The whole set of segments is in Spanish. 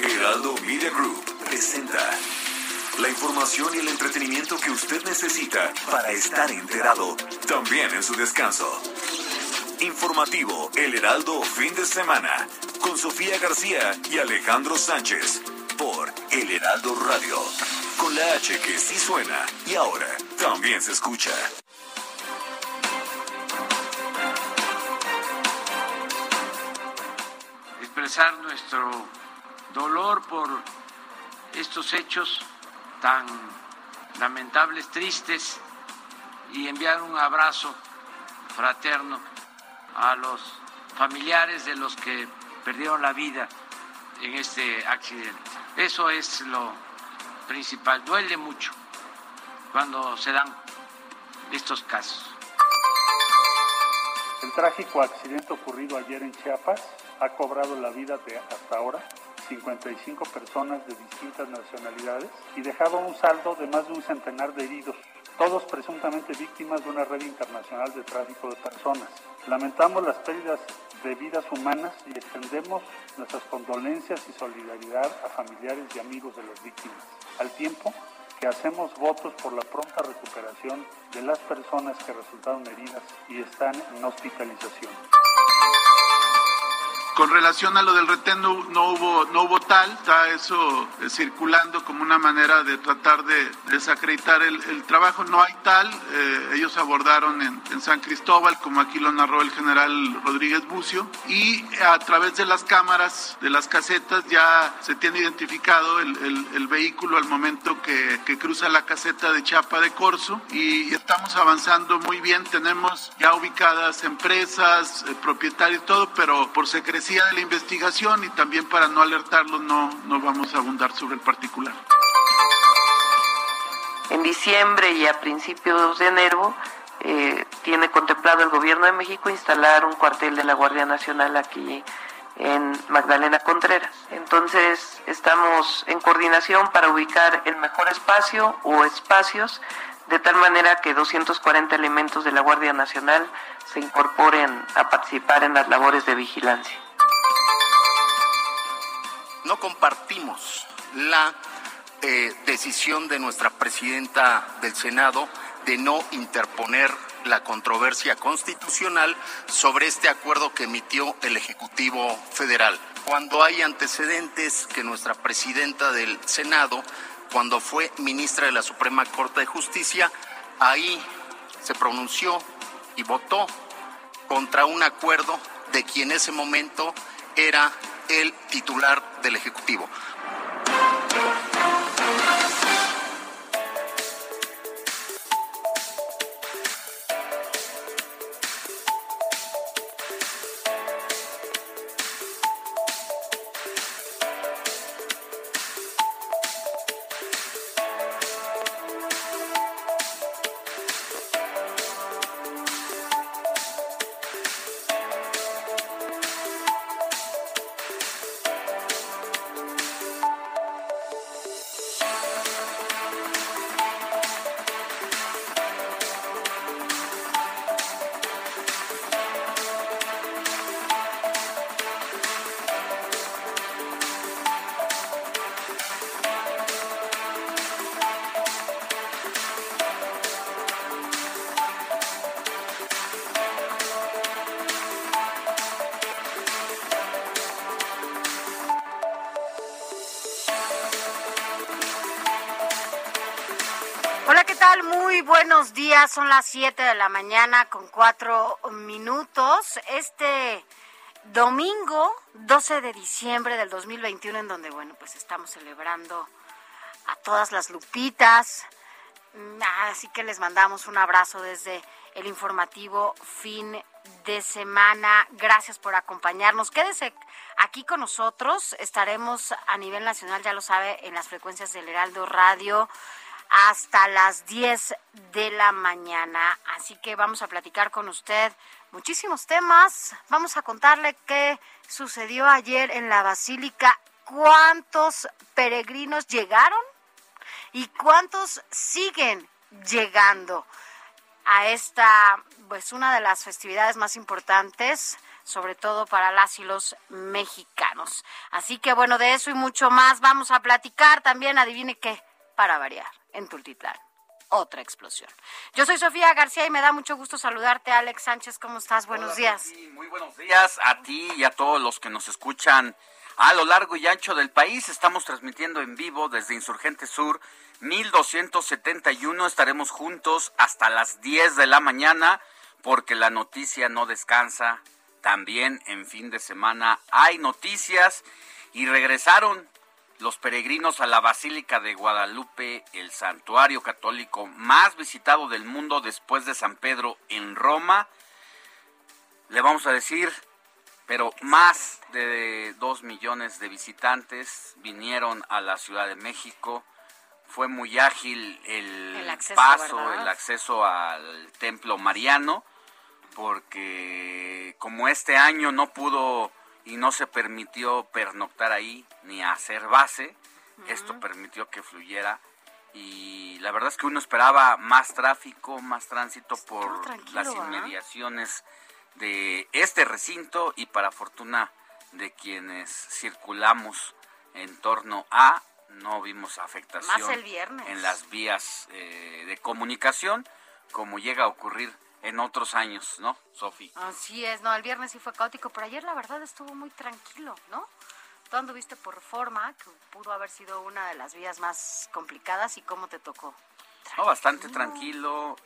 Heraldo Media Group presenta la información y el entretenimiento que usted necesita para estar enterado, también en su descanso. Informativo El Heraldo Fin de Semana, con Sofía García y Alejandro Sánchez, por El Heraldo Radio, con la H que sí suena y ahora también se escucha. Expresar nuestro dolor por estos hechos tan lamentables, tristes, y enviar un abrazo fraterno a los familiares de los que perdieron la vida en este accidente. Eso es lo principal. Duele mucho cuando se dan estos casos. El trágico accidente ocurrido ayer en Chiapas ha cobrado la vida de hasta ahora 55 personas de distintas nacionalidades y dejaba un saldo de más de un centenar de heridos, todos presuntamente víctimas de una red internacional de tráfico de personas. Lamentamos las pérdidas de vidas humanas y extendemos nuestras condolencias y solidaridad a familiares y amigos de las víctimas, al tiempo que hacemos votos por la pronta recuperación de las personas que resultaron heridas y están en hospitalización. Con relación a lo del retén, no hubo tal, está eso circulando como una manera de tratar de desacreditar el trabajo. No hay tal, ellos abordaron en San Cristóbal, como aquí lo narró el general Rodríguez Bucio, y a través de las cámaras, de las casetas, ya se tiene identificado el vehículo al momento que cruza la caseta de Chapa de Corzo, y estamos avanzando muy bien. Tenemos ya ubicadas empresas, propietarios, todo, pero por secrecía de la investigación, y también para no alertarlos no vamos a abundar sobre el particular. En diciembre y a principios de enero tiene contemplado el gobierno de México instalar un cuartel de la Guardia Nacional aquí en Magdalena Contreras. Entonces estamos en coordinación para ubicar el mejor espacio o espacios, de tal manera que 240 elementos de la Guardia Nacional se incorporen a participar en las labores de vigilancia. No compartimos la decisión de nuestra presidenta del Senado de no interponer la controversia constitucional sobre este acuerdo que emitió el Ejecutivo Federal. Cuando hay antecedentes que nuestra presidenta del Senado, cuando fue ministra de la Suprema Corte de Justicia, ahí se pronunció y votó contra un acuerdo de quien en ese momento era el titular del Ejecutivo. Buenos días, son las 7 de la mañana con 4 minutos. Este domingo 12 de diciembre del 2021, en donde, bueno, pues estamos celebrando a todas las Lupitas, Así que les mandamos un abrazo desde el informativo fin de semana. Gracias por acompañarnos. Quédese aquí con nosotros. Estaremos a nivel nacional, ya lo sabe, en las frecuencias del Heraldo Radio hasta las 10 de la mañana. Así que vamos a platicar con usted muchísimos temas. Vamos a contarle qué sucedió ayer en la Basílica. ¿Cuántos peregrinos llegaron? ¿Y cuántos siguen llegando a esta, pues una de las festividades más importantes, sobre todo para las y los mexicanos? Así que bueno, de eso y mucho más vamos a platicar también, adivine qué, para variar, en Tultitlán, otra explosión. Yo soy Sofía García y me da mucho gusto saludarte, Alex Sánchez, ¿cómo estás? Buenos días. Sí, muy buenos días a ti y a todos los que nos escuchan a lo largo y ancho del país. Estamos transmitiendo en vivo desde Insurgente Sur 1271. Estaremos juntos hasta las 10 de la mañana porque la noticia no descansa. También en fin de semana hay noticias y regresaron los peregrinos a la Basílica de Guadalupe, el santuario católico más visitado del mundo después de San Pedro en Roma. Le vamos a decir, pero más de 2 millones de visitantes vinieron a la Ciudad de México. Fue muy ágil el acceso al templo mariano, porque como este año no pudo y no se permitió pernoctar ahí ni hacer base, esto permitió que fluyera. Y la verdad es que uno esperaba más tráfico, más tránsito por las inmediaciones de este recinto, y para fortuna de quienes circulamos en torno a, no vimos afectación más el viernes en las vías de comunicación, como llega a ocurrir en otros años, ¿no, Sofi? Así es, no, el viernes sí fue caótico, pero ayer la verdad estuvo muy tranquilo, ¿no? Tú anduviste por Reforma, que pudo haber sido una de las vías más complicadas, ¿y cómo te tocó? No, bastante tranquilo.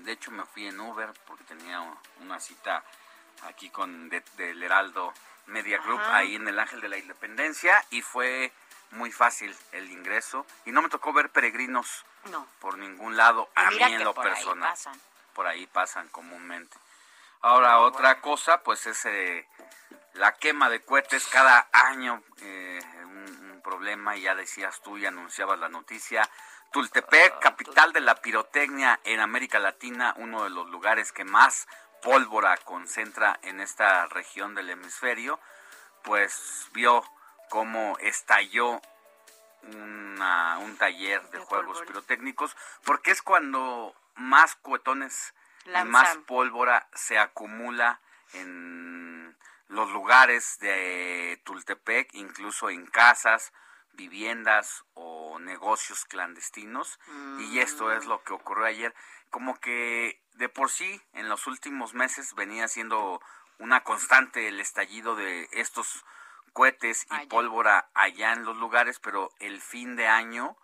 De hecho, me fui en Uber porque tenía una cita aquí con del Heraldo Media Group, ahí en el Ángel de la Independencia, y fue muy fácil el ingreso. Y no me tocó ver peregrinos por ningún lado, a mí en lo personal. Por ahí pasan comúnmente. Ahora, otra cosa, pues es la quema de cohetes cada año, un problema, ya decías tú y anunciabas la noticia. Tultepec, capital de la pirotecnia en América Latina, uno de los lugares que más pólvora concentra en esta región del hemisferio, pues vio cómo estalló un taller de juegos pirotécnicos, porque es cuando más cohetones y más pólvora se acumula en los lugares de Tultepec, incluso en casas, viviendas o negocios clandestinos, y esto es lo que ocurrió ayer. Como que de por sí en los últimos meses venía siendo una constante el estallido de estos cohetes y pólvora allá en los lugares, pero el fin de año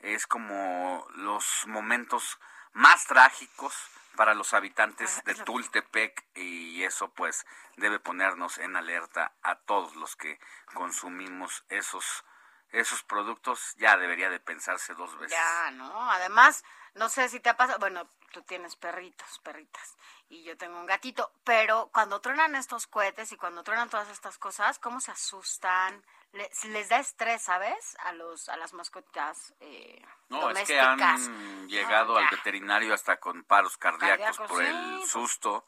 es como los momentos más trágicos para los habitantes de Tultepec, y eso pues debe ponernos en alerta a todos los que consumimos esos productos. Ya debería de pensarse 2 veces. Ya, ¿no? Además, no sé si te ha pasado, bueno, tú tienes perritos, perritas, y yo tengo un gatito, pero cuando truenan estos cohetes y cuando truenan todas estas cosas, ¿cómo se asustan? Les da estrés, ¿sabes? A las mascotas domésticas. Es que han llegado al veterinario hasta con paros cardíacos por el susto,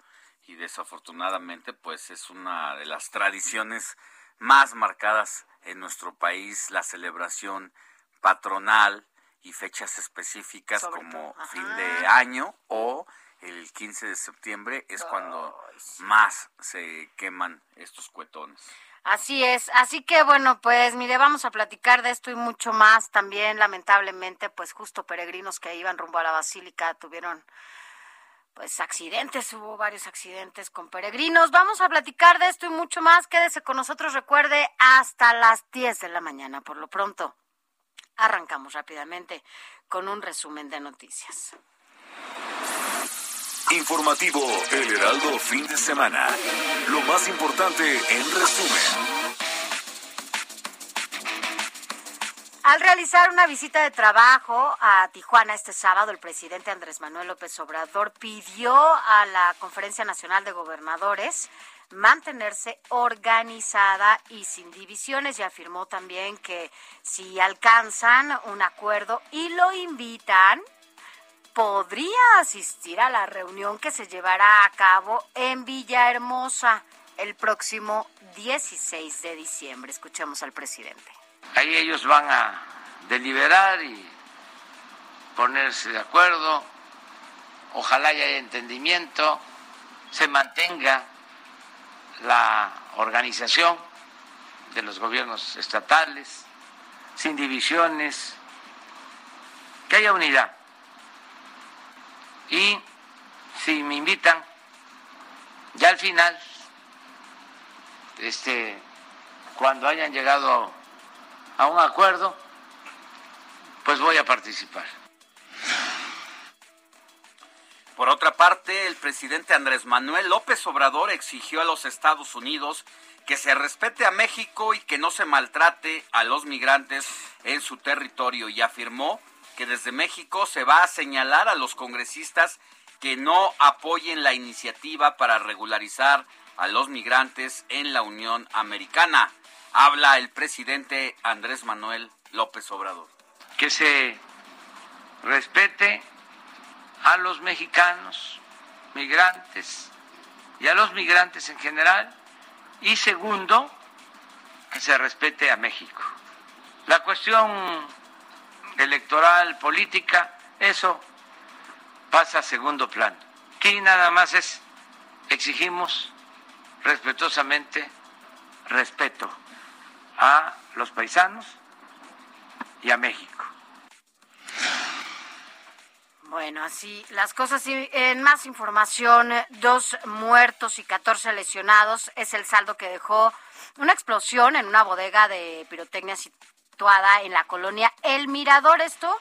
y desafortunadamente, pues es una de las tradiciones más marcadas en nuestro país, la celebración patronal y fechas específicas como fin de año o el 15 de septiembre es cuando más se queman estos cohetones. Así es, así que bueno, pues mire, vamos a platicar de esto y mucho más. También lamentablemente, pues justo peregrinos que iban rumbo a la Basílica tuvieron pues accidentes, hubo varios accidentes con peregrinos. Vamos a platicar de esto y mucho más. Quédese con nosotros, recuerde, hasta las 10 de la mañana. Por lo pronto, arrancamos rápidamente con un resumen de noticias. Informativo El Heraldo fin de semana. Lo más importante en resumen. Al realizar una visita de trabajo a Tijuana este sábado, el presidente Andrés Manuel López Obrador pidió a la Conferencia Nacional de Gobernadores mantenerse organizada y sin divisiones, y afirmó también que si alcanzan un acuerdo y lo invitan, podría asistir a la reunión que se llevará a cabo en Villahermosa el próximo 16 de diciembre. Escuchemos al presidente. Ahí ellos van a deliberar y ponerse de acuerdo. Ojalá haya entendimiento, se mantenga la organización de los gobiernos estatales, sin divisiones, que haya unidad. Y si me invitan, ya al final, cuando hayan llegado a un acuerdo, pues voy a participar. Por otra parte, el presidente Andrés Manuel López Obrador exigió a los Estados Unidos que se respete a México y que no se maltrate a los migrantes en su territorio, y afirmó que desde México se va a señalar a los congresistas que no apoyen la iniciativa para regularizar a los migrantes en la Unión Americana. Habla el presidente Andrés Manuel López Obrador. Que se respete a los mexicanos migrantes y a los migrantes en general, y segundo, que se respete a México. La cuestión electoral, política, eso pasa a segundo plano. Aquí nada más es, exigimos respetuosamente respeto a los paisanos y a México. Bueno, así las cosas. Y en más información, 2 muertos y 14 lesionados es el saldo que dejó una explosión en una bodega de pirotecnia situada en la colonia El Mirador. Esto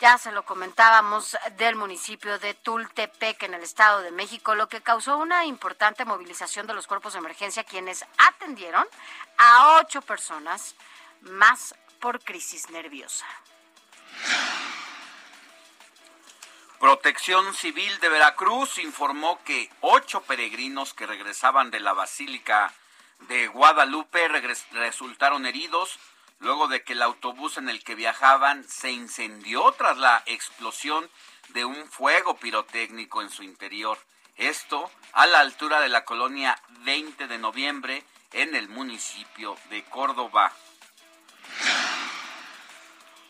ya se lo comentábamos, del municipio de Tultepec, en el Estado de México, lo que causó una importante movilización de los cuerpos de emergencia, quienes atendieron a 8 personas más por crisis nerviosa. Protección Civil de Veracruz informó que 8 peregrinos que regresaban de la Basílica de Guadalupe resultaron heridos luego de que el autobús en el que viajaban se incendió tras la explosión de un fuego pirotécnico en su interior. Esto a la altura de la colonia 20 de Noviembre en el municipio de Córdoba.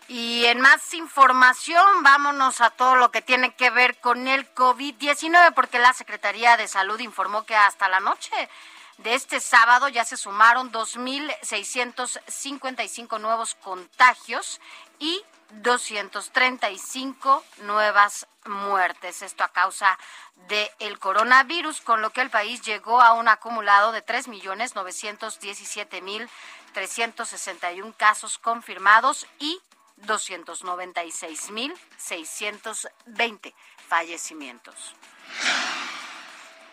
Y en más información, vámonos a todo lo que tiene que ver con el COVID-19, porque la Secretaría de Salud informó que hasta la noche de este sábado ya se sumaron 2,655 nuevos contagios y 235 nuevas muertes. Esto a causa del coronavirus, con lo que el país llegó a un acumulado de 3,917,361 casos confirmados y 296,620 fallecimientos.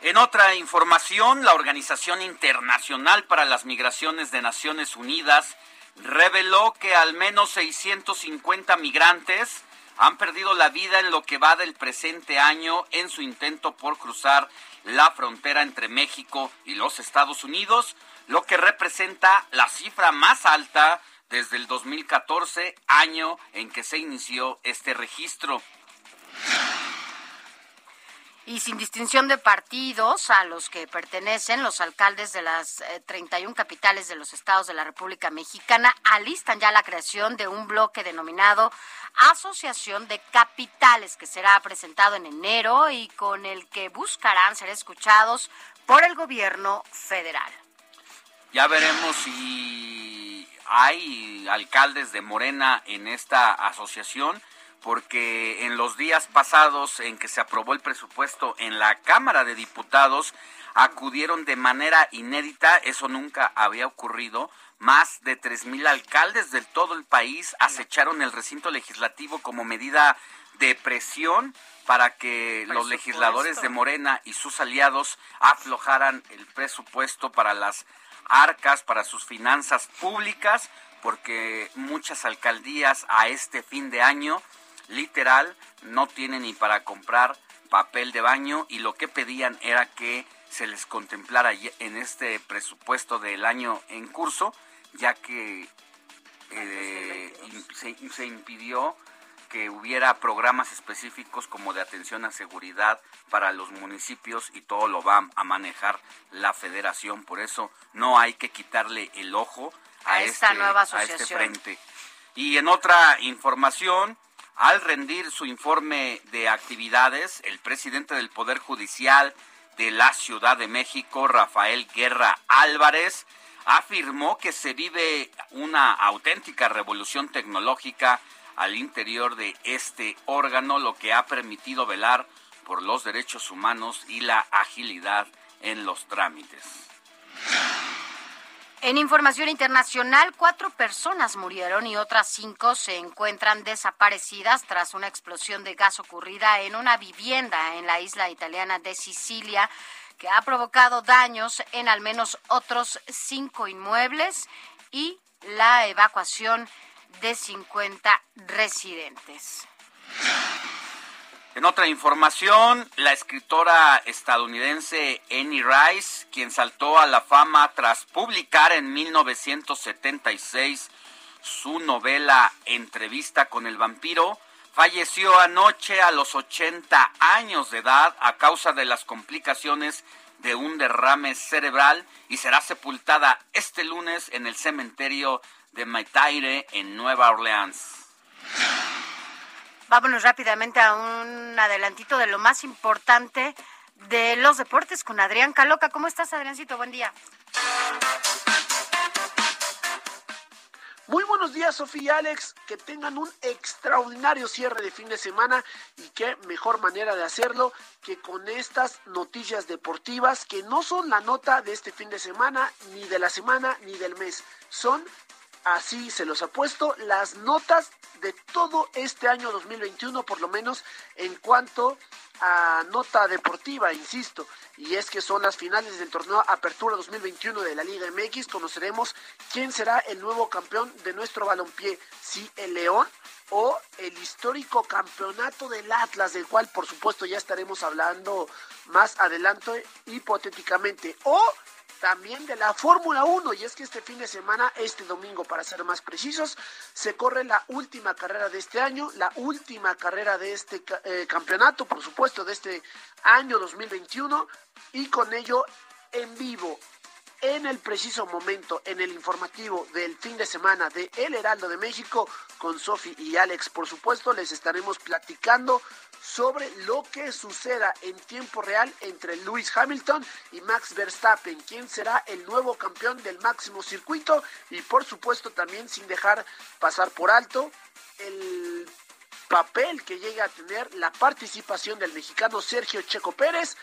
En otra información, la Organización Internacional para las Migraciones de Naciones Unidas reveló que al menos 650 migrantes han perdido la vida en lo que va del presente año en su intento por cruzar la frontera entre México y los Estados Unidos, lo que representa la cifra más alta desde el 2014, año en que se inició este registro. Y sin distinción de partidos a los que pertenecen, los alcaldes de las 31 capitales de los estados de la República Mexicana alistan ya la creación de un bloque denominado Asociación de Capitales, que será presentado en enero y con el que buscarán ser escuchados por el gobierno federal. Ya veremos si hay alcaldes de Morena en esta asociación, porque en los días pasados en que se aprobó el presupuesto en la Cámara de Diputados, acudieron de manera inédita, eso nunca había ocurrido, más de 3,000 alcaldes de todo el país acecharon el recinto legislativo como medida de presión para que los legisladores de Morena y sus aliados aflojaran el presupuesto para las arcas, para sus finanzas públicas, porque muchas alcaldías a este fin de año literal no tienen ni para comprar papel de baño, y lo que pedían era que se les contemplara en este presupuesto del año en curso, ya que se impidió que hubiera programas específicos como de atención a seguridad para los municipios, y todo lo va a manejar la federación. Por eso no hay que quitarle el ojo a esta nueva asociación, a este frente. Y en otra información, al rendir su informe de actividades, el presidente del Poder Judicial de la Ciudad de México, Rafael Guerra Álvarez, afirmó que se vive una auténtica revolución tecnológica al interior de este órgano, lo que ha permitido velar por los derechos humanos y la agilidad en los trámites. En información internacional, 4 personas murieron y otras 5 se encuentran desaparecidas tras una explosión de gas ocurrida en una vivienda en la isla italiana de Sicilia, que ha provocado daños en al menos otros 5 inmuebles y la evacuación de 50 residentes. En otra información, la escritora estadounidense Anne Rice, quien saltó a la fama tras publicar en 1976 su novela Entrevista con el vampiro, falleció anoche a los 80 años de edad a causa de las complicaciones de un derrame cerebral, y será sepultada este lunes en el cementerio de Maitire en Nueva Orleans. Vámonos rápidamente a un adelantito de lo más importante de los deportes con Adrián Caloca. ¿Cómo estás, Adriancito? Buen día. Muy buenos días, Sofía y Alex. Que tengan un extraordinario cierre de fin de semana, y qué mejor manera de hacerlo que con estas noticias deportivas, que no son la nota de este fin de semana, ni de la semana, ni del mes. Son, así se los apuesto, las notas de todo este año 2021, por lo menos en cuanto a nota deportiva, insisto. Y es que son las finales del torneo Apertura 2021 de la Liga MX. Conoceremos quién será el nuevo campeón de nuestro balompié, si el León o el histórico campeonato del Atlas, del cual por supuesto ya estaremos hablando más adelante hipotéticamente, o también de la Fórmula 1, y es que este fin de semana, este domingo para ser más precisos, se corre la última carrera de este año, la última carrera de este campeonato, por supuesto, de este año 2021, y con ello en vivo, en el preciso momento, en el informativo del fin de semana de El Heraldo de México, con Sofi y Alex, por supuesto, les estaremos platicando sobre lo que suceda en tiempo real entre Lewis Hamilton y Max Verstappen, quién será el nuevo campeón del máximo circuito, y por supuesto también sin dejar pasar por alto el papel que llegue a tener la participación del mexicano Sergio Checo Pérez.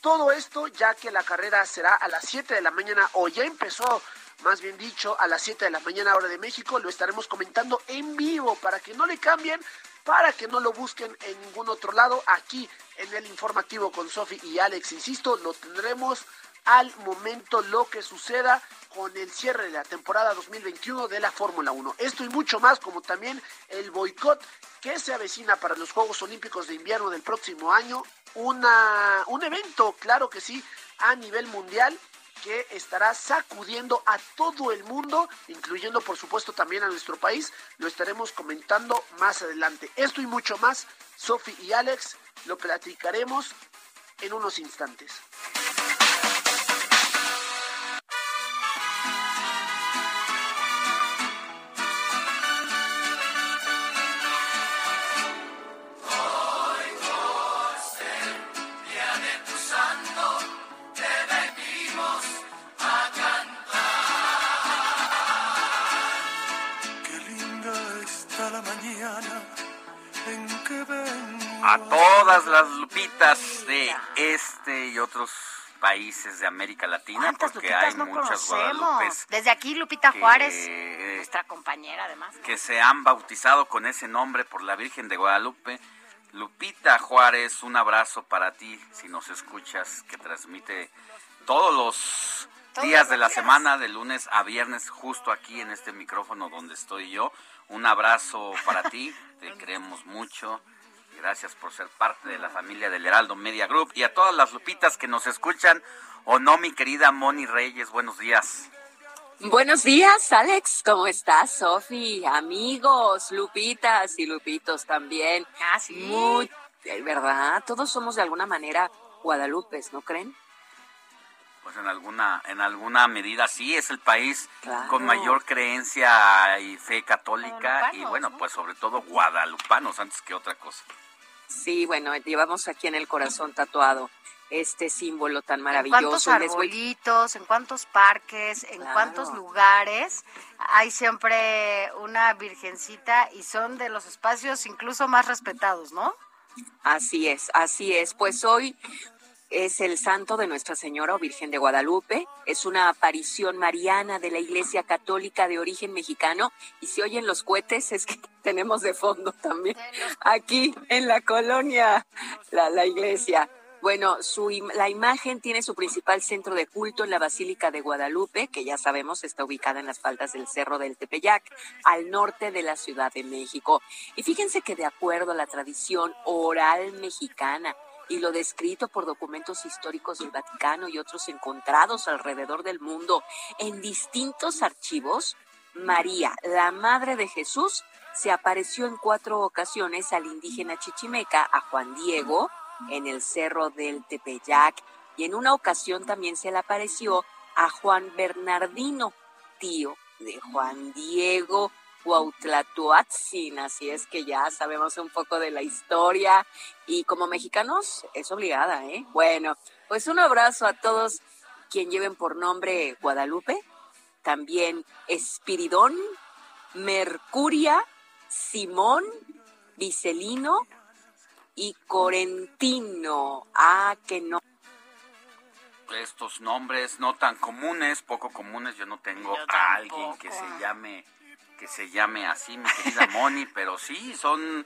Todo esto ya que la carrera será a las 7 de la mañana, o ya empezó, más bien dicho, a las 7 de la mañana hora de México. Lo estaremos comentando en vivo para que no le cambien, para que no lo busquen en ningún otro lado. Aquí en el informativo con Sofi y Alex, insisto, lo tendremos al momento, lo que suceda con el cierre de la temporada 2021 de la Fórmula 1. Esto y mucho más, como también el boicot que se avecina para los Juegos Olímpicos de Invierno del próximo año. Un evento, claro que sí, a nivel mundial, que estará sacudiendo a todo el mundo, incluyendo por supuesto también a nuestro país. Lo estaremos comentando más adelante. Esto y mucho más, Sofi y Alex, lo platicaremos en unos instantes. A todas las Lupitas de este y otros países de América Latina, porque hay no muchas Guadalupes. Desde aquí, Lupita Juárez, nuestra compañera además, ¿no?, que se han bautizado con ese nombre por la Virgen de Guadalupe. Lupita Juárez, un abrazo para ti, si nos escuchas, que transmite todos los días de la semana, de lunes a viernes, justo aquí en este micrófono donde estoy yo. Un abrazo para ti, te queremos mucho. Gracias por ser parte de la familia del Heraldo Media Group. Y a todas las lupitas que nos escuchan, o no, mi querida Moni Reyes, buenos días. Buenos días, Alex, ¿cómo estás, Sofi? Amigos, lupitas y lupitos también. Ah, sí. Muy, ¿verdad? Todos somos de alguna manera guadalupes, ¿no creen? Pues en alguna medida sí, es el país con mayor creencia y fe católica y bueno, pues sobre todo guadalupanos antes que otra cosa. Sí, bueno, llevamos aquí en el corazón tatuado este símbolo tan maravilloso. En cuántos arbolitos, en cuántos parques, en cuántos lugares hay siempre una virgencita y son de los espacios incluso más respetados, ¿no? Así es, así es. Pues hoy es el santo de Nuestra Señora o Virgen de Guadalupe. Es una aparición mariana de la Iglesia Católica de origen mexicano. Y si oyen los cohetes, es que tenemos de fondo también aquí en la colonia la iglesia. Bueno, la imagen tiene su principal centro de culto en la Basílica de Guadalupe, que ya sabemos está ubicada en las faldas del Cerro del Tepeyac, al norte de la Ciudad de México. Y fíjense que de acuerdo a la tradición oral mexicana y lo descrito por documentos históricos del Vaticano y otros encontrados alrededor del mundo en distintos archivos, María, la Madre de Jesús, se apareció en 4 ocasiones al indígena chichimeca, a Juan Diego, en el Cerro del Tepeyac, y en una ocasión también se le apareció a Juan Bernardino, tío de Juan Diego Cuauhtlatoatzin. Así es que ya sabemos un poco de la historia y como mexicanos es obligada, ¿eh? Bueno, pues un abrazo a todos quien lleven por nombre Guadalupe, también Espiridón, Mercuria, Simón, Vicelino y Corentino. Ah, que no. Estos nombres no tan comunes, poco comunes. Yo no tengo a alguien que se llame así, mi querida Moni, pero sí, son,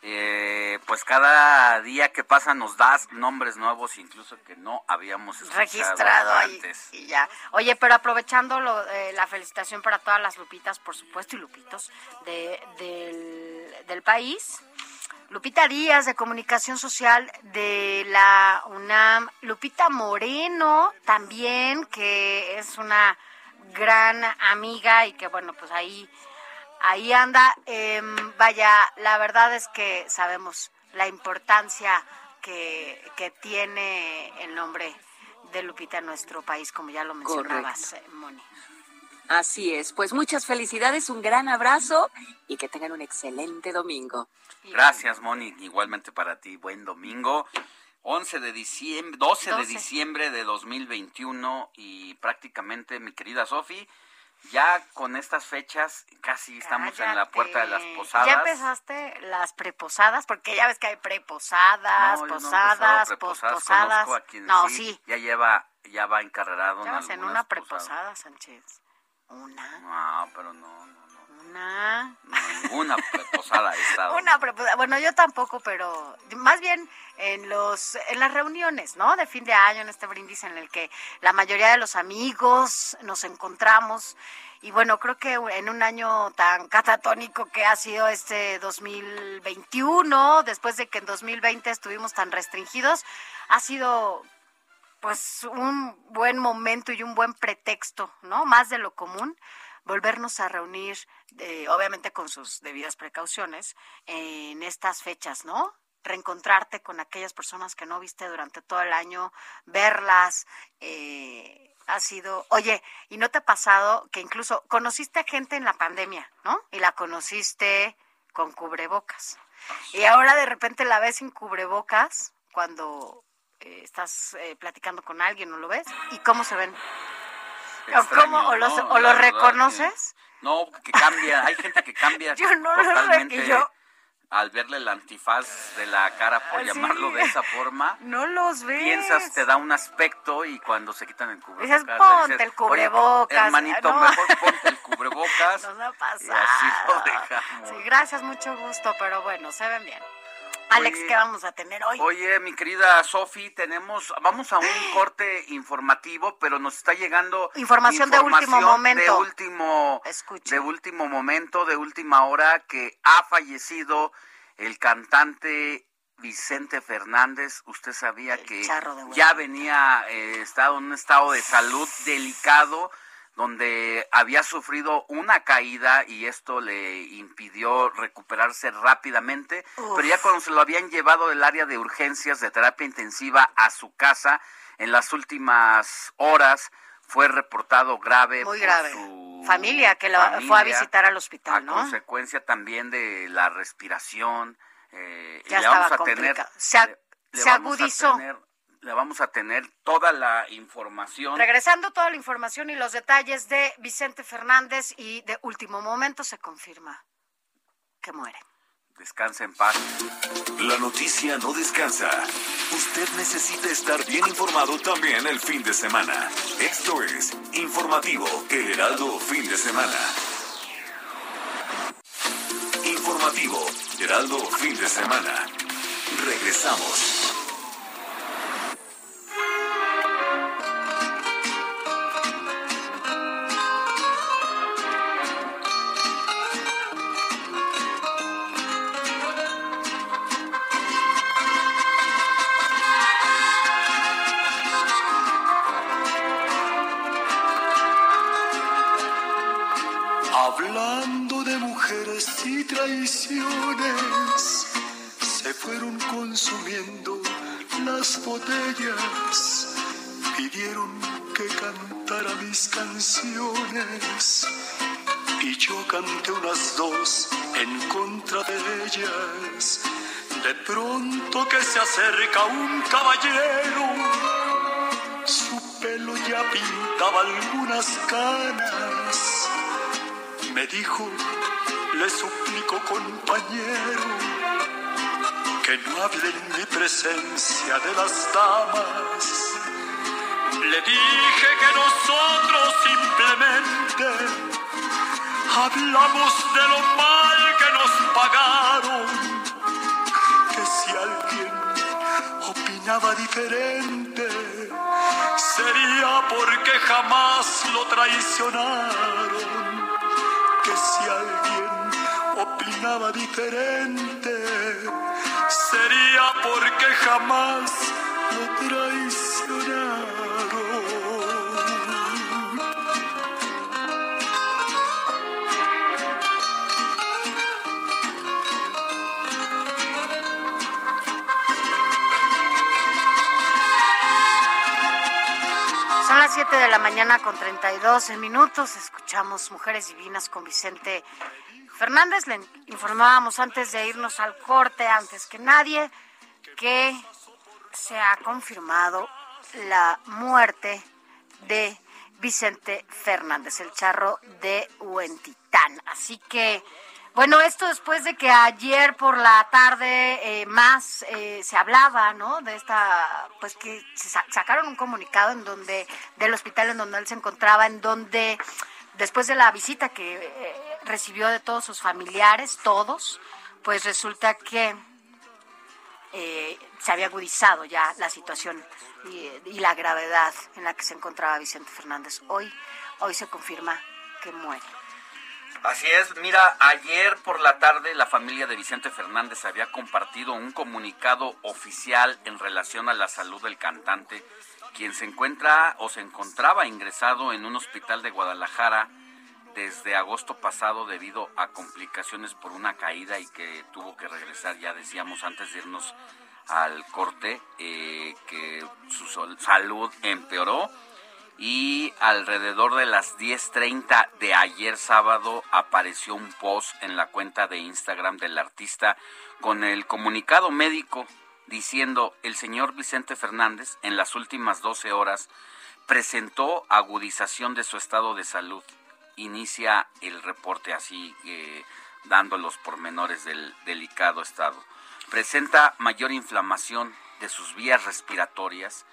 pues cada día que pasa nos das nombres nuevos, incluso que no habíamos registrado antes. Y ya. Oye, pero aprovechando la felicitación para todas las lupitas, por supuesto, y lupitos del país. Lupita Díaz, de Comunicación Social de la UNAM. Lupita Moreno, también, que es una gran amiga y que, bueno, pues ahí anda. Vaya, la verdad es que sabemos la importancia que tiene el nombre de Lupita en nuestro país, como ya lo mencionabas, Moni. Así es, pues muchas felicidades, un gran abrazo y que tengan un excelente domingo. Gracias, Moni, igualmente para ti, buen domingo. 12 de diciembre de 2021 y prácticamente, mi querida Sofi, ya con estas fechas casi estamos en la puerta de las posadas. ¿Ya empezaste las preposadas? Porque ya ves que hay preposadas, posposadas. No, sí. Ya va encarrerado en algunas posadas. En una preposada, Sánchez. ¿Una? No, pero no. ¿Una? Ninguna preposada he estado. Una preposada. Bueno, yo tampoco, pero más bien en las reuniones, ¿no? De fin de año, en este brindis en el que la mayoría de los amigos nos encontramos. Y bueno, creo que en un año tan catatónico que ha sido este 2021, después de que en 2020 estuvimos tan restringidos, ha sido pues un buen momento y un buen pretexto, ¿no? Más de lo común, volvernos a reunir, obviamente con sus debidas precauciones, en estas fechas, ¿no? Reencontrarte con aquellas personas que no viste durante todo el año, verlas, ha sido... Oye, ¿y no te ha pasado que incluso conociste a gente en la pandemia, ¿no? Y la conociste con cubrebocas. Y ahora de repente la ves sin cubrebocas cuando... estás platicando con alguien, ¿no lo ves? ¿Y cómo se ven? Extraño, ¿O los reconoces? Que cambia, hay gente que cambia totalmente al verle el antifaz de la cara, por llamarlo de esa forma. No los ves. Piensas, te da un aspecto y cuando se quitan el cubrebocas. Dices, ponte el cubrebocas. Oye, hermanito, mejor ponte el cubrebocas. Nos ha pasado. Y así lo dejamos. Sí, gracias, mucho gusto, pero bueno, se ven bien. Alex, ¿qué vamos a tener hoy? Oye, mi querida Sofi, vamos a un corte informativo, pero nos está llegando información de último momento. De última hora, que ha fallecido el cantante Vicente Fernández. Usted sabía que ya venía en un estado de salud delicado, donde había sufrido una caída y esto le impidió recuperarse rápidamente. Uf. Pero ya cuando se lo habían llevado del área de urgencias de terapia intensiva a su casa, en las últimas horas fue reportado grave. Muy grave. Su familia, que la familia fue a visitar al hospital, ¿no? A consecuencia también de la respiración. Ya estaba complicado. Se agudizó. Le vamos a tener toda la información. Regresando toda la información y los detalles de Vicente Fernández, y de último momento se confirma que muere. Descanse en paz. La noticia no descansa. Usted necesita estar bien informado también el fin de semana. Esto es Informativo El Heraldo Fin de Semana. Informativo Heraldo Fin de Semana. Regresamos. Se fueron consumiendo las botellas, pidieron que cantara mis canciones y yo canté unas dos en contra de ellas. De pronto que se acerca un caballero, su pelo ya pintaba algunas canas. Me dijo: le suplico, compañero, que no hable en mi presencia de las damas. Le dije que nosotros simplemente hablamos de lo mal que nos pagaron, que si alguien opinaba diferente sería porque jamás lo traicionaron, que si alguien opinaba diferente sería porque jamás lo traicionaron. Son las 7:32 a.m. Escuchamos Mujeres Divinas con Vicente Fernández. Le informábamos antes de irnos al corte, antes que nadie, que se ha confirmado la muerte de Vicente Fernández, el charro de Huentitán. Así que, bueno, esto después de que ayer por la tarde se hablaba, ¿no? De esta, pues que sacaron un comunicado en donde, del hospital en donde él se encontraba, en donde después de la visita que recibió de todos sus familiares, pues resulta que se había agudizado ya la situación y la gravedad en la que se encontraba Vicente Fernández. Hoy se confirma que muere. Así es. Mira, ayer por la tarde la familia de Vicente Fernández había compartido un comunicado oficial en relación a la salud del cantante, quien se encontraba ingresado en un hospital de Guadalajara desde agosto pasado debido a complicaciones por una caída y que tuvo que regresar. Ya decíamos antes de irnos al corte que su salud empeoró, y alrededor de las 10:30 de ayer sábado apareció un post en la cuenta de Instagram del artista con el comunicado médico diciendo: el señor Vicente Fernández en las últimas 12 horas presentó agudización de su estado de salud. Inicia el reporte así, dando los pormenores del delicado estado. Presenta mayor inflamación de sus vías respiratorias,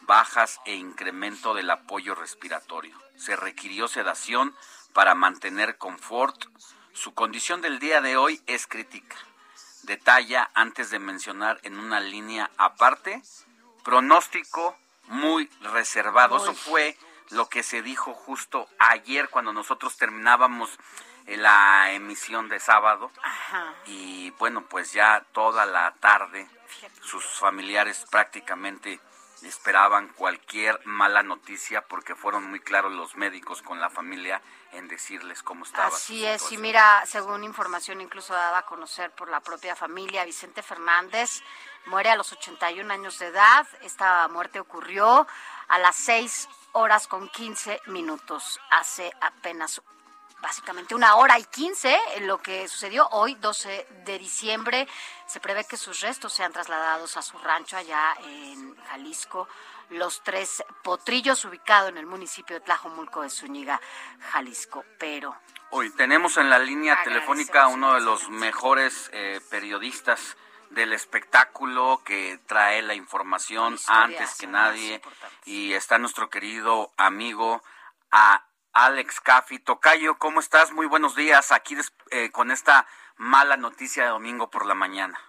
bajas e incremento del apoyo respiratorio. Se requirió sedación para mantener confort. Su condición del día de hoy es crítica. detalla antes de mencionar en una línea aparte, pronóstico muy reservado. Eso fue lo que se dijo justo ayer cuando nosotros terminábamos la emisión de sábado. Ajá. Y bueno, pues ya toda la tarde sus familiares prácticamente esperaban cualquier mala noticia porque fueron muy claros los médicos con la familia en decirles cómo estaba. Así es, y mira, según información incluso dada a conocer por la propia familia, Vicente Fernández muere a los 81 años de edad. Esta muerte ocurrió a las 6:15, hace apenas básicamente 1:15, lo que sucedió hoy, 12 de diciembre. Se prevé que sus restos sean trasladados a su rancho allá en Jalisco, Los Tres Potrillos, ubicado en el municipio de Tlajomulco de Zúñiga, Jalisco. Pero hoy tenemos en la línea telefónica uno de los mejores periodistas del espectáculo que trae la información antes que nadie, y está nuestro querido amigo Alex Caffi. Tocayo, ¿cómo estás? Muy buenos días. Aquí con esta mala noticia de domingo por la mañana.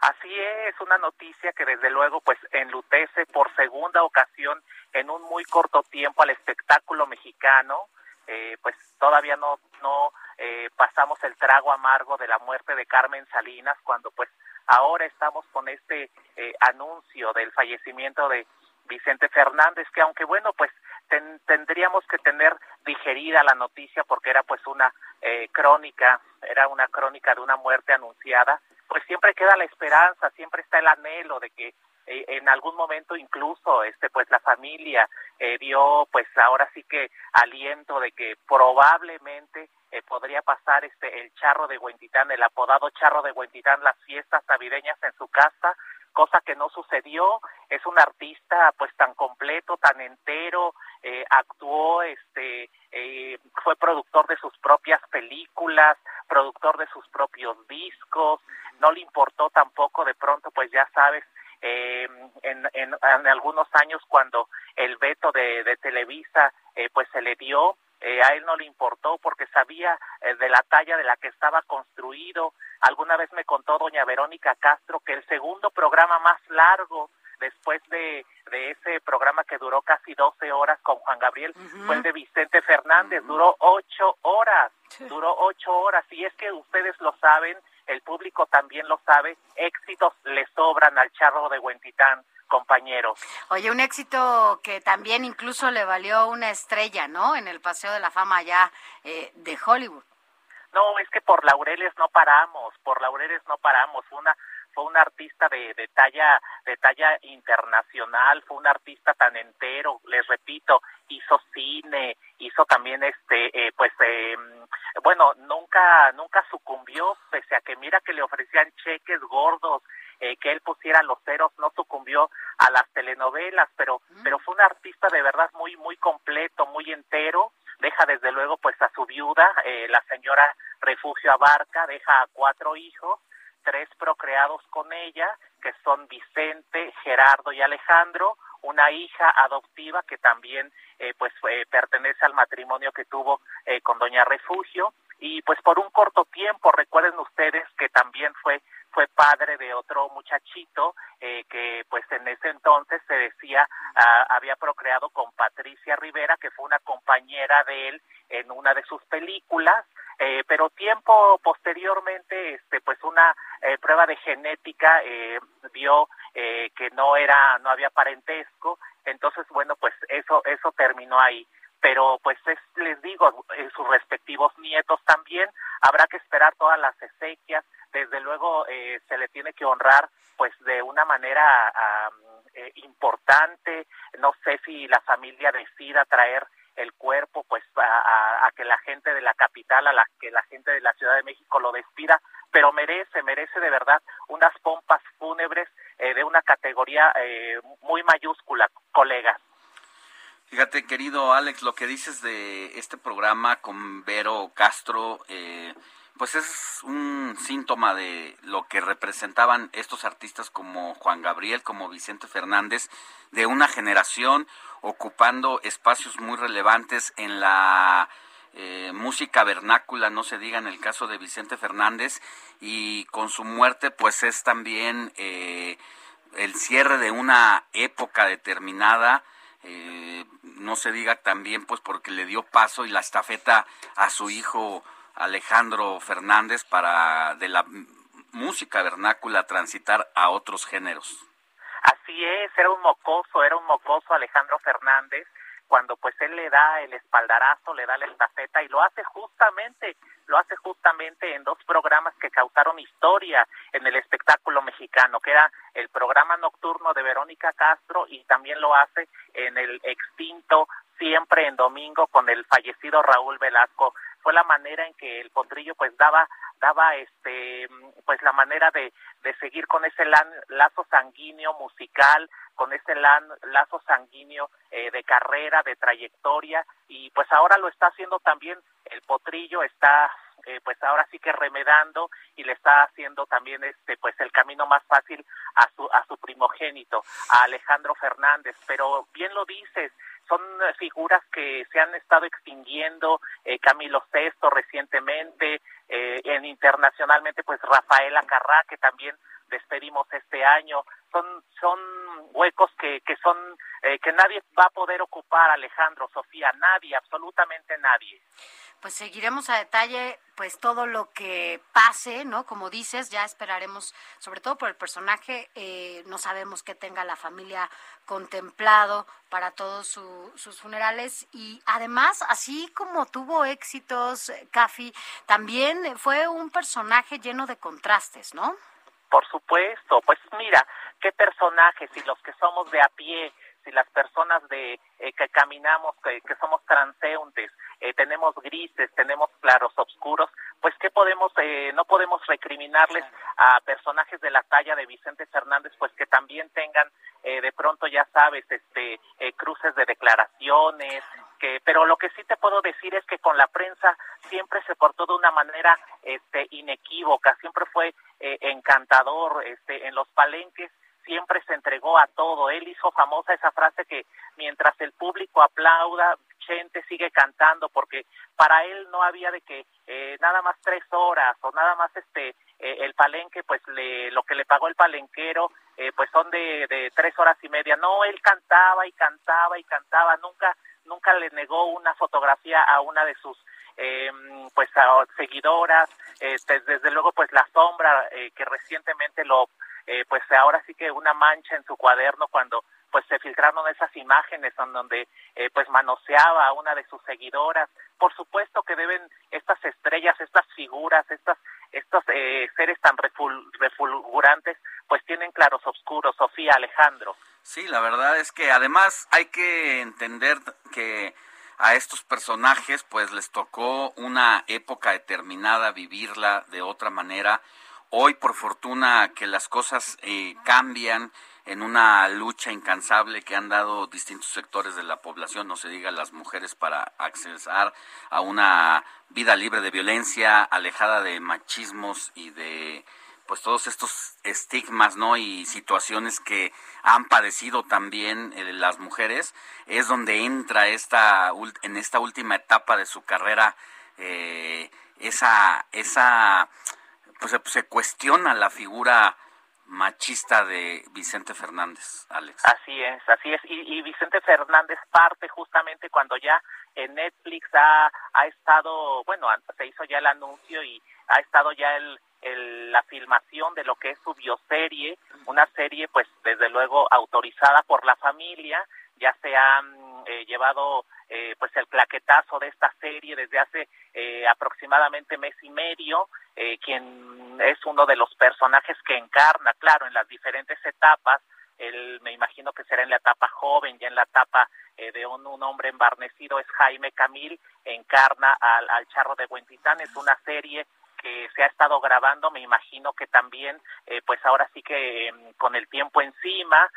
Así es, una noticia que desde luego pues enlutece por segunda ocasión en un muy corto tiempo al espectáculo mexicano. Pues todavía no pasamos el trago amargo de la muerte de Carmen Salinas, cuando pues ahora estamos con este anuncio del fallecimiento de Vicente Fernández, que aunque bueno pues tendríamos que tener digerida la noticia porque era pues una crónica de una muerte anunciada, pues siempre queda la esperanza, siempre está el anhelo de que en algún momento incluso pues la familia dio pues ahora sí que aliento de que probablemente podría pasar el charro de Huentitán, el apodado charro de Huentitán, las fiestas navideñas en su casa, cosa que no sucedió. Es un artista pues tan completo, tan entero, actuó, fue productor de sus propias películas, productor de sus propios discos, no le importó tampoco de pronto, pues ya sabes, en algunos años cuando el veto de Televisa pues se le dio, a él no le importó porque sabía de la talla de la que estaba construido. Alguna vez me contó doña Verónica Castro que el segundo programa más largo después de ese programa que duró casi 12 horas con Juan Gabriel, uh-huh, fue el de Vicente Fernández, uh-huh, duró ocho horas, y es que ustedes lo saben, el público también lo sabe, éxitos le sobran al charro de Huentitán, compañeros. Oye, un éxito que también incluso le valió una estrella, ¿no?, en el Paseo de la Fama allá de Hollywood. No, es que por laureles no paramos, fue un artista de talla internacional, fue un artista tan entero, les repito, hizo cine, hizo también nunca sucumbió, pese a que mira que le ofrecían cheques gordos, que él pusiera los ceros, no sucumbió a las telenovelas, pero fue un artista de verdad muy, muy completo, muy entero. Deja desde luego pues a su viuda, la señora Refugio Abarca, deja a 4 hijos, 3 procreados con ella, que son Vicente, Gerardo y Alejandro, una hija adoptiva que también pertenece al matrimonio que tuvo con doña Refugio, y pues por un corto tiempo, recuerden ustedes que también fue padre de otro muchachito que pues en ese entonces se decía había procreado con Patricia Rivera, que fue una compañera de él en una de sus películas, pero tiempo posteriormente pues una prueba de genética dio que no había parentesco, entonces bueno pues eso terminó ahí. Pero pues les digo, sus respectivos nietos también, habrá que esperar todas las exequias. Desde luego se le tiene que honrar pues de una manera importante. No sé si la familia decida traer el cuerpo pues a que la gente de la capital, que la gente de la Ciudad de México lo despida, pero merece de verdad unas pompas fúnebres de una categoría muy mayúscula, colegas. Fíjate, querido Alex, lo que dices de este programa con Vero Castro, pues es un síntoma de lo que representaban estos artistas como Juan Gabriel, como Vicente Fernández, de una generación ocupando espacios muy relevantes en la música vernácula, no se diga en el caso de Vicente Fernández, y con su muerte pues es también el cierre de una época determinada, no se diga también pues porque le dio paso y la estafeta a su hijo Alejandro Fernández para de la música vernácula transitar a otros géneros. Así es, era un mocoso Alejandro Fernández, cuando pues él le da el espaldarazo, le da la estafeta y lo hace justamente en dos programas que causaron historia en el espectáculo mexicano, que era el programa nocturno de Verónica Castro y también lo hace en el extinto Siempre en Domingo con el fallecido Raúl Velasco. Fue la manera en que el potrillo pues daba pues la manera de seguir con ese lazo sanguíneo musical, con ese lazo sanguíneo de carrera, de trayectoria, y pues ahora lo está haciendo también el potrillo, está pues ahora sí que remedando y le está haciendo también pues el camino más fácil a su primogénito, a Alejandro Fernández. Pero bien lo dices, son figuras que se han estado extinguiendo, Camilo VI recientemente, internacionalmente pues Rafael Acarrá, que también despedimos este año. Son huecos que nadie va a poder ocupar, Alejandro, Sofía, nadie, absolutamente nadie. Pues seguiremos a detalle pues todo lo que pase, ¿no? Como dices, ya esperaremos, sobre todo por el personaje, no sabemos qué tenga la familia contemplado para todos sus funerales. Y además, así como tuvo éxitos, Caffi, también fue un personaje lleno de contrastes, ¿no? Por supuesto, pues mira, qué personajes, y los que somos de a pie, y las personas que caminamos, que somos transeúntes, tenemos grises, tenemos claros oscuros, pues qué podemos, no podemos recriminarles a personajes de la talla de Vicente Fernández, pues que también tengan de pronto, ya sabes, cruces de declaraciones, pero lo que sí te puedo decir es que con la prensa siempre se portó de una manera inequívoca, siempre fue encantador, en los palenques siempre se entregó a todo. Él hizo famosa esa frase que mientras el público aplauda, gente sigue cantando, porque para él no había de que nada más 3 horas o nada más el palenque, pues lo que le pagó el palenquero pues son de 3 horas y media. No, él cantaba y cantaba y cantaba, nunca le negó una fotografía a una de sus pues a seguidoras. Desde luego pues La Sombra, que recientemente pues ahora sí que una mancha en su cuaderno cuando pues se filtraron esas imágenes en donde pues manoseaba a una de sus seguidoras. Por supuesto que deben estas estrellas, estas figuras, estos seres tan refulgurantes, pues tienen claros oscuros, Sofía, Alejandro. Sí, la verdad es que además hay que entender que a estos personajes pues les tocó una época determinada, vivirla de otra manera. Hoy, por fortuna, que las cosas cambian en una lucha incansable que han dado distintos sectores de la población, no se diga las mujeres, para accesar a una vida libre de violencia, alejada de machismos y de pues todos estos estigmas, ¿no? Y situaciones que han padecido también las mujeres, es donde entra en esta última etapa de su carrera pues se cuestiona la figura machista de Vicente Fernández, Alex. Así es, y Vicente Fernández parte justamente cuando ya en Netflix ha estado, bueno, se hizo ya el anuncio y ha estado ya la filmación de lo que es su bioserie, una serie pues desde luego autorizada por la familia. Ya se han llevado pues el claquetazo de esta serie desde hace aproximadamente mes y medio, quien es uno de los personajes que encarna, claro, en las diferentes etapas. Él, me imagino que será en la etapa joven, ya en la etapa de un hombre embarnecido, es Jaime Camil, encarna al Charro de Huentitán. Es una serie que se ha estado grabando, me imagino que también, pues ahora sí que con el tiempo encima,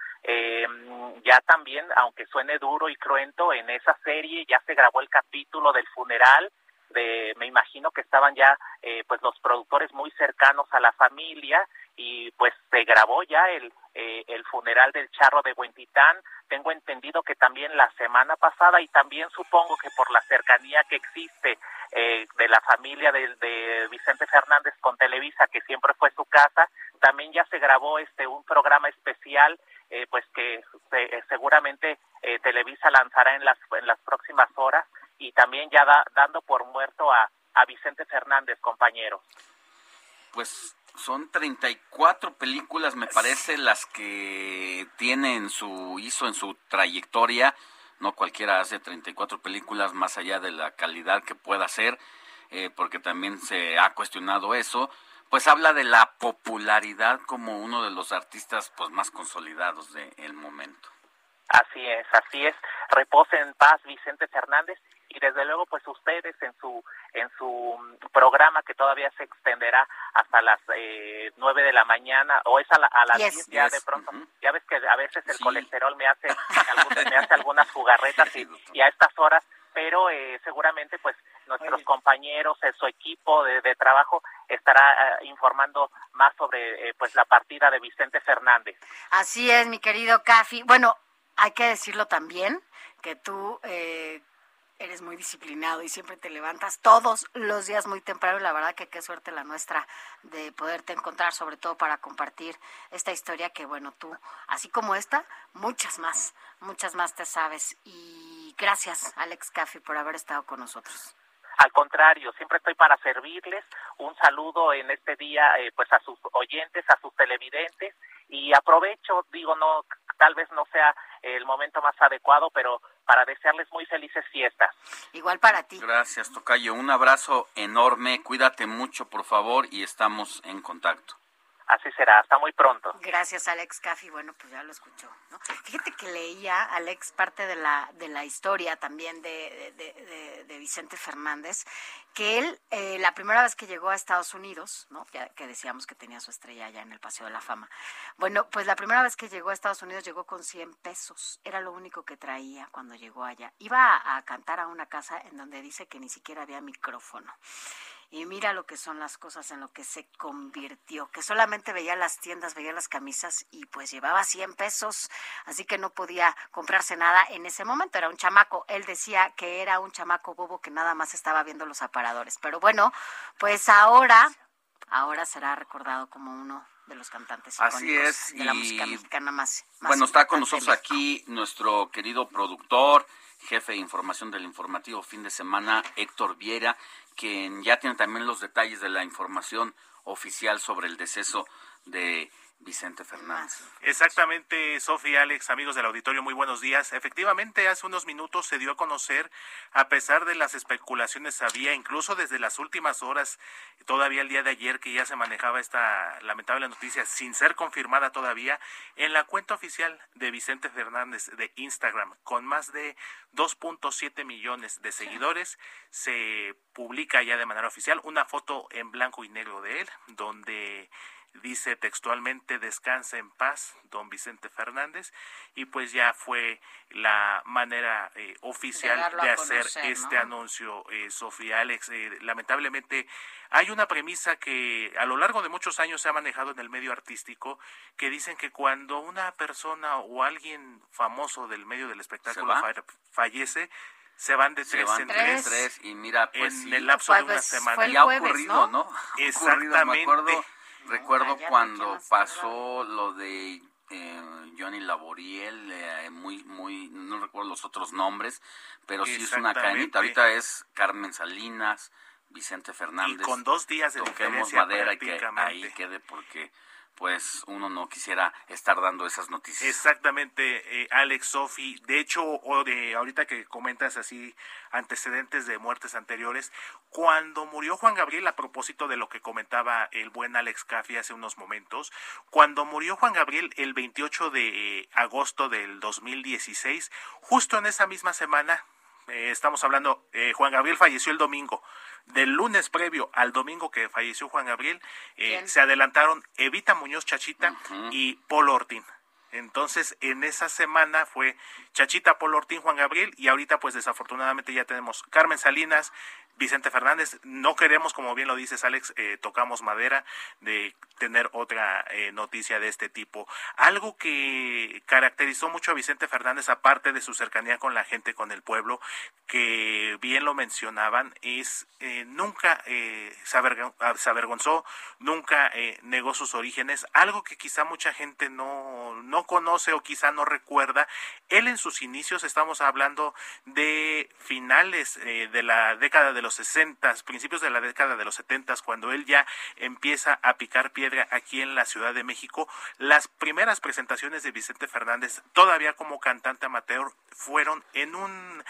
ya también, aunque suene duro y cruento, en esa serie ya se grabó el capítulo del funeral, me imagino que estaban ya pues los productores muy cercanos a la familia, y pues se grabó ya el funeral del charro de Huentitán. Tengo entendido que también la semana pasada, y también supongo que por la cercanía que existe de la familia de Vicente Fernández con Televisa, que siempre fue su casa, también ya se grabó un programa especial pues que seguramente Televisa lanzará en las próximas horas, y también ya dando por muerto a Vicente Fernández, compañeros. Pues son 34 películas, me parece, las que hizo en su trayectoria. No cualquiera hace 34 películas, más allá de la calidad que pueda hacer, porque también se ha cuestionado eso. Pues habla de la popularidad como uno de los artistas pues más consolidados del momento. Así es, repose en paz Vicente Fernández, y desde luego pues ustedes en su programa, que todavía se extenderá hasta las 9 de la mañana, o es a las 10, ya de pronto, ya ves que a veces el colesterol me hace algunas jugarretas y a estas horas, pero seguramente pues nuestros compañeros, su equipo de trabajo estará informando más sobre pues la partida de Vicente Fernández. Así es, mi querido Cafi. Bueno, hay que decirlo también que tú eres muy disciplinado y siempre te levantas todos los días muy temprano, y la verdad que qué suerte la nuestra de poderte encontrar, sobre todo para compartir esta historia que, bueno, tú, así como esta, muchas más te sabes. Y gracias, Alex Caffi, por haber estado con nosotros. Al contrario, siempre estoy para servirles. Un saludo en este día pues a sus oyentes, a sus televidentes, y aprovecho, digo, no, tal vez no sea el momento más adecuado, pero para desearles muy felices fiestas. Igual para ti. Gracias, tocayo. Un abrazo enorme. Cuídate mucho, por favor, y estamos en contacto. Así será. Hasta muy pronto. Gracias, Alex Caffi. Bueno, pues ya lo escuchó, ¿no? Fíjate que leía, Alex, parte de la historia también de Vicente Fernández, que él, la primera vez que llegó a Estados Unidos, ¿no? Ya que decíamos que tenía su estrella allá en el Paseo de la Fama. Bueno, pues la primera vez que llegó a Estados Unidos llegó con 100 pesos. Era lo único que traía cuando llegó allá. Iba a cantar a una casa en donde dice que ni siquiera había micrófono. Y mira lo que son las cosas en lo que se convirtió, que solamente veía las tiendas, veía las camisas, y pues llevaba 100 pesos, así que no podía comprarse nada en ese momento. Era un chamaco. Él decía que era un chamaco bobo que nada más estaba viendo los aparadores. Pero bueno, pues ahora será recordado como uno de los cantantes icónicos de la música mexicana más bueno, está con nosotros aquí nuestro querido productor, jefe de información del informativo fin de semana, Héctor Viera, quien ya tiene también los detalles de la información oficial sobre el deceso de Vicente Fernández. Exactamente, Sofía, Alex, amigos del auditorio, muy buenos días. Efectivamente, hace unos minutos se dio a conocer, a pesar de las especulaciones había, incluso desde las últimas horas, todavía el día de ayer, que ya se manejaba esta lamentable noticia, sin ser confirmada todavía, en la cuenta oficial de Vicente Fernández de Instagram, con más de 2.7 millones de seguidores, se publica ya de manera oficial una foto en blanco y negro de él, donde dice textualmente: descansa en paz, don Vicente Fernández. Y pues ya fue la manera oficial de hacer este anuncio, Sofía, Alex. Lamentablemente hay una premisa que a lo largo de muchos años se ha manejado en el medio artístico, que dicen que cuando una persona o alguien famoso del medio del espectáculo fallece, se van de tres en tres, y mira, pues en el lapso de una semana. Y ha ocurrido, ¿no? Exactamente. Recuerdo cuando pasó lo de Johnny Laboriel, muy no recuerdo los otros nombres, pero sí es una cadenita. Ahorita es Carmen Salinas, Vicente Fernández. Y con 2 días de diferencia prácticamente. Toquemos madera y que ahí quede, porque pues uno no quisiera estar dando esas noticias. Exactamente, Alex, Sofi. De hecho, ahorita que comentas así antecedentes de muertes anteriores, cuando murió Juan Gabriel, a propósito de lo que comentaba el buen Alex Caffi hace unos momentos, cuando murió Juan Gabriel el 28 de agosto del 2016, justo en esa misma semana, estamos hablando, Juan Gabriel falleció el domingo. Del lunes previo al domingo que falleció Juan Gabriel, se adelantaron Evita Muñoz Chachita y Paul Ortín. Entonces, en esa semana fue Chachita, Paul Ortín, Juan Gabriel, y ahorita pues desafortunadamente ya tenemos Carmen Salinas, Vicente Fernández. No queremos, como bien lo dices, Alex, tocamos madera de tener otra noticia de este tipo. Algo que caracterizó mucho a Vicente Fernández, aparte de su cercanía con la gente, con el pueblo, que bien lo mencionaban, es nunca se avergonzó, nunca negó sus orígenes, algo que quizá mucha gente no conoce o quizá no recuerda. Él en sus inicios, estamos hablando de finales de la década de los 60, principios de la década de los 70, cuando él ya empieza a picar piedra aquí en la Ciudad de México. Las primeras presentaciones de Vicente Fernández, todavía como cantante amateur, fueron en un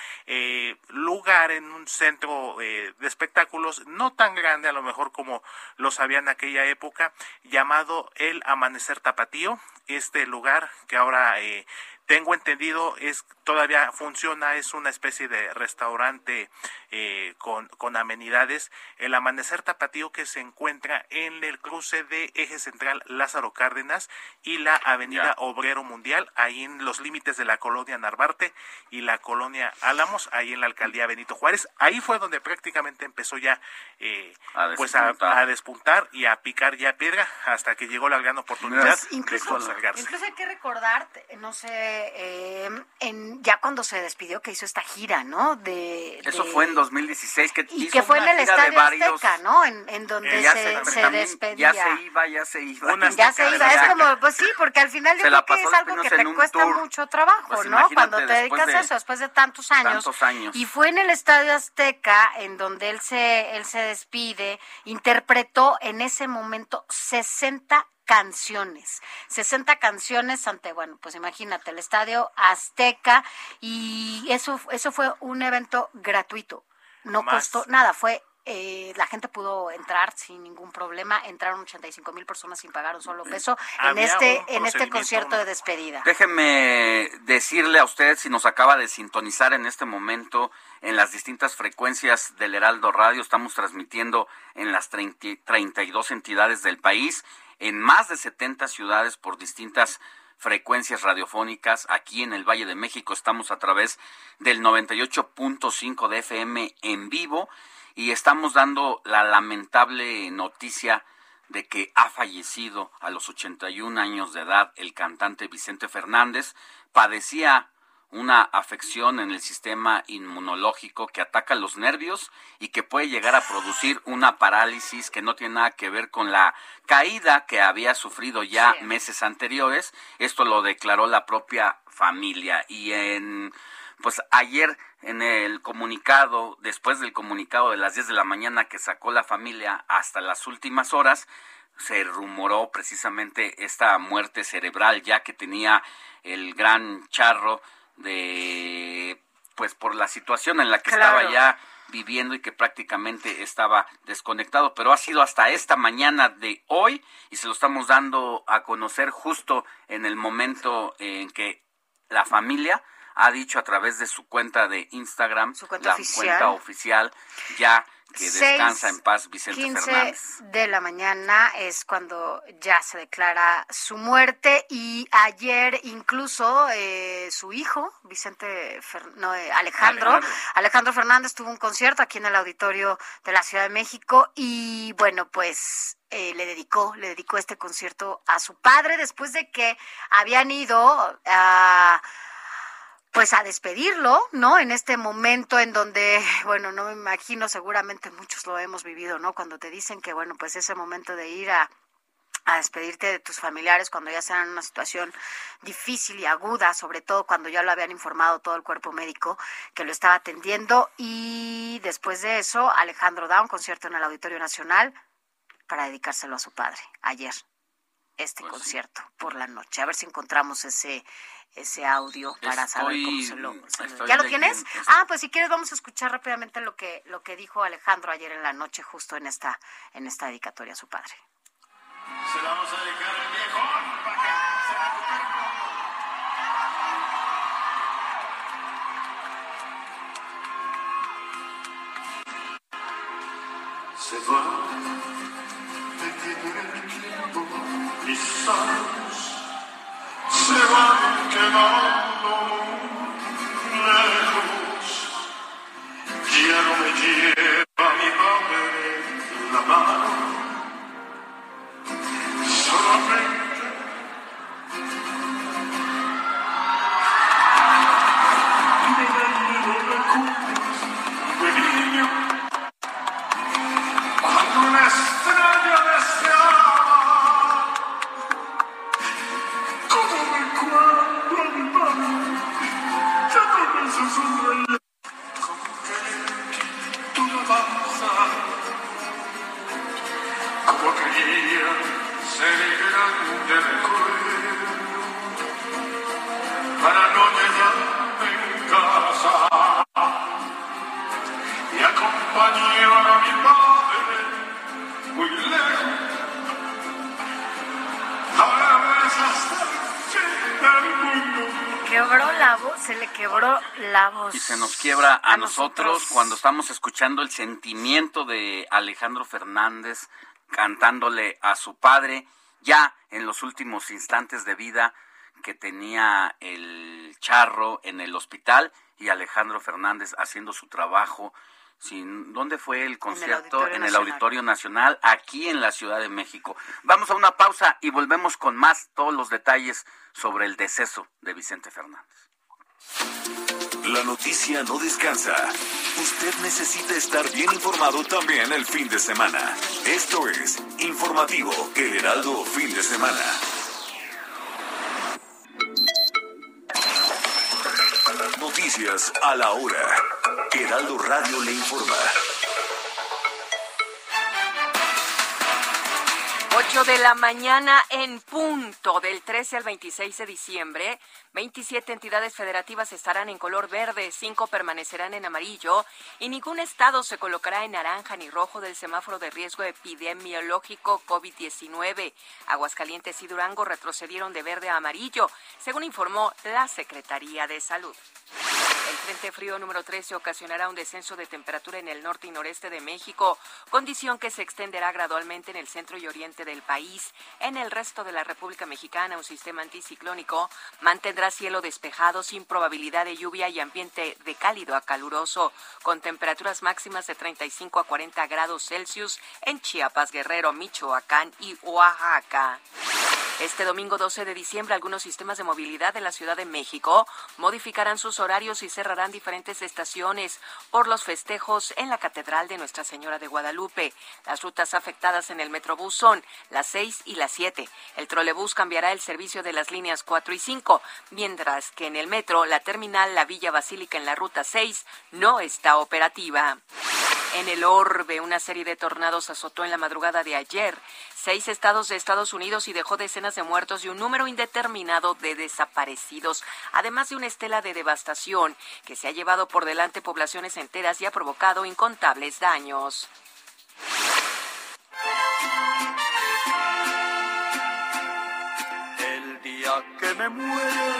lugar, en un centro de espectáculos, no tan grande a lo mejor como lo sabía en aquella época, llamado El Amanecer Tapatío. Este lugar que ahora tengo entendido es todavía funciona, es una especie de restaurante con amenidades, El Amanecer Tapatío, que se encuentra en el cruce de Eje Central Lázaro Cárdenas y la Avenida Obrero Mundial, ahí en los límites de la colonia Narvarte y la colonia Álamos, ahí en la alcaldía Benito Juárez. Ahí fue donde prácticamente empezó ya a despuntar y a picar ya piedra, hasta que llegó la gran oportunidad de consagrarse. Incluso hay que recordar, no sé, ya cuando se despidió, que hizo esta gira, ¿no? Eso fue en 2016, que y hizo que fue una en el Estadio Azteca, ¿no? En donde se despedía. Ya se iba. Es como, pues sí, porque al final yo creo que es algo que te cuesta mucho trabajo, pues, ¿no? Cuando te dedicas a eso, después de tantos años. Y fue en el Estadio Azteca en donde él se despide, interpretó en ese momento 60 canciones ante, bueno, pues imagínate, el Estadio Azteca, y eso fue un evento gratuito, no costó nada, fue la gente pudo entrar sin ningún problema, entraron 85,000 personas sin pagar un solo peso en este concierto de despedida. Déjenme decirle a usted, si nos acaba de sintonizar en este momento en las distintas frecuencias del Heraldo Radio, estamos transmitiendo en las 32 entidades del país, en más de 70 ciudades por distintas frecuencias radiofónicas. Aquí en el Valle de México estamos a través del 98.5 de FM en vivo, y estamos dando la lamentable noticia de que ha fallecido a los 81 años de edad el cantante Vicente Fernández. Padecía una afección en el sistema inmunológico que ataca los nervios y que puede llegar a producir una parálisis que no tiene nada que ver con la caída que había sufrido ya meses anteriores. Esto lo declaró la propia familia. Y ayer en el comunicado, después del comunicado de las 10 de la mañana que sacó la familia hasta las últimas horas, se rumoró precisamente esta muerte cerebral, ya que tenía el gran charro por la situación en la que estaba ya viviendo y que prácticamente estaba desconectado, pero ha sido hasta esta mañana de hoy y se lo estamos dando a conocer justo en el momento en que la familia ha dicho a través de su cuenta de Instagram, su cuenta oficial, ya que descansa en paz Vicente Fernández. 15 de la mañana es cuando ya se declara su muerte, y ayer incluso su hijo, Alejandro Fernández, tuvo un concierto aquí en el auditorio de la Ciudad de México y bueno, pues le dedicó este concierto a su padre después de que habían ido a... pues a despedirlo, ¿no? En este momento en donde, bueno, no me imagino, seguramente muchos lo hemos vivido, ¿no? Cuando te dicen que, bueno, pues ese momento de ir a despedirte de tus familiares cuando ya están en una situación difícil y aguda, sobre todo cuando ya lo habían informado todo el cuerpo médico que lo estaba atendiendo. Y después de eso, Alejandro da un concierto en el Auditorio Nacional para dedicárselo a su padre ayer. Concierto por la noche. A ver si encontramos ese audio para saber cómo se lo... ¿Ya lo tienes? Pues si quieres vamos a escuchar rápidamente lo que dijo Alejandro ayer en la noche, justo en esta dedicatoria a su padre. Se la vamos a dedicar al viejo para que se recupere pronto. Se va, me tiene el tiempo. Mis años se van quedando lejos, ya no me lleva de recorrer para no quedarme en casa y acompañar a mi madre muy lejos, a veces hasta el fin del mundo. Quebró la voz, se le quebró la voz. Y se nos quiebra a nosotros cuando estamos escuchando el sentimiento de Alejandro Fernández cantándole a su padre ya en los últimos instantes de vida que tenía el charro en el hospital y Alejandro Fernández haciendo su trabajo. ¿Dónde fue el concierto? En el Auditorio Nacional, aquí en la Ciudad de México. Vamos a una pausa y volvemos con más, todos los detalles sobre el deceso de Vicente Fernández. La noticia no descansa. Usted necesita estar bien informado también el fin de semana. Esto es Informativo El Heraldo Fin de Semana. Noticias a la hora. Heraldo Radio le informa. 8 de la mañana en punto. Del 13 al 26 de diciembre, 27 entidades federativas estarán en color verde, 5 permanecerán en amarillo y ningún estado se colocará en naranja ni rojo del semáforo de riesgo epidemiológico COVID-19. Aguascalientes y Durango retrocedieron de verde a amarillo, según informó la Secretaría de Salud. El Frente Frío número 13 ocasionará un descenso de temperatura en el norte y noreste de México, condición que se extenderá gradualmente en el centro y oriente del país. En el resto de la República Mexicana, un sistema anticiclónico mantendrá cielo despejado sin probabilidad de lluvia y ambiente de cálido a caluroso, con temperaturas máximas de 35 a 40 grados Celsius en Chiapas, Guerrero, Michoacán y Oaxaca. Este domingo 12 de diciembre, algunos sistemas de movilidad de la Ciudad de México modificarán sus horarios y cerrarán diferentes estaciones por los festejos en la Catedral de Nuestra Señora de Guadalupe. Las rutas afectadas en el Metrobús son las 6 y las 7. El trolebús cambiará el servicio de las líneas 4 y 5, mientras que en el metro, la terminal La Villa Basílica en la ruta 6 no está operativa. En el orbe, una serie de tornados azotó en la madrugada de ayer 6 estados de Estados Unidos y dejó decenas de muertos y un número indeterminado de desaparecidos, además de una estela de devastación que se ha llevado por delante poblaciones enteras y ha provocado incontables daños. El día que me muera,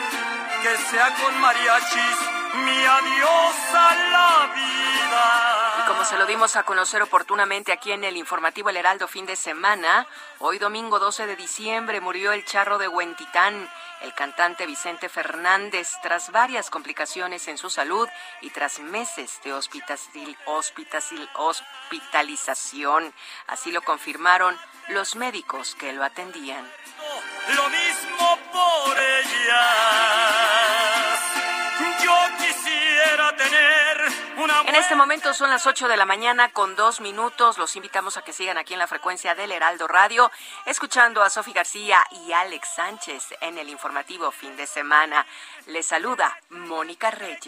que sea con mariachis, mi adiós a la vida. Como se lo dimos a conocer oportunamente aquí en el Informativo El Heraldo Fin de Semana, hoy domingo 12 de diciembre murió el charro de Huentitán, el cantante Vicente Fernández, tras varias complicaciones en su salud y tras meses de hospitalización. Así lo confirmaron los médicos que lo atendían. Lo mismo por ellas. Yo quisiera tener. En este momento son las 8 de la mañana con 2 minutos. Los invitamos a que sigan aquí en la frecuencia del Heraldo Radio, escuchando a Sofi García y Alex Sánchez en el Informativo Fin de Semana. Les saluda Mónica Reyes.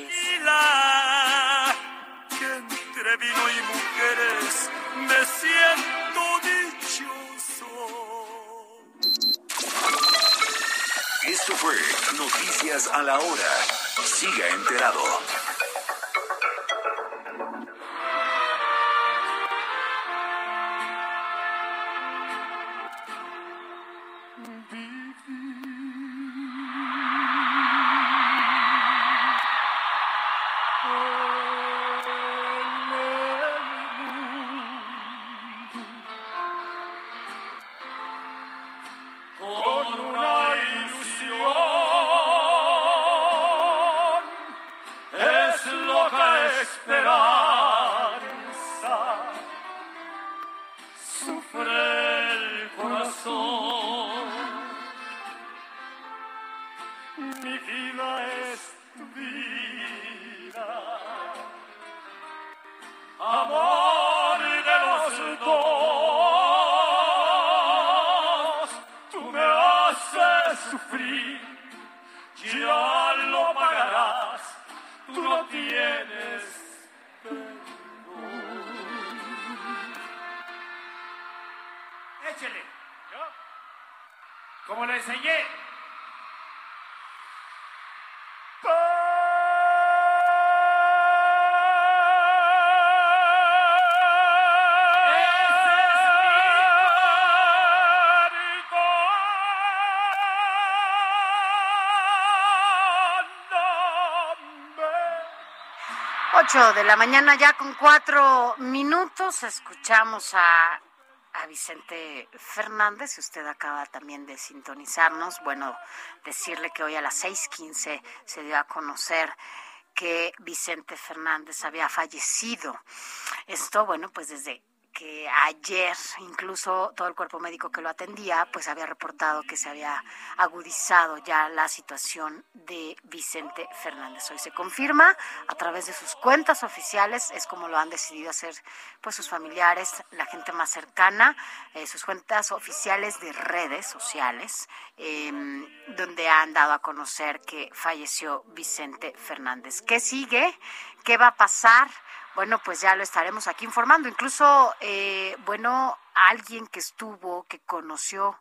Que entre vino y mujeres me siento dichoso. Esto fue Noticias a la Hora. Siga enterado. como le enseñé. De la mañana ya con 4 minutos, escuchamos a Vicente Fernández. Si usted acaba también de sintonizarnos, bueno, decirle que hoy a las 6:15 se dio a conocer que Vicente Fernández había fallecido. Esto, bueno, pues desde que ayer incluso todo el cuerpo médico que lo atendía pues había reportado que se había agudizado ya la situación de Vicente Fernández. Hoy se confirma a través de sus cuentas oficiales, es como lo han decidido hacer pues sus familiares, la gente más cercana, sus cuentas oficiales de redes sociales, donde han dado a conocer que falleció Vicente Fernández. ¿Qué sigue? ¿Qué va a pasar? Bueno, pues ya lo estaremos aquí informando. Incluso, bueno, alguien que estuvo, que conoció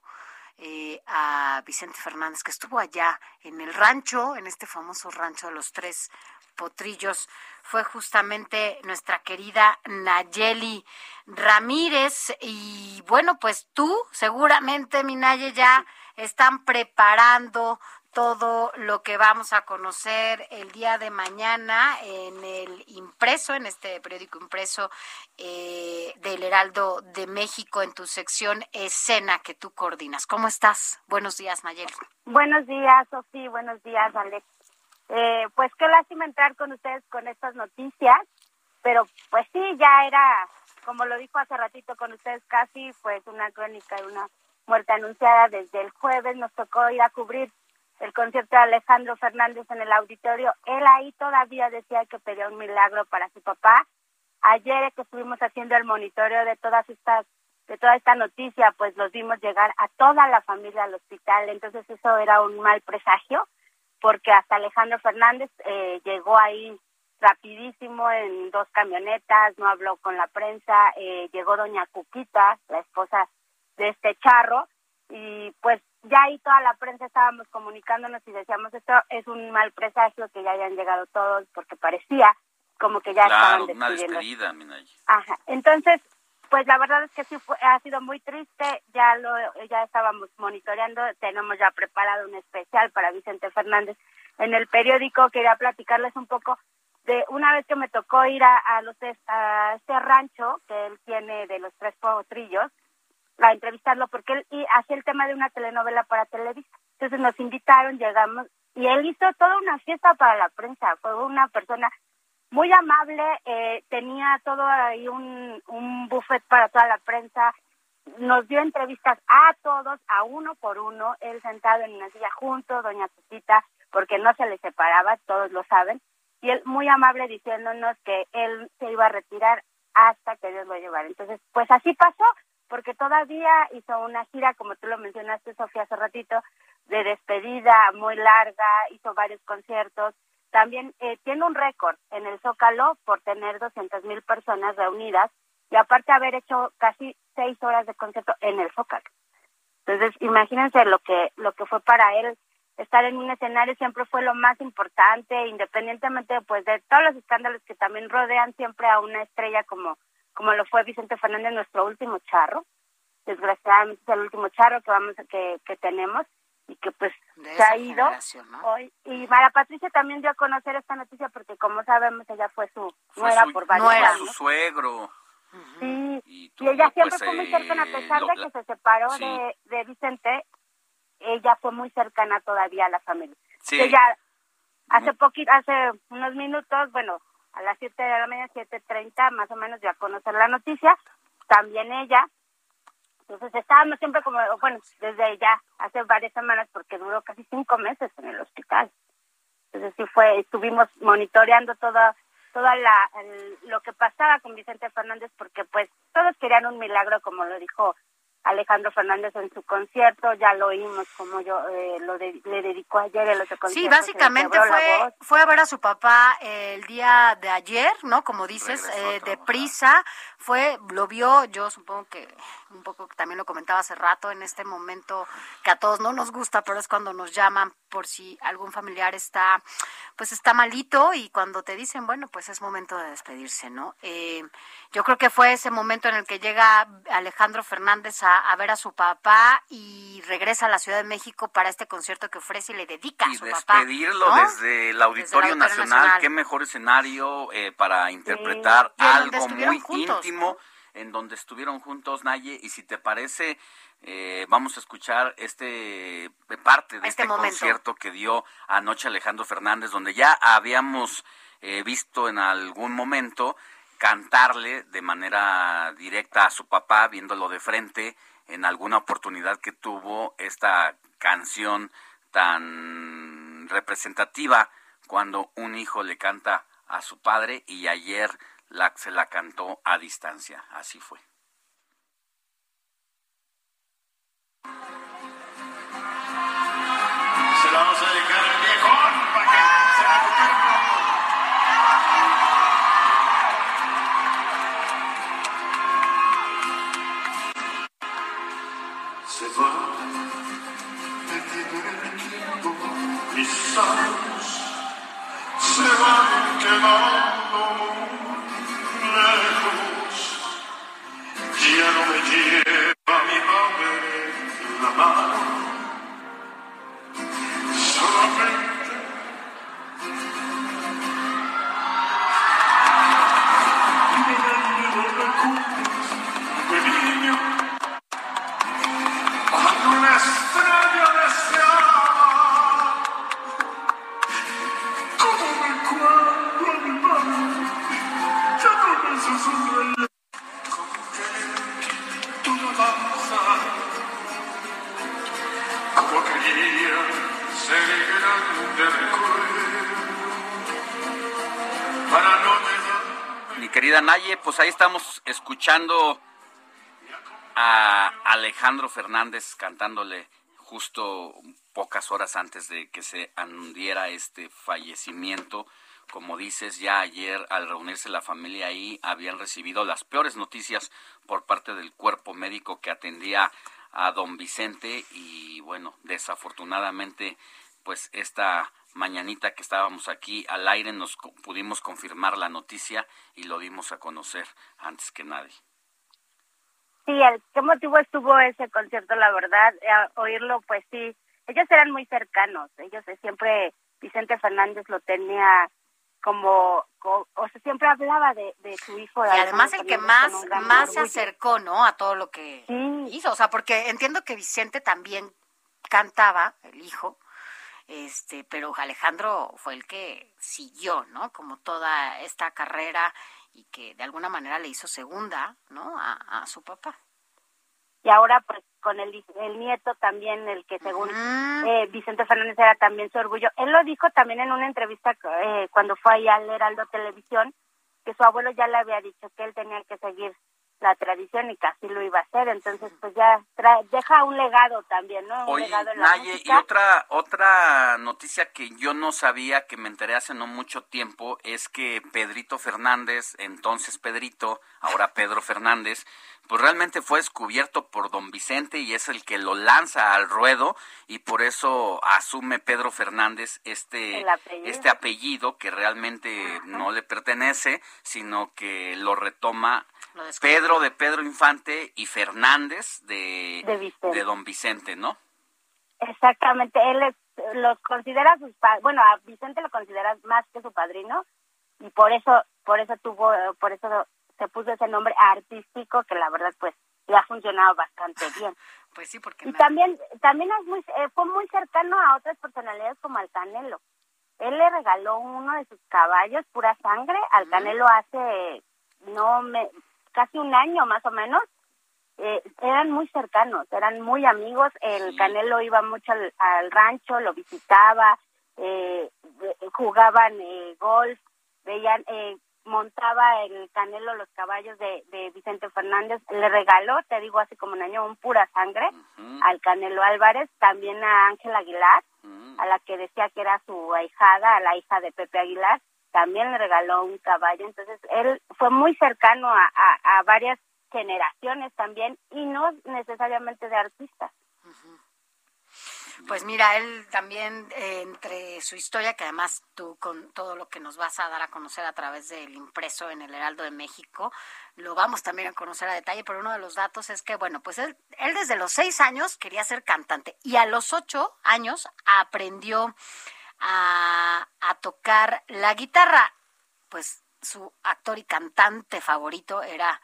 a Vicente Fernández, que estuvo allá en el rancho, en este famoso rancho de Los Tres Potrillos, fue justamente nuestra querida Nayeli Ramírez. Y bueno, pues tú, seguramente, mi Naye, ya están preparando todo lo que vamos a conocer el día de mañana en el impreso, en este periódico impreso del Heraldo de México, en tu sección Escena que tú coordinas. ¿Cómo estás? Buenos días, Nayeli. Buenos días, Sofía. Buenos días, Alex. Pues qué lástima entrar con ustedes con estas noticias, pero pues sí, ya era, como lo dijo hace ratito con ustedes casi, pues una crónica de una muerte anunciada desde el jueves. Nos tocó ir a cubrir el concierto de Alejandro Fernández en el auditorio. Él ahí todavía decía que pedía un milagro para su papá. Ayer que estuvimos haciendo el monitoreo de toda esta noticia, pues los vimos llegar a toda la familia al hospital. Entonces eso era un mal presagio, porque hasta Alejandro Fernández llegó ahí rapidísimo en 2 camionetas, no habló con la prensa. Llegó doña Cuquita, la esposa de este charro, y pues ya ahí toda la prensa estábamos comunicándonos y decíamos, esto es un mal presagio que ya hayan llegado todos, porque parecía como que ya estaban despidiendo. Claro, una despedida, Minay. Ajá, entonces, pues la verdad es que sí ha sido muy triste, ya estábamos monitoreando, tenemos ya preparado un especial para Vicente Fernández en el periódico. Quería platicarles un poco de una vez que me tocó ir a este rancho que él tiene de Los Tres Potrillos, a entrevistarlo, porque él hacía el tema de una telenovela para Televisa. Entonces nos invitaron, llegamos, y él hizo toda una fiesta para la prensa. Fue una persona muy amable, tenía todo ahí un buffet para toda la prensa, nos dio entrevistas a todos, a uno por uno, él sentado en una silla junto, doña Cutita, porque no se le separaba, todos lo saben, y él muy amable diciéndonos que él se iba a retirar hasta que Dios lo llevara. Entonces, pues así pasó, porque todavía hizo una gira, como tú lo mencionaste, Sofía, hace ratito, de despedida muy larga, hizo varios conciertos. También tiene un récord en el Zócalo por tener 200,000 personas reunidas y aparte haber hecho casi 6 horas de concierto en el Zócalo. Entonces, imagínense lo que fue para él estar en un escenario. Siempre fue lo más importante, independientemente pues de todos los escándalos que también rodean siempre a una estrella como lo fue Vicente Fernández, nuestro último charro. Desgraciadamente es el último charro que tenemos y que pues se ha ido hoy. Y Mara Patricia también dio a conocer esta noticia porque, como sabemos, ella fue su nuera por varios años. Su suegro. Sí, y ella siempre fue muy cercana, a pesar de que se separó de Vicente, ella fue muy cercana todavía a la familia. Sí. Ella hace unos minutos, bueno, a las 7 de la mañana, 7:30, más o menos, ya conocer la noticia, también ella. Entonces estábamos siempre como, bueno, desde ya hace varias semanas, porque duró casi 5 meses en el hospital. Entonces sí fue, estuvimos monitoreando todo lo que pasaba con Vicente Fernández, porque pues todos querían un milagro, como lo dijo Alejandro Fernández en su concierto, ya lo oímos como yo le dedicó ayer el otro concierto. Sí, básicamente fue a ver a su papá el día de ayer, ¿no? Como dices, deprisa, lo vio, yo supongo que un poco también lo comentaba hace rato, en este momento que a todos no nos gusta, pero es cuando nos llaman por si algún familiar está malito y cuando te dicen, bueno, pues es momento de despedirse, ¿no? Yo creo que fue ese momento en el que llega Alejandro Fernández a ver a su papá y regresa a la Ciudad de México para este concierto que ofrece y le dedica a su papá. Y despedirlo, ¿no? Desde el Auditorio Nacional, qué mejor escenario para interpretar algo muy íntimo, en donde estuvieron juntos, Naye, y si te parece, vamos a escuchar parte de este concierto que dio anoche Alejandro Fernández, donde ya habíamos visto en algún momento cantarle de manera directa a su papá, viéndolo de frente, en alguna oportunidad que tuvo esta canción tan representativa, cuando un hijo le canta a su padre, y ayer se la cantó a distancia, así fue. Se la vamos a dedicar al viejón para que se la toque pronto. Se va metido en el tiempo, mis años se van quedando lejos, ya no me lleva mi madre en la mano, solamente me dan los recuerdos de niño, cuando una estrella deseaba, como recuerdo a mi padre. Como que tú no avanzas, como quería ser grande recuerdo para no dejar. Mi querida Naye, pues ahí estamos escuchando a Alejandro Fernández cantándole justo pocas horas antes de que se anunciara este fallecimiento. Como dices, ya ayer al reunirse la familia ahí habían recibido las peores noticias por parte del cuerpo médico que atendía a don Vicente y bueno, desafortunadamente pues esta mañanita que estábamos aquí al aire nos pudimos confirmar la noticia y lo dimos a conocer antes que nadie. Sí, ¿qué motivo estuvo ese concierto? La verdad, oírlo pues sí, ellos eran muy cercanos, siempre Vicente Fernández lo tenía como siempre hablaba de su hijo. Y además el que más se acercó, ¿no? A todo lo que hizo, porque entiendo que Vicente también cantaba, el hijo, pero Alejandro fue el que siguió, ¿no? Como toda esta carrera y que de alguna manera le hizo segunda, ¿no? A su papá. Y ahora pues con el nieto también, el que según Vicente Fernández era también su orgullo. Él lo dijo también en una entrevista cuando fue allá al Heraldo Televisión, que su abuelo ya le había dicho que él tenía que seguir la tradición y casi lo iba a hacer. Entonces pues ya deja un legado también, ¿no? Oye, legado en la música. Y otra noticia que yo no sabía, que me enteré hace no mucho tiempo, es que Pedrito Fernández, entonces Pedrito, ahora Pedro Fernández, pues realmente fue descubierto por don Vicente y es el que lo lanza al ruedo y por eso asume Pedro Fernández este apellido que realmente no le pertenece, sino que lo retoma Pedro de Pedro Infante y Fernández de don Vicente, ¿no? Exactamente, los considera sus padres, bueno, a Vicente lo considera más que su padrino y por eso se puso ese nombre artístico que la verdad pues le ha funcionado bastante bien. Pues sí, porque... Y también es fue muy cercano a otras personalidades como al Canelo. Él le regaló uno de sus caballos, pura sangre, al Canelo hace casi un año más o menos. Eran muy cercanos, eran muy amigos. El Canelo iba mucho al rancho, lo visitaba, jugaban golf, veían... montaba el Canelo los caballos de Vicente Fernández, le regaló, te digo así como un año, un pura sangre al Canelo Álvarez, también a Ángel Aguilar, a la que decía que era su ahijada, a la hija de Pepe Aguilar, también le regaló un caballo. Entonces él fue muy cercano a varias generaciones también, y no necesariamente de artistas. Pues mira, él también, entre su historia, que además tú con todo lo que nos vas a dar a conocer a través del impreso en el Heraldo de México, lo vamos también a conocer a detalle, pero uno de los datos es que, bueno, pues él desde los 6 años quería ser cantante y a los 8 años aprendió a tocar la guitarra. Pues su actor y cantante favorito era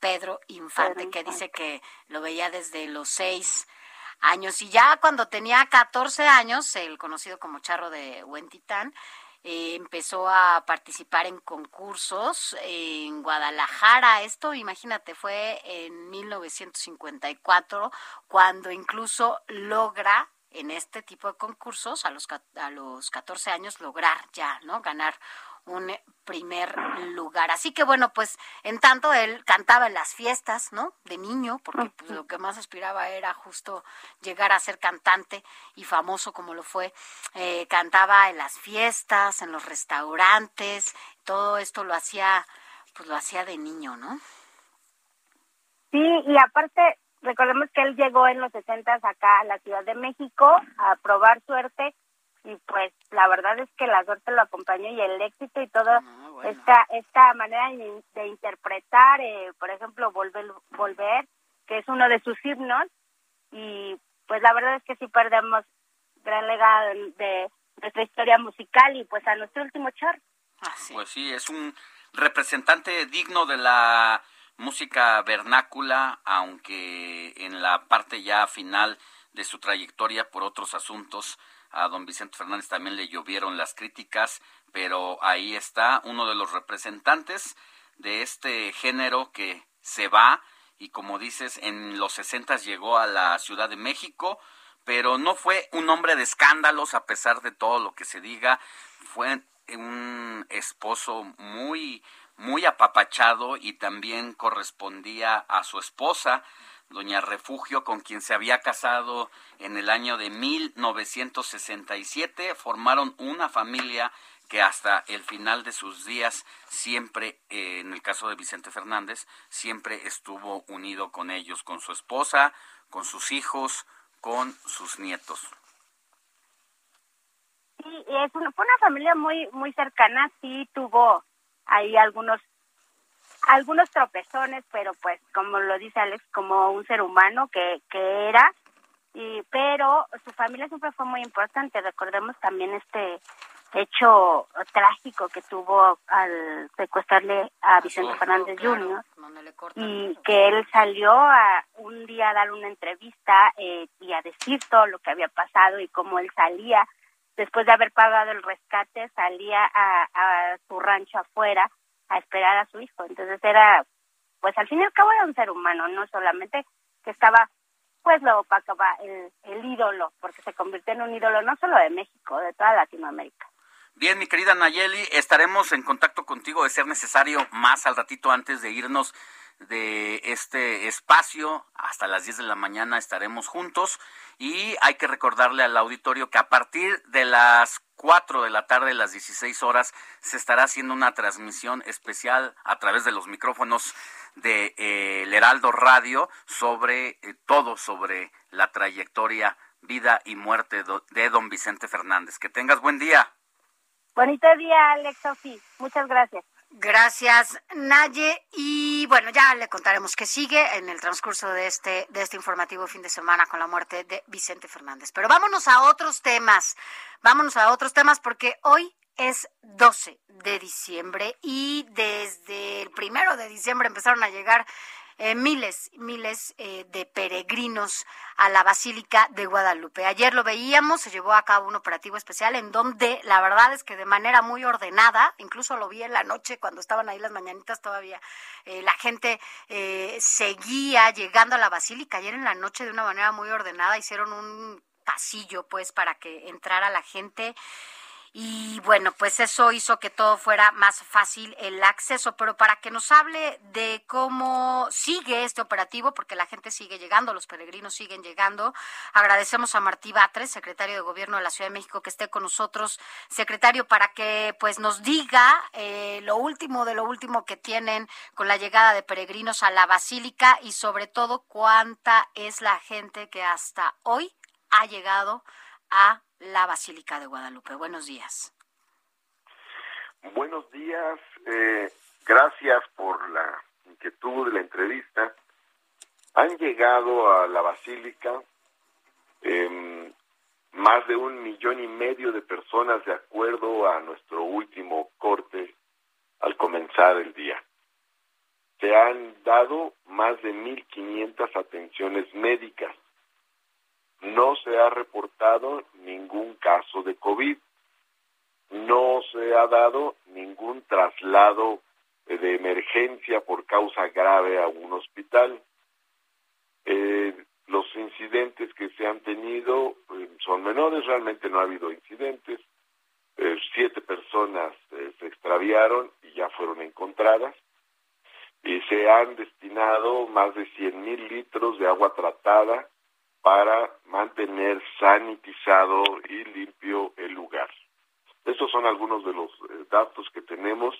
Pedro Infante, que dice que lo veía desde los 6 años, y ya cuando tenía 14 años, el conocido como Charro de Huentitán, empezó a participar en concursos en Guadalajara. Esto, imagínate, fue en 1954, cuando incluso logra en este tipo de concursos a los 14 años lograr ya, ¿no?, ganar un primer lugar. Así que bueno, pues en tanto él cantaba en las fiestas, ¿no?, de niño, porque pues lo que más aspiraba era justo llegar a ser cantante y famoso como lo fue. Cantaba en las fiestas, en los restaurantes, todo esto lo hacía de niño, ¿no? Sí, y aparte recordemos que él llegó en los 60s acá a la Ciudad de México a probar suerte. Y pues la verdad es que la suerte lo acompañó y el éxito y todo, bueno. esta manera de interpretar, por ejemplo, Volver, que es uno de sus himnos, y pues la verdad es que sí perdemos gran legado de nuestra historia musical y pues a nuestro último Charro. Pues sí, es un representante digno de la música vernácula, aunque en la parte ya final de su trayectoria por otros asuntos, a don Vicente Fernández también le llovieron las críticas, pero ahí está uno de los representantes de este género que se va, y como dices, en los 60s llegó a la Ciudad de México, pero no fue un hombre de escándalos a pesar de todo lo que se diga. Fue un esposo muy, muy apapachado, y también correspondía a su esposa, doña Refugio, con quien se había casado en el año de 1967, formaron una familia que hasta el final de sus días siempre, en el caso de Vicente Fernández, siempre estuvo unido con ellos, con su esposa, con sus hijos, con sus nietos. Sí, fue una familia muy, muy cercana, sí tuvo ahí algunos tropezones, pero pues como lo dice Alex, como un ser humano que era, pero su familia siempre fue muy importante. Recordemos también este hecho trágico que tuvo al secuestrarle a Vicente Fernández Jr. y que él salió a un día a dar una entrevista y a decir todo lo que había pasado y cómo él salía, después de haber pagado el rescate, salía a su rancho afuera a esperar a su hijo. Entonces era, pues al fin y al cabo era un ser humano, no solamente que estaba, pues lo opacaba el ídolo, porque se convirtió en un ídolo no solo de México, de toda Latinoamérica. Bien, mi querida Nayeli, estaremos en contacto contigo de ser necesario más al ratito antes de irnos de este espacio. Hasta las 10 de la mañana estaremos juntos, y hay que recordarle al auditorio que a partir de las 4 de la tarde, las 16 horas, se estará haciendo una transmisión especial a través de los micrófonos de el Heraldo Radio sobre la trayectoria, vida y muerte de don Vicente Fernández. Que tengas buen día. Bonito día, Alex, Sofi. Muchas gracias. Gracias, Naye. Y bueno, ya le contaremos qué sigue en el transcurso de este informativo fin de semana con la muerte de Vicente Fernández. Pero vámonos a otros temas, porque hoy es 12 de diciembre y desde el 1 de diciembre empezaron a llegar miles de peregrinos a la Basílica de Guadalupe. Ayer lo veíamos, se llevó a cabo un operativo especial en donde la verdad es que de manera muy ordenada, incluso lo vi en la noche cuando estaban ahí las mañanitas todavía, la gente seguía llegando a la Basílica. Ayer en la noche, de una manera muy ordenada, hicieron un pasillo pues para que entrara la gente. Y bueno, pues eso hizo que todo fuera más fácil el acceso. Pero para que nos hable de cómo sigue este operativo, porque la gente sigue llegando, los peregrinos siguen llegando, agradecemos a Martí Batres, secretario de Gobierno de la Ciudad de México, que esté con nosotros. Secretario, para que pues nos diga lo último de lo último que tienen con la llegada de peregrinos a la Basílica y sobre todo cuánta es la gente que hasta hoy ha llegado a la Basílica de Guadalupe. Buenos días. Buenos días. Gracias por la inquietud de la entrevista. Han llegado a la Basílica más de 1,5 millones de personas, de acuerdo a nuestro último corte al comenzar el día. Se han dado más de 1,500 atenciones médicas. No se ha reportado ningún caso de COVID, no se ha dado ningún traslado de emergencia por causa grave a un hospital. Los incidentes que se han tenido son menores, realmente no ha habido incidentes. 7 personas se extraviaron y ya fueron encontradas. Y se han destinado más de 100,000 litros de agua tratada para mantener sanitizado y limpio el lugar. Estos son algunos de los datos que tenemos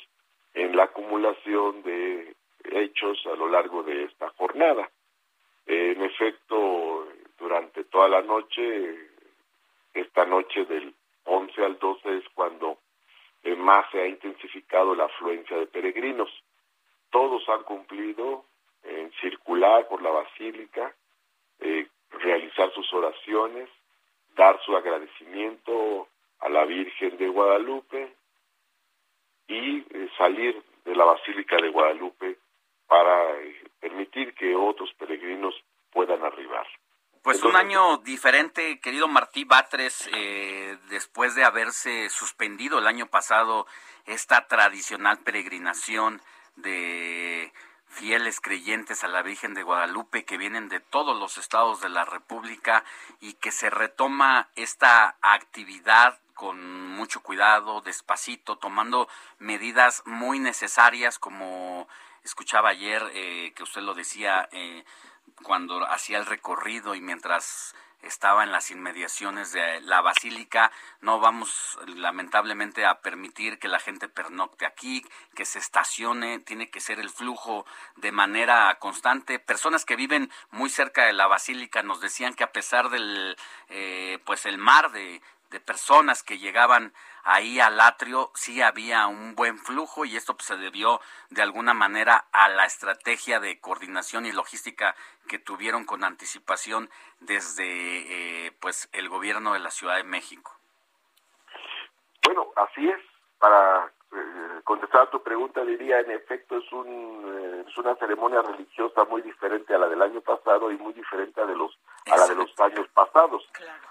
en la acumulación de hechos a lo largo de esta jornada. En efecto, durante toda la noche, esta noche del 11 al 12 es cuando más se ha intensificado la afluencia de peregrinos. Todos han cumplido en circular por la Basílica, realizar sus oraciones, dar su agradecimiento a la Virgen de Guadalupe y salir de la Basílica de Guadalupe para permitir que otros peregrinos puedan arribar. Pues entonces, un año diferente, querido Martí Batres, después de haberse suspendido el año pasado esta tradicional peregrinación de fieles creyentes a la Virgen de Guadalupe que vienen de todos los estados de la República, y que se retoma esta actividad con mucho cuidado, despacito, tomando medidas muy necesarias, como escuchaba ayer que usted lo decía cuando hacía el recorrido y mientras estaba en las inmediaciones de la Basílica. No vamos lamentablemente a permitir que la gente pernocte aquí, que se estacione, tiene que ser el flujo de manera constante. Personas que viven muy cerca de la Basílica nos decían que a pesar del pues el mar de personas que llegaban ahí al atrio, sí había un buen flujo, y esto pues se debió de alguna manera a la estrategia de coordinación y logística que tuvieron con anticipación desde pues el gobierno de la Ciudad de México. Bueno, así es. Para contestar a tu pregunta, diría, en efecto, es una ceremonia religiosa muy diferente a la del año pasado y muy diferente a la de los años pasados. Claro.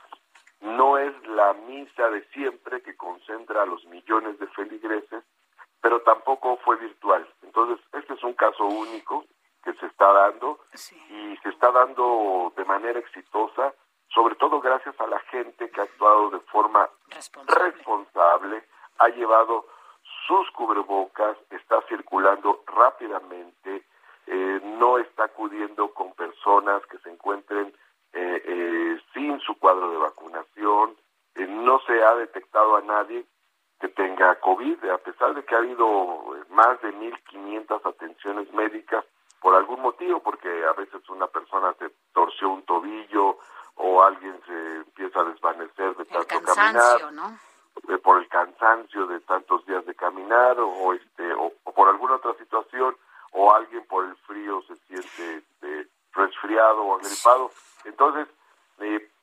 No es la misa de siempre que concentra a los millones de feligreses, pero tampoco fue virtual. Entonces, este es un caso único que se está dando, sí, y se está dando de manera exitosa, sobre todo gracias a la gente que ha actuado de forma responsable, ha llevado sus cubrebocas, está circulando rápidamente, no está acudiendo con personas que se encuentren sin su cuadro de vacunación. No se ha detectado a nadie que tenga COVID, a pesar de que ha habido más de 1,500 atenciones médicas por algún motivo, porque a veces una persona se torció un tobillo o alguien se empieza a desvanecer de tanto caminar, ¿no? Por el cansancio de tantos días de caminar, o por alguna otra situación, o alguien por el frío se siente resfriado o agripado. Entonces,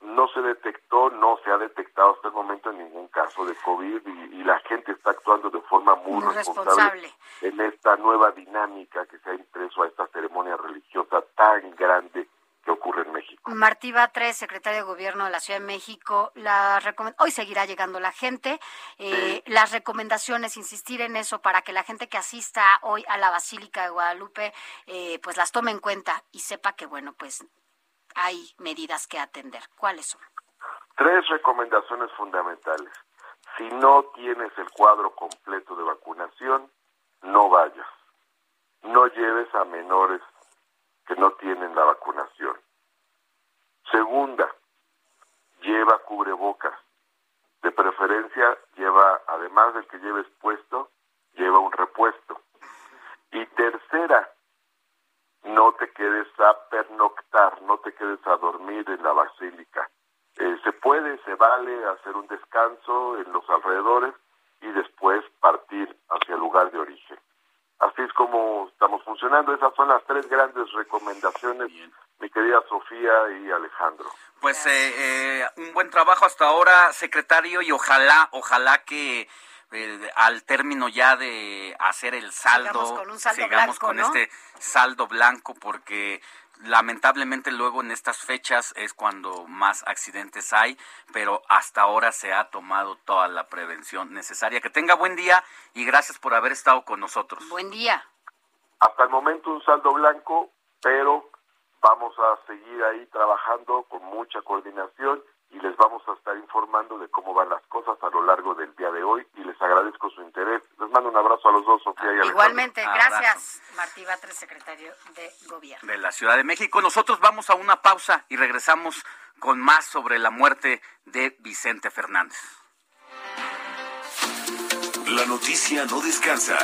no se detectó, no se ha detectado hasta el momento ningún caso de COVID, y la gente está actuando de forma muy responsable en esta nueva dinámica que se ha impreso a esta ceremonia religiosa tan grande que ocurre en México. Martí Batres, secretario de Gobierno de la Ciudad de México, hoy seguirá llegando la gente. Las recomendaciones, insistir en eso para que la gente que asista hoy a la Basílica de Guadalupe pues las tome en cuenta y sepa que, bueno, pues hay medidas que atender. ¿Cuáles son? 3 recomendaciones fundamentales. Si no tienes el cuadro completo de vacunación, no vayas. No lleves a menores que no tienen la vacunación. Segunda, lleva cubrebocas. De preferencia, lleva, además del que lleves puesto, lleva un repuesto. Y tercera, no te quedes a pernoctar, no te quedes a dormir en la basílica. Se vale hacer un descanso en los alrededores y después partir hacia el lugar de origen. Así es como estamos funcionando. Esas son las tres grandes recomendaciones. Bien. Mi querida Sofía y Alejandro. Pues un buen trabajo hasta ahora, secretario, y ojalá que al término ya de hacer el saldo, sigamos con este saldo blanco, porque lamentablemente luego en estas fechas es cuando más accidentes hay, pero hasta ahora se ha tomado toda la prevención necesaria. Que tenga buen día y gracias por haber estado con nosotros. Buen día. Hasta el momento un saldo blanco, pero vamos a seguir ahí trabajando con mucha coordinación y les vamos a estar informando de cómo van las cosas a lo largo del día de hoy y les agradezco su interés. Les mando un abrazo a los dos, Sofía y Alejandro. Igualmente, gracias. Martí Batres, secretario de Gobierno de la Ciudad de México. Nosotros vamos a una pausa y regresamos con más sobre la muerte de Vicente Fernández. La noticia no descansa.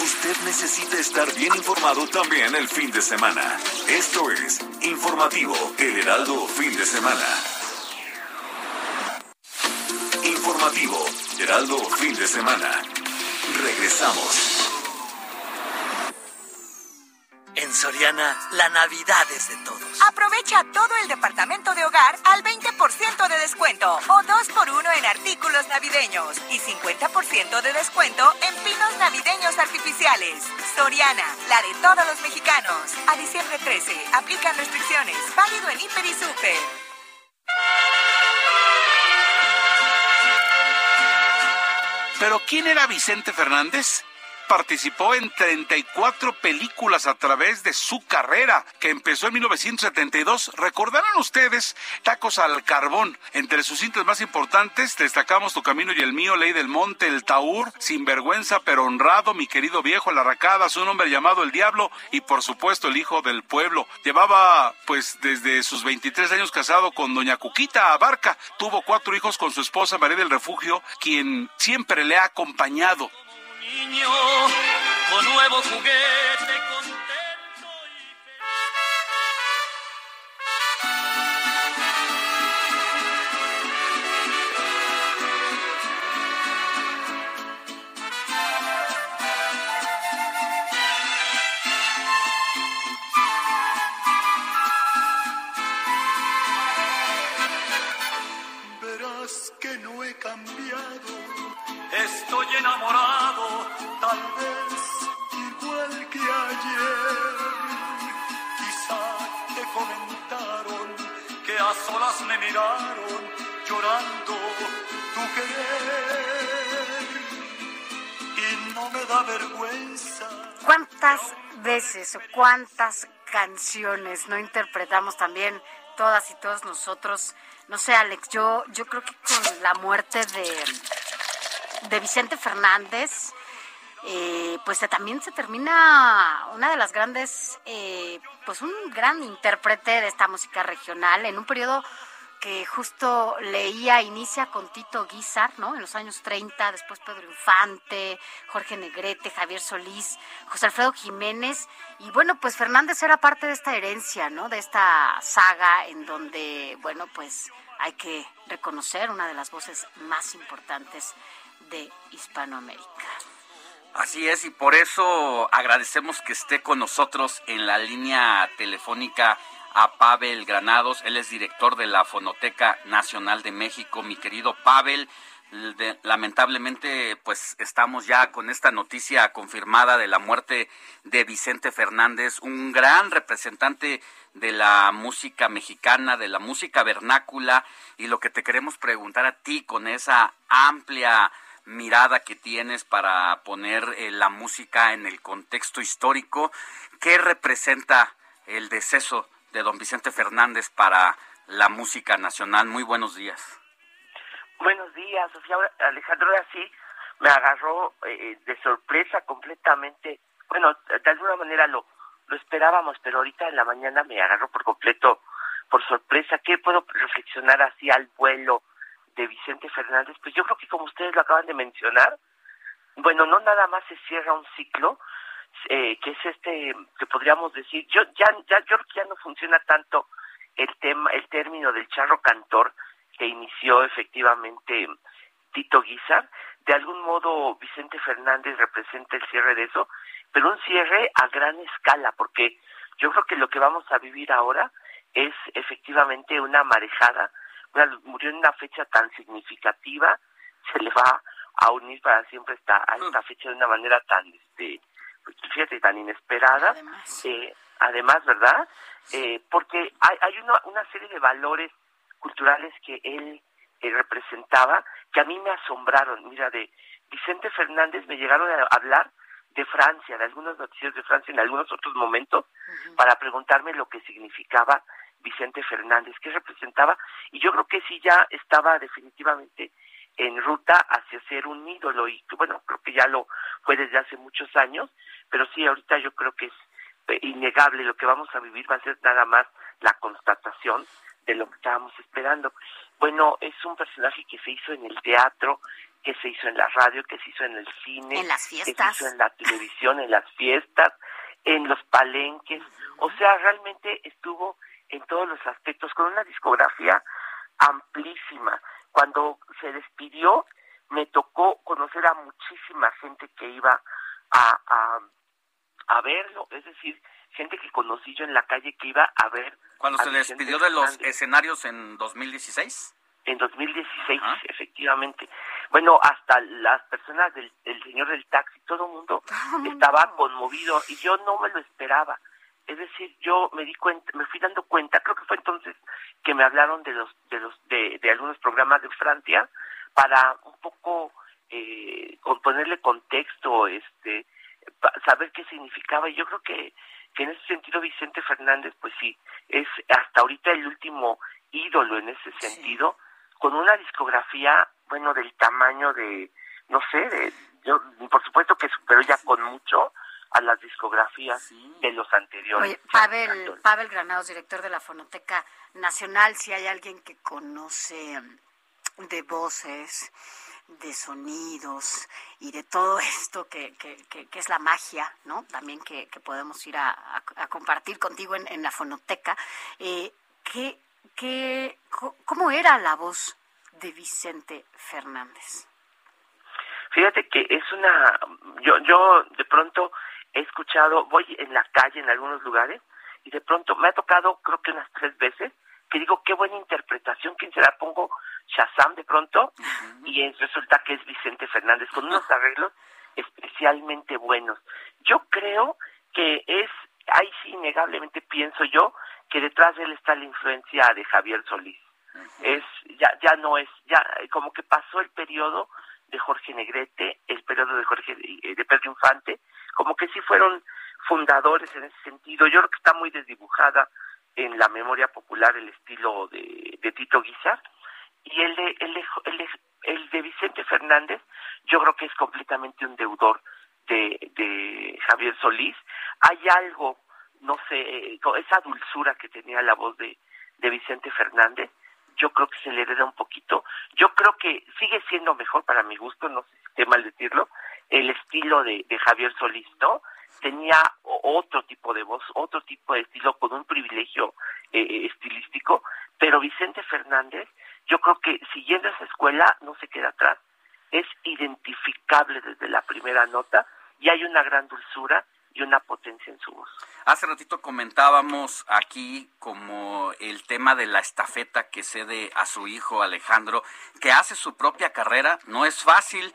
Usted necesita estar bien informado también el fin de semana. Esto es Informativo El Heraldo Fin de Semana. Informativo Heraldo Fin de Semana. Regresamos. En Soriana, la Navidad es de todos. Aprovecha todo el departamento de hogar al 20% de descuento o 2x1 en artículos navideños y 50% de descuento en pinos navideños artificiales. Soriana, la de todos los mexicanos. A diciembre 13, aplican restricciones. Válido en Hiper y Super. ¿Pero quién era Vicente Fernández? Participó en 34 películas a través de su carrera, que empezó en 1972. ¿Recordarán ustedes Tacos al Carbón? Entre sus cintas más importantes destacamos Tu Camino y el Mío, Ley del Monte, El Taúr, Sinvergüenza pero Honrado, Mi Querido Viejo, La Arracada, Un Hombre Llamado el Diablo y por supuesto El Hijo del Pueblo. Llevaba pues desde sus 23 años casado con doña Cuquita Abarca. Tuvo 4 hijos con su esposa María del Refugio, quien siempre le ha acompañado. Niño, con nuevo juguete, contento y feliz. Verás que no he cambiado. Estoy enamorado, tal vez igual que ayer. Quizá te comentaron que a solas me miraron llorando tu querer. Y no me da vergüenza. ¿Cuántas veces o cuántas canciones no interpretamos también todas y todos nosotros? No sé, Alex, yo creo que con la muerte de Vicente Fernández, pues también se termina una de las grandes, pues un gran intérprete de esta música regional, en un periodo que justo leía, inicia con Tito Guízar, ¿no? En los años 30, después Pedro Infante, Jorge Negrete, Javier Solís, José Alfredo Jiménez, y bueno, pues Fernández era parte de esta herencia, ¿no? De esta saga en donde, bueno, pues hay que reconocer una de las voces más importantes de Hispanoamérica. Así es, y por eso agradecemos que esté con nosotros en la línea telefónica a Pavel Granados. Él es director de la Fonoteca Nacional de México. Mi querido Pavel, lamentablemente pues estamos ya con esta noticia confirmada de la muerte de Vicente Fernández, un gran representante de la música mexicana, de la música vernácula, y lo que te queremos preguntar a ti con esa amplia mirada que tienes para poner la música en el contexto histórico, ¿qué representa el deceso de don Vicente Fernández para la música nacional? Muy buenos días. Buenos días, Sofía. Alejandro, ahora sí me agarró de sorpresa completamente. Bueno, de alguna manera lo esperábamos, pero ahorita en la mañana me agarró por completo, por sorpresa. ¿Qué puedo reflexionar así al vuelo de Vicente Fernández? Pues yo creo que como ustedes lo acaban de mencionar, bueno, no nada más se cierra un ciclo, que es que podríamos decir, yo creo que ya no funciona tanto el término del charro cantor que inició efectivamente Tito Guizar. De algún modo Vicente Fernández representa el cierre de eso, pero un cierre a gran escala, porque yo creo que lo que vamos a vivir ahora es efectivamente una marejada. Murió en una fecha tan significativa, se le va a unir para siempre a esta fecha de una manera tan, fíjate, tan inesperada. Además, ¿verdad? Porque hay una serie de valores culturales que él representaba, que a mí me asombraron. Mira, de Vicente Fernández me llegaron a hablar de Francia, de algunos noticieros de Francia en algunos otros momentos, para preguntarme lo que significaba Vicente Fernández, qué representaba, y yo creo que sí ya estaba definitivamente en ruta hacia ser un ídolo, y bueno, creo que ya lo fue desde hace muchos años, pero sí, ahorita yo creo que es innegable, lo que vamos a vivir va a ser nada más la constatación de lo que estábamos esperando. Bueno, es un personaje que se hizo en el teatro, que se hizo en la radio, que se hizo en el cine, en las fiestas, que se hizo en la televisión, en las fiestas, en los palenques, o sea, realmente estuvo en todos los aspectos, con una discografía amplísima. Cuando se despidió, me tocó conocer a muchísima gente que iba a verlo, es decir, gente que conocí yo en la calle que iba a ver. ¿Cuándo se despidió de los escenarios en 2016? En 2016, efectivamente. Bueno, hasta las personas del señor del taxi, todo el mundo estaba conmovido, y yo no me lo esperaba. Es decir, yo me fui dando cuenta, creo que fue entonces que me hablaron de algunos programas de Francia para un poco ponerle contexto, saber qué significaba, y yo creo que en ese sentido Vicente Fernández, pues sí, es hasta ahorita el último ídolo en ese sentido, sí, con una discografía, bueno, del tamaño de, no sé, yo por supuesto que superó ya con mucho a las discografías de los anteriores. Oye, Pavel Granados, director de la Fonoteca Nacional, si hay alguien que conoce de voces, de sonidos y de todo esto que es la magia, ¿no? También que podemos ir a compartir contigo en la Fonoteca. ¿Cómo era la voz de Vicente Fernández? Fíjate que es una... Yo de pronto he escuchado, voy en la calle en algunos lugares, y de pronto me ha tocado, creo que unas 3 veces, que digo, qué buena interpretación, ¿quién será? Pongo Shazam de pronto, y resulta que es Vicente Fernández, con unos arreglos especialmente buenos. Yo creo que ahí sí, innegablemente pienso yo, que detrás de él está la influencia de Javier Solís. Ya como que pasó el periodo de Jorge Negrete, el periodo de Pedro Infante, como que sí fueron fundadores en ese sentido. Yo creo que está muy desdibujada en la memoria popular el estilo de Tito Guizar, y el de Vicente Fernández yo creo que es completamente un deudor de Javier Solís. Hay algo, no sé, esa dulzura que tenía la voz de Vicente Fernández, yo creo que se le hereda un poquito. Yo creo que sigue siendo mejor, para mi gusto, no sé si esté mal decirlo, el estilo de Javier Solís, ¿no? Tenía otro tipo de voz, otro tipo de estilo, con un privilegio estilístico, pero Vicente Fernández, yo creo que siguiendo esa escuela, no se queda atrás, es identificable desde la primera nota, y hay una gran dulzura y una potencia en su voz. Hace ratito comentábamos aquí como el tema de la estafeta que cede a su hijo Alejandro, que hace su propia carrera. No es fácil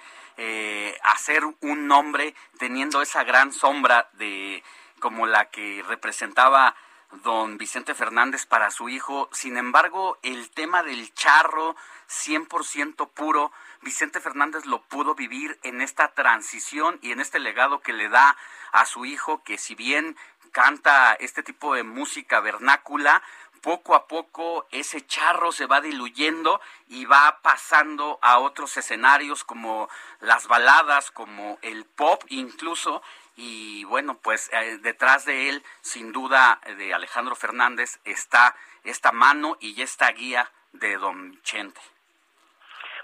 hacer un nombre teniendo esa gran sombra de como la que representaba don Vicente Fernández para su hijo. Sin embargo, el tema del charro 100% puro, Vicente Fernández lo pudo vivir en esta transición y en este legado que le da a su hijo, que si bien canta este tipo de música vernácula, poco a poco ese charro se va diluyendo y va pasando a otros escenarios como las baladas, como el pop incluso, y bueno, pues detrás de él, sin duda, de Alejandro Fernández, está esta mano y esta guía de don Vicente.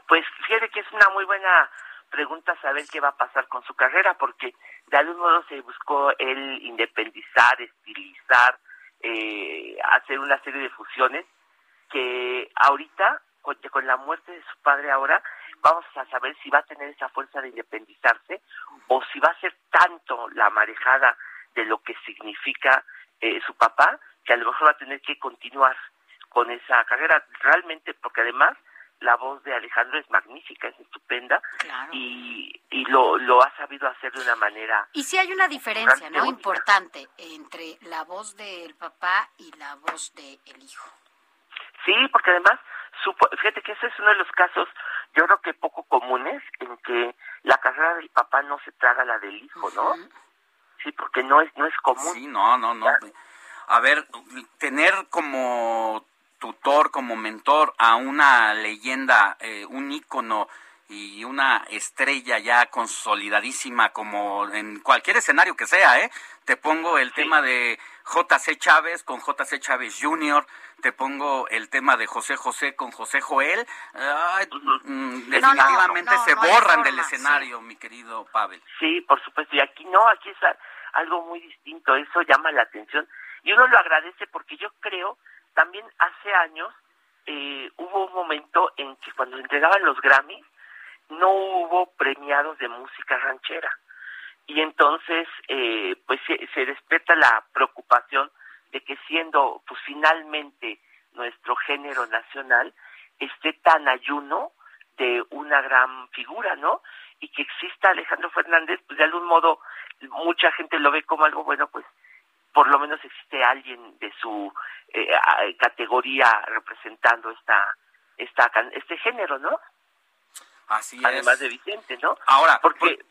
Pues fíjate que es una muy buena pregunta saber qué va a pasar con su carrera, porque de algún modo se buscó el independizar, estilizar, hacer una serie de fusiones que ahorita, con la muerte de su padre ahora, vamos a saber si va a tener esa fuerza de independizarse o si va a ser tanto la marejada de lo que significa su papá, que a lo mejor va a tener que continuar con esa carrera realmente, porque además la voz de Alejandro es magnífica, es estupenda, claro. y lo ha sabido hacer de una manera... Y sí hay una diferencia, ¿no?, importante entre la voz del papá y la voz del hijo. Sí, porque además, fíjate que ese es uno de los casos, yo creo que poco comunes, en que la carrera del papá no se traga la del hijo, ¿no? Uh-huh. Sí, porque no es común. Sí, no. ¿Ya? A ver, tener como tutor, como mentor a una leyenda, un ícono y una estrella ya consolidadísima, como en cualquier escenario que sea, te pongo el tema de J.C. Chávez con J.C. Chávez Jr., te pongo el tema de José José con José Joel, definitivamente se borran del escenario, sí. Mi querido Pavel. Sí, por supuesto, y aquí es algo muy distinto, eso llama la atención, y uno lo agradece porque yo creo... También hace años hubo un momento en que cuando entregaban los Grammys no hubo premiados de música ranchera. Y entonces pues se despierta la preocupación de que siendo pues finalmente nuestro género nacional esté tan ayuno de una gran figura, ¿no? Y que exista Alejandro Fernández, pues de algún modo mucha gente lo ve como algo bueno, pues por lo menos existe alguien de su categoría representando este género, ¿no? Así es. Además de Vicente, ¿no? Ahora, porque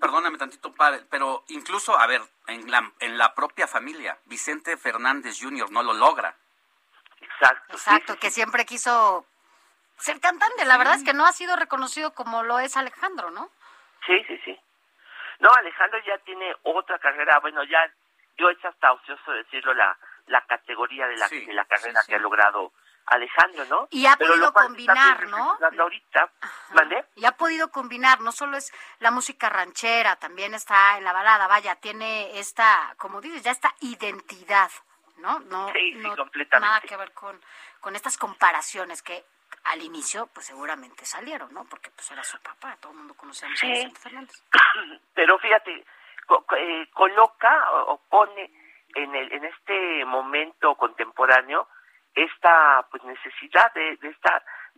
perdóname tantito, padre, pero incluso, a ver, en la propia familia, Vicente Fernández Jr. no lo logra. Exacto, sí. Que siempre quiso ser cantante, la verdad es que no ha sido reconocido como lo es Alejandro, ¿no? Sí. No, Alejandro ya tiene otra carrera, bueno, ya... Yo es hasta ocioso decirlo, la categoría de la carrera que ha logrado Alejandro, ¿no? Y ha podido combinar, ¿no? Ahorita, ¿vale? Y ha podido combinar, no solo es la música ranchera, también está en la balada, vaya, tiene esta, como dices, ya esta identidad, ¿no? No, completamente. Nada que ver con estas comparaciones que al inicio, pues seguramente salieron, ¿no? Porque pues era su papá, todo el mundo conocía a Vicente Fernández. Pero fíjate... coloca o pone en este momento contemporáneo esta pues necesidad de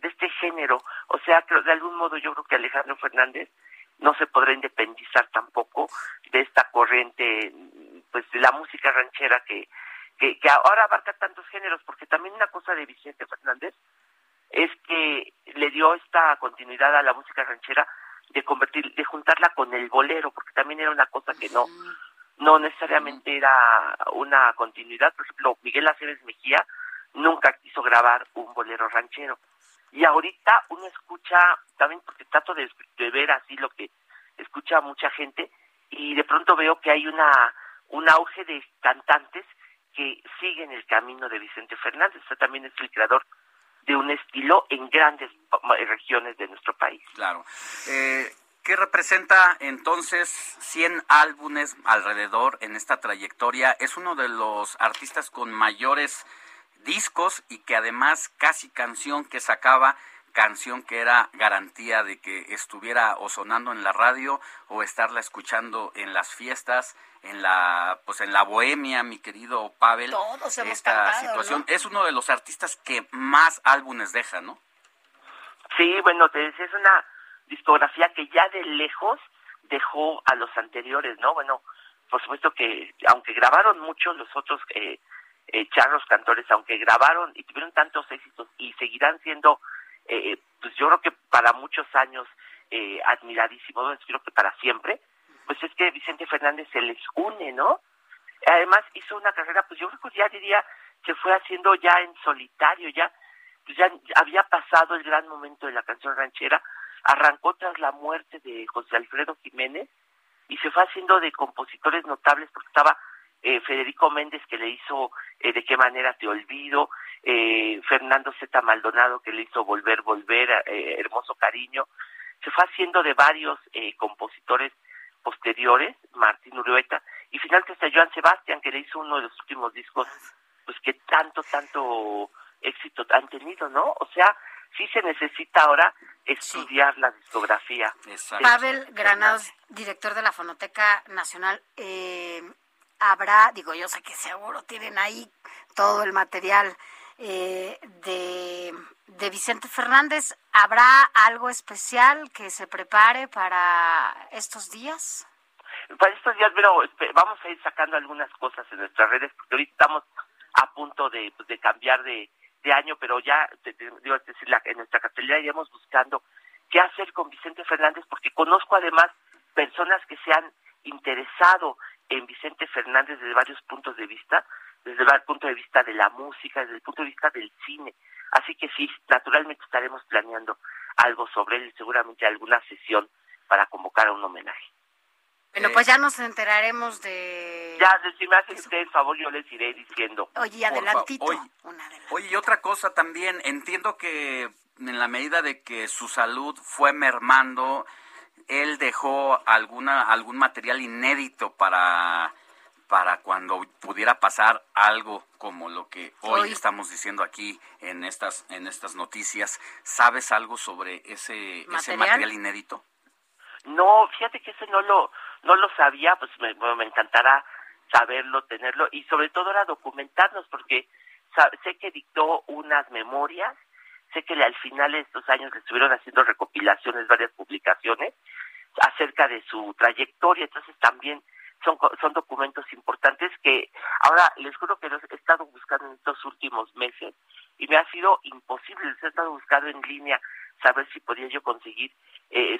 este género, o sea que de algún modo yo creo que Alejandro Fernández no se podrá independizar tampoco de esta corriente pues de la música ranchera que ahora abarca tantos géneros, porque también una cosa de Vicente Fernández es que le dio esta continuidad a la música ranchera de juntarla con el bolero, porque también era una cosa que no necesariamente era una continuidad. Por ejemplo, Miguel Aceves Mejía nunca quiso grabar un bolero ranchero. Y ahorita uno escucha, también porque trato de ver así lo que escucha mucha gente, y de pronto veo que hay un auge de cantantes que siguen el camino de Vicente Fernández. O sea, también es el creador de un estilo en grandes regiones de nuestro país. Claro. ¿Qué representa entonces 100 álbumes alrededor en esta trayectoria? Es uno de los artistas con mayores discos y que además casi canción que sacaba, canción que era garantía de que estuviera o sonando en la radio o estarla escuchando en las fiestas, en la bohemia, mi querido Pavel. Todos hemos cantado, situación, ¿no? Es uno de los artistas que más álbumes deja, ¿no? Sí, bueno, te decía, es una discografía que ya de lejos dejó a los anteriores, ¿no? Bueno, por supuesto que aunque grabaron mucho los otros charros cantores, aunque grabaron y tuvieron tantos éxitos y seguirán siendo pues yo creo que para muchos años admiradísimo, yo creo que para siempre, pues es que Vicente Fernández se les une, ¿no? Además hizo una carrera, pues yo creo que ya diría se fue haciendo ya en solitario, ya había pasado el gran momento de la canción ranchera, arrancó tras la muerte de José Alfredo Jiménez y se fue haciendo de compositores notables porque estaba Federico Méndez, que le hizo De qué manera te olvido, Fernando Z. Maldonado, que le hizo Volver, Hermoso Cariño. Se fue haciendo de varios compositores posteriores, Martín Urueta, y finalmente hasta Joan Sebastián, que le hizo uno de los últimos discos pues que tanto éxito han tenido, ¿no? O sea, sí se necesita ahora estudiar la discografía. Exacto. Pavel Granados, director de la Fonoteca Nacional, habrá, digo, yo sé que seguro tienen ahí todo el material de Vicente Fernández. ¿Habrá algo especial que se prepare para estos días? Para estos días, pero vamos a ir sacando algunas cosas en nuestras redes, porque ahorita estamos a punto de cambiar de año, pero ya, en nuestra cartelera iremos buscando qué hacer con Vicente Fernández, porque conozco además personas que se han interesado en Vicente Fernández desde varios puntos de vista, desde el punto de vista de la música, desde el punto de vista del cine. Así que sí, naturalmente estaremos planeando algo sobre él y seguramente alguna sesión para convocar a un homenaje. Bueno, pues ya nos enteraremos de... Si me hacen ustedes favor, yo les iré diciendo. Oye, adelantito. Oye, y otra cosa también, entiendo que en la medida de que su salud fue mermando, él dejó algún material inédito para cuando pudiera pasar algo como lo que hoy estamos diciendo aquí en estas noticias. ¿Sabes algo sobre ese material inédito? No, fíjate que ese no lo sabía, pues me encantará saberlo, tenerlo, y sobre todo era documentarnos, porque sé que dictó unas memorias, sé que al final de estos años le estuvieron haciendo recopilaciones, varias publicaciones acerca de su trayectoria, entonces también son documentos importantes que ahora les juro que los he estado buscando en estos últimos meses y me ha sido imposible, los he estado buscando en línea, saber si podía yo conseguir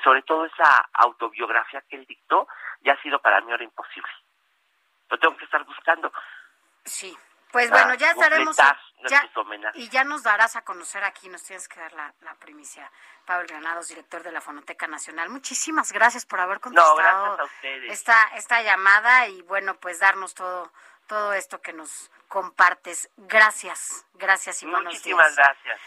sobre todo esa autobiografía que él dictó, ya ha sido para mí ahora imposible. Lo tengo que estar buscando. Sí, pues bueno, ya estaremos... y ya nos darás a conocer aquí, nos tienes que dar la primicia. Pavel Granados, director de la Fonoteca Nacional, muchísimas gracias por haber contestado esta llamada y bueno, pues darnos todo esto que nos compartes. Gracias y buenos días. Muchísimas gracias.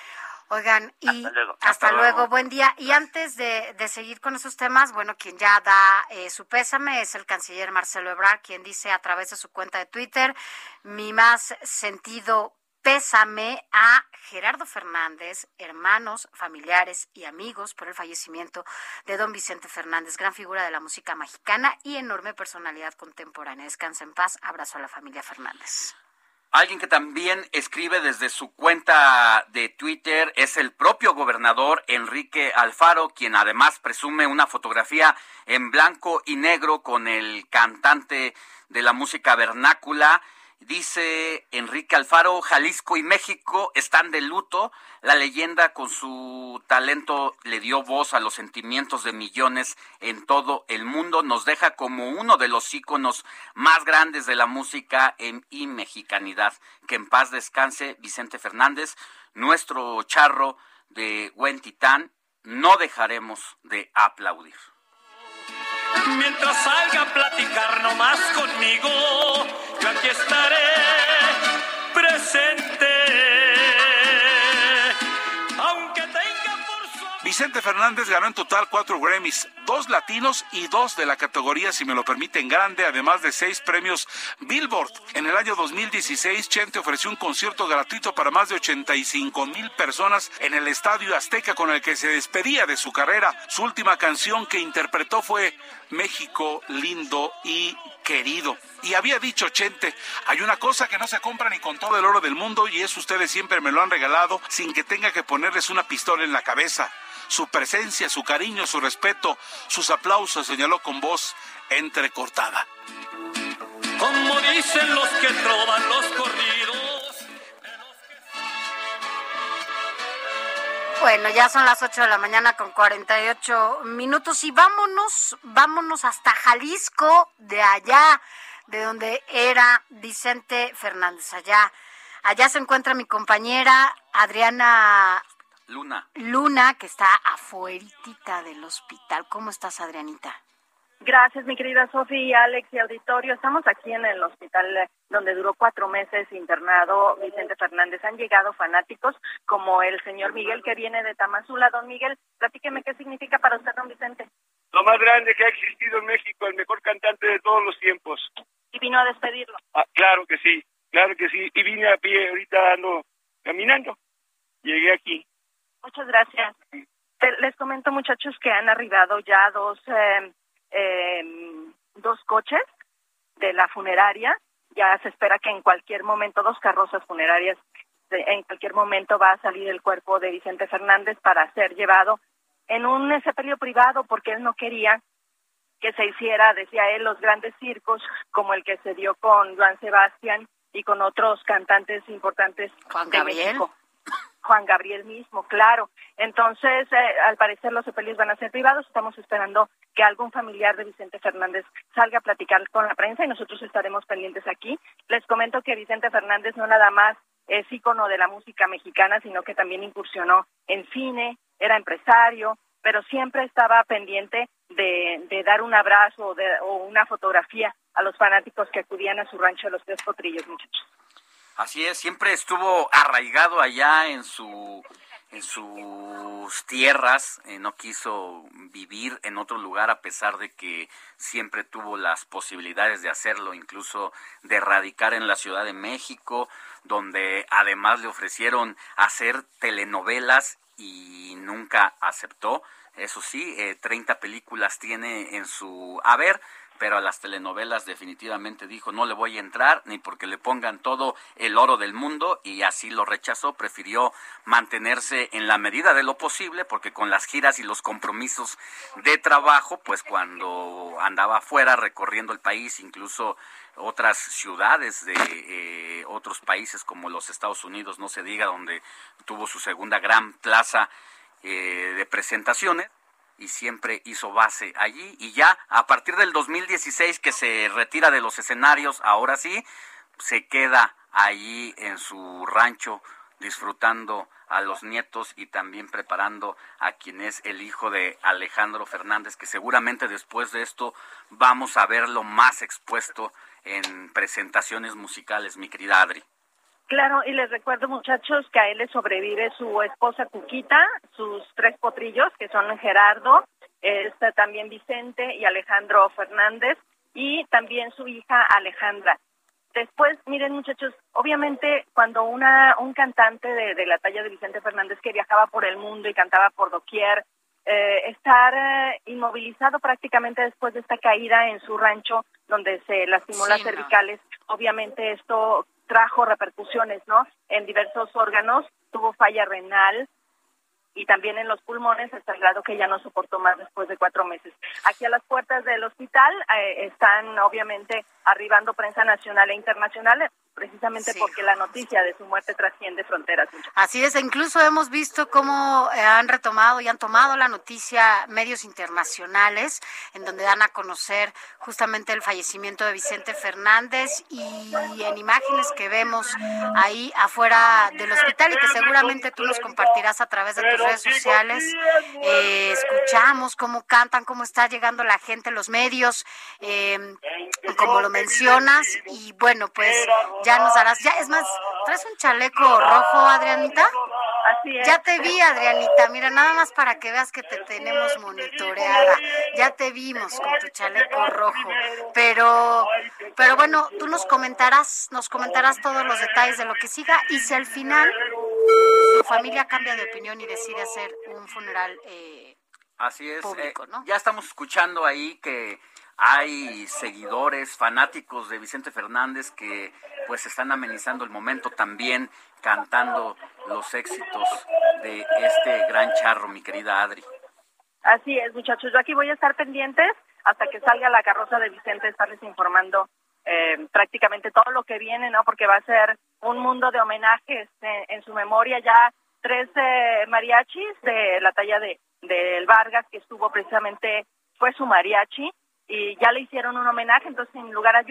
Oigan, y hasta luego, buen día. Y antes de seguir con esos temas, bueno, quien ya da su pésame es el canciller Marcelo Ebrard, quien dice a través de su cuenta de Twitter, mi más sentido pésame a Gerardo Fernández, hermanos, familiares y amigos por el fallecimiento de don Vicente Fernández, gran figura de la música mexicana y enorme personalidad contemporánea. Descansa en paz, abrazo a la familia Fernández. Alguien que también escribe desde su cuenta de Twitter es el propio gobernador Enrique Alfaro, quien además presume una fotografía en blanco y negro con el cantante de la música vernácula. Dice Enrique Alfaro, Jalisco y México están de luto. La leyenda con su talento le dio voz a los sentimientos de millones en todo el mundo. Nos deja como uno de los íconos más grandes de la música y mexicanidad. Que en paz descanse Vicente Fernández, nuestro charro de Huentitán. No dejaremos de aplaudir. Mientras salga a platicar nomás conmigo, yo aquí estaré presente, aunque tenga por su... Vicente Fernández ganó en total 4 Grammys, 2 latinos y 2 de la categoría, si me lo permiten, grande, además de 6 premios Billboard. En el año 2016, Chente ofreció un concierto gratuito para más de 85,000 personas en el Estadio Azteca, con el que se despedía de su carrera. Su última canción que interpretó fue México Lindo y Querido. Y había dicho Chente, hay una cosa que no se compra ni con todo el oro del mundo, y es ustedes siempre me lo han regalado sin que tenga que ponerles una pistola en la cabeza. Su presencia, su cariño, su respeto, sus aplausos, señaló con voz entrecortada. Como dicen los que trovan los corridos. Bueno, ya son las 8 de la mañana con 48 minutos y vámonos hasta Jalisco, de allá, de donde era Vicente Fernández, allá. Allá se encuentra mi compañera Adriana Luna, que está afuerita del hospital. ¿Cómo estás, Adrianita? Gracias, mi querida Sofi y Alex y auditorio. Estamos aquí en el hospital donde duró 4 meses internado Vicente Fernández. Han llegado fanáticos como el señor Miguel, que viene de Tamazula. Don Miguel, platíqueme qué significa para usted, don Vicente. Lo más grande que ha existido en México, el mejor cantante de todos los tiempos. ¿Y vino a despedirlo? Ah, claro que sí, claro que sí. Y vine a pie, ahorita ando caminando. Llegué aquí. Muchas gracias. Sí. Les comento, muchachos, que han arribado ya dos coches de la funeraria. Ya se espera que en cualquier momento, 2 carrozas funerarias, en cualquier momento va a salir el cuerpo de Vicente Fernández para ser llevado en un sepelio privado, porque él no quería que se hiciera, decía él, los grandes circos como el que se dio con Joan Sebastián y con otros cantantes importantes de México. Juan Gabriel mismo, claro. Entonces, al parecer los sepelios van a ser privados. Estamos esperando que algún familiar de Vicente Fernández salga a platicar con la prensa y nosotros estaremos pendientes aquí. Les comento que Vicente Fernández no nada más es ícono de la música mexicana, sino que también incursionó en cine, era empresario, pero siempre estaba pendiente de dar un abrazo o una fotografía a los fanáticos que acudían a su rancho de Los Tres Potrillos, muchachos. Así es, siempre estuvo arraigado allá en sus tierras, no quiso vivir en otro lugar a pesar de que siempre tuvo las posibilidades de hacerlo, incluso de radicar en la Ciudad de México, donde además le ofrecieron hacer telenovelas y nunca aceptó. Eso sí, 30 películas tiene en su haber, pero a las telenovelas definitivamente dijo no le voy a entrar, ni porque le pongan todo el oro del mundo, y así lo rechazó. Prefirió mantenerse en la medida de lo posible, porque con las giras y los compromisos de trabajo, pues cuando andaba afuera recorriendo el país, incluso otras ciudades de otros países como los Estados Unidos, no se diga, donde tuvo su segunda gran plaza de presentaciones, y siempre hizo base allí. Y ya a partir del 2016 que se retira de los escenarios, ahora sí, se queda allí en su rancho disfrutando a los nietos y también preparando a quien es el hijo de Alejandro Fernández, que seguramente después de esto vamos a verlo más expuesto en presentaciones musicales, mi querida Adri. Claro, y les recuerdo, muchachos, que a él le sobrevive su esposa Cuquita, sus 3 potrillos, que son Gerardo, está también Vicente y Alejandro Fernández, y también su hija Alejandra. Después, miren, muchachos, obviamente cuando un cantante de la talla de Vicente Fernández, que viajaba por el mundo y cantaba por doquier, estar inmovilizado prácticamente después de esta caída en su rancho, donde se lastimó las cervicales, obviamente esto trajo repercusiones, ¿no? En diversos órganos, tuvo falla renal y también en los pulmones, hasta el grado que ya no soportó más después de 4 meses. Aquí a las puertas del hospital están obviamente arribando prensa nacional e internacional, precisamente porque la noticia de su muerte trasciende fronteras. Así es, incluso hemos visto cómo han retomado y han tomado la noticia medios internacionales, en donde dan a conocer justamente el fallecimiento de Vicente Fernández, y en imágenes que vemos ahí afuera del hospital y que seguramente tú nos compartirás a través de tus redes sociales. Escuchamos cómo cantan, cómo está llegando la gente, los medios, como lo mencionas, y bueno, pues ya nos darás, ya es más, ¿traes un chaleco rojo, Adrianita? Así es. Ya te vi, Adrianita, mira, nada más para que veas que te tenemos monitoreada, ya te vimos con tu chaleco rojo, pero bueno, tú nos comentarás todos los detalles de lo que siga, y si al final su familia cambia de opinión y decide hacer un funeral así es, público, ¿no? Ya estamos escuchando ahí que hay seguidores, fanáticos de Vicente Fernández que pues están amenizando el momento también cantando los éxitos de este gran charro, mi querida Adri. Así es, muchachos, yo aquí voy a estar pendientes hasta que salga la carroza de Vicente, estarles informando prácticamente todo lo que viene, ¿no? Porque va a ser un mundo de homenajes en su memoria. Ya 3 mariachis de la talla del Vargas, que estuvo precisamente, fue su mariachi, y ya le hicieron un homenaje. Entonces, sin lugar a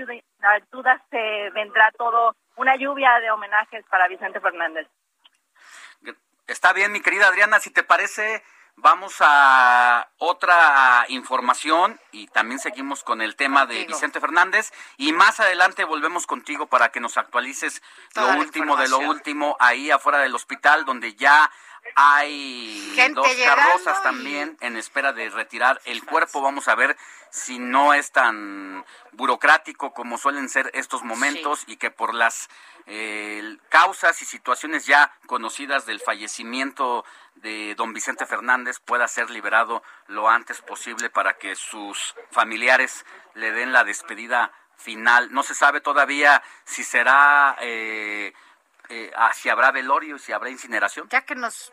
dudas, vendrá todo una lluvia de homenajes para Vicente Fernández. Está bien, mi querida Adriana, si te parece, vamos a otra información y también seguimos con el tema de Vicente Fernández y más adelante volvemos contigo para que nos actualices toda lo último de lo último ahí afuera del hospital, donde ya hay gente, dos carrozas también en espera de retirar el cuerpo. Vamos a ver si no es tan burocrático como suelen ser estos momentos, sí, y que por las causas y situaciones ya conocidas del fallecimiento de don Vicente Fernández pueda ser liberado lo antes posible para que sus familiares le den la despedida final. No se sabe todavía si será... si habrá velorio, si habrá incineración. Ya que nos...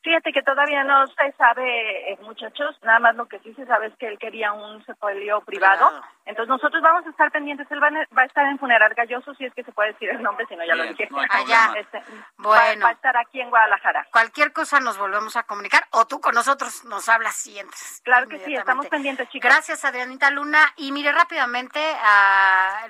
Fíjate que todavía no se sabe, muchachos, nada más lo que sí se sabe es que él quería un sepelio privado, claro. Entonces nosotros vamos a estar pendientes, él va a estar en Funeral Galloso, si es que se puede decir el nombre, si no ya bien, lo dije. No allá, bueno. Va a estar aquí en Guadalajara. Cualquier cosa nos volvemos a comunicar, o tú con nosotros nos hablas y entras. Claro que sí, estamos pendientes, chicos. Gracias, Adrianita Luna, y mire rápidamente a...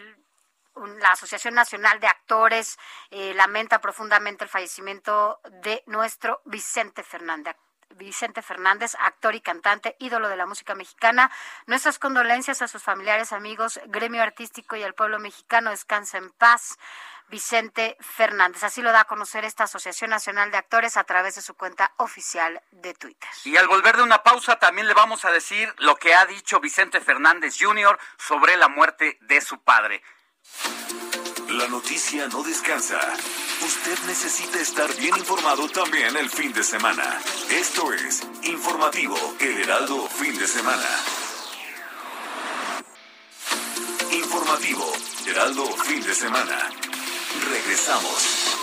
La Asociación Nacional de Actores lamenta profundamente el fallecimiento de nuestro Vicente Fernández, actor y cantante, ídolo de la música mexicana. Nuestras condolencias a sus familiares, amigos, gremio artístico y al pueblo mexicano. Descansa en paz, Vicente Fernández. Así lo da a conocer esta Asociación Nacional de Actores a través de su cuenta oficial de Twitter. Y al volver de una pausa también le vamos a decir lo que ha dicho Vicente Fernández Jr. sobre la muerte de su padre. La noticia no descansa. Usted necesita estar bien informado también el fin de semana. Esto es Informativo El Heraldo Fin de Semana. Informativo Heraldo Fin de Semana. Regresamos.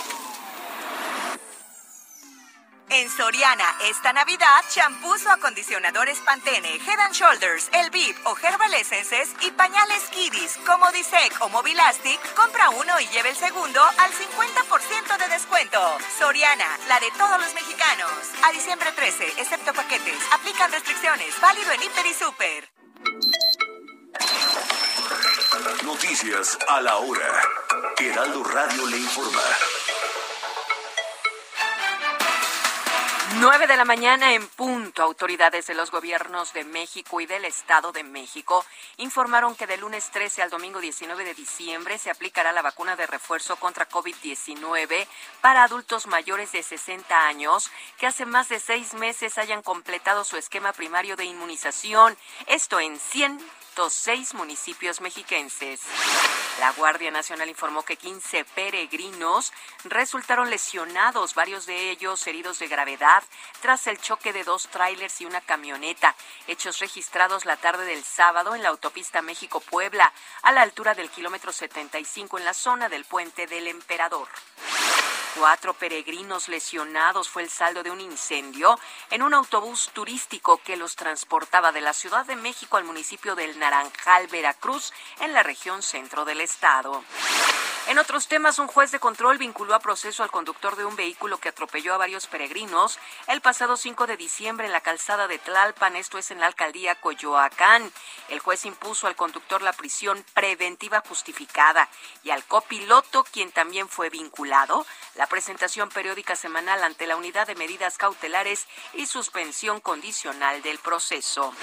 En Soriana, esta Navidad, champús o acondicionadores Pantene, Head and Shoulders, El Viv o Herbal Essences y pañales Kiddies como Disec o Movilastic, compra uno y lleve el segundo al 50% de descuento. Soriana, la de todos los mexicanos. A diciembre 13, excepto paquetes. Aplican restricciones. Válido en Hiper y Super. Noticias a la hora. Heraldo Radio le informa. 9:00 a.m. en punto. Autoridades de los gobiernos de México y del Estado de México informaron que del lunes 13 al domingo 19 de diciembre se aplicará la vacuna de refuerzo contra COVID-19 para adultos mayores de 60 años que hace más de 6 meses hayan completado su esquema primario de inmunización, esto en 106 municipios mexiquenses. La Guardia Nacional informó que 15 peregrinos resultaron lesionados, varios de ellos heridos de gravedad, tras el choque de 2 tráilers y una camioneta, hechos registrados la tarde del sábado en la autopista México-Puebla, a la altura del kilómetro 75 en la zona del Puente del Emperador. 4 peregrinos lesionados fue el saldo de un incendio en un autobús turístico que los transportaba de la Ciudad de México al municipio del Naranjal, Veracruz, en la región centro del estado. En otros temas, un juez de control vinculó a proceso al conductor de un vehículo que atropelló a varios peregrinos el pasado 5 de diciembre en la calzada de Tlalpan, esto es en la alcaldía Coyoacán. El juez impuso al conductor la prisión preventiva justificada y al copiloto, quien también fue vinculado, la presentación periódica semanal ante la unidad de medidas cautelares y suspensión condicional del proceso.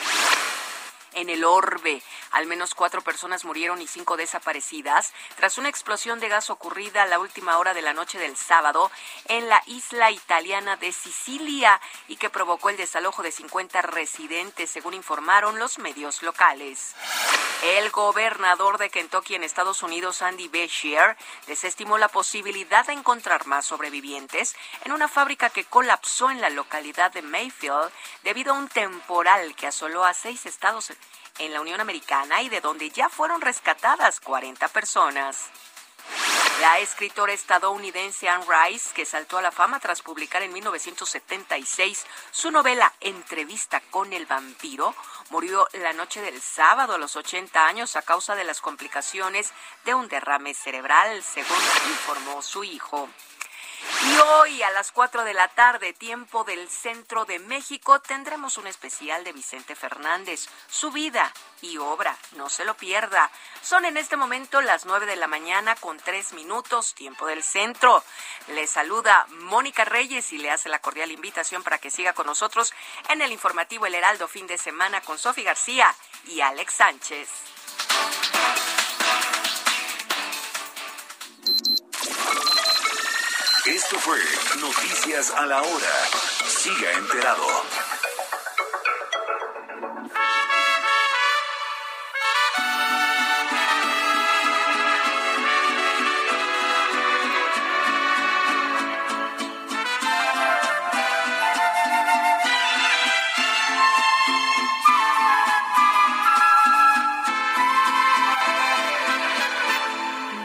En el orbe, al menos 4 personas murieron y 5 desaparecidas tras una explosión de gas ocurrida a la última hora de la noche del sábado en la isla italiana de Sicilia y que provocó el desalojo de 50 residentes, según informaron los medios locales. El gobernador de Kentucky en Estados Unidos, Andy Beshear, desestimó la posibilidad de encontrar más sobrevivientes en una fábrica que colapsó en la localidad de Mayfield debido a un temporal que asoló a 6 estados en la Unión Americana y de donde ya fueron rescatadas 40 personas. La escritora estadounidense Anne Rice, que saltó a la fama tras publicar en 1976 su novela Entrevista con el vampiro, murió la noche del sábado a los 80 años a causa de las complicaciones de un derrame cerebral, según informó su hijo. Y hoy a las 4 de la tarde, tiempo del centro de México, tendremos un especial de Vicente Fernández, su vida y obra, no se lo pierda. Son en este momento las 9 de la mañana con 3 minutos, tiempo del centro. Les saluda Mónica Reyes y le hace la cordial invitación para que siga con nosotros en el informativo El Heraldo fin de semana con Sofi García y Alex Sánchez. Esto fue Noticias a la Hora. Siga enterado.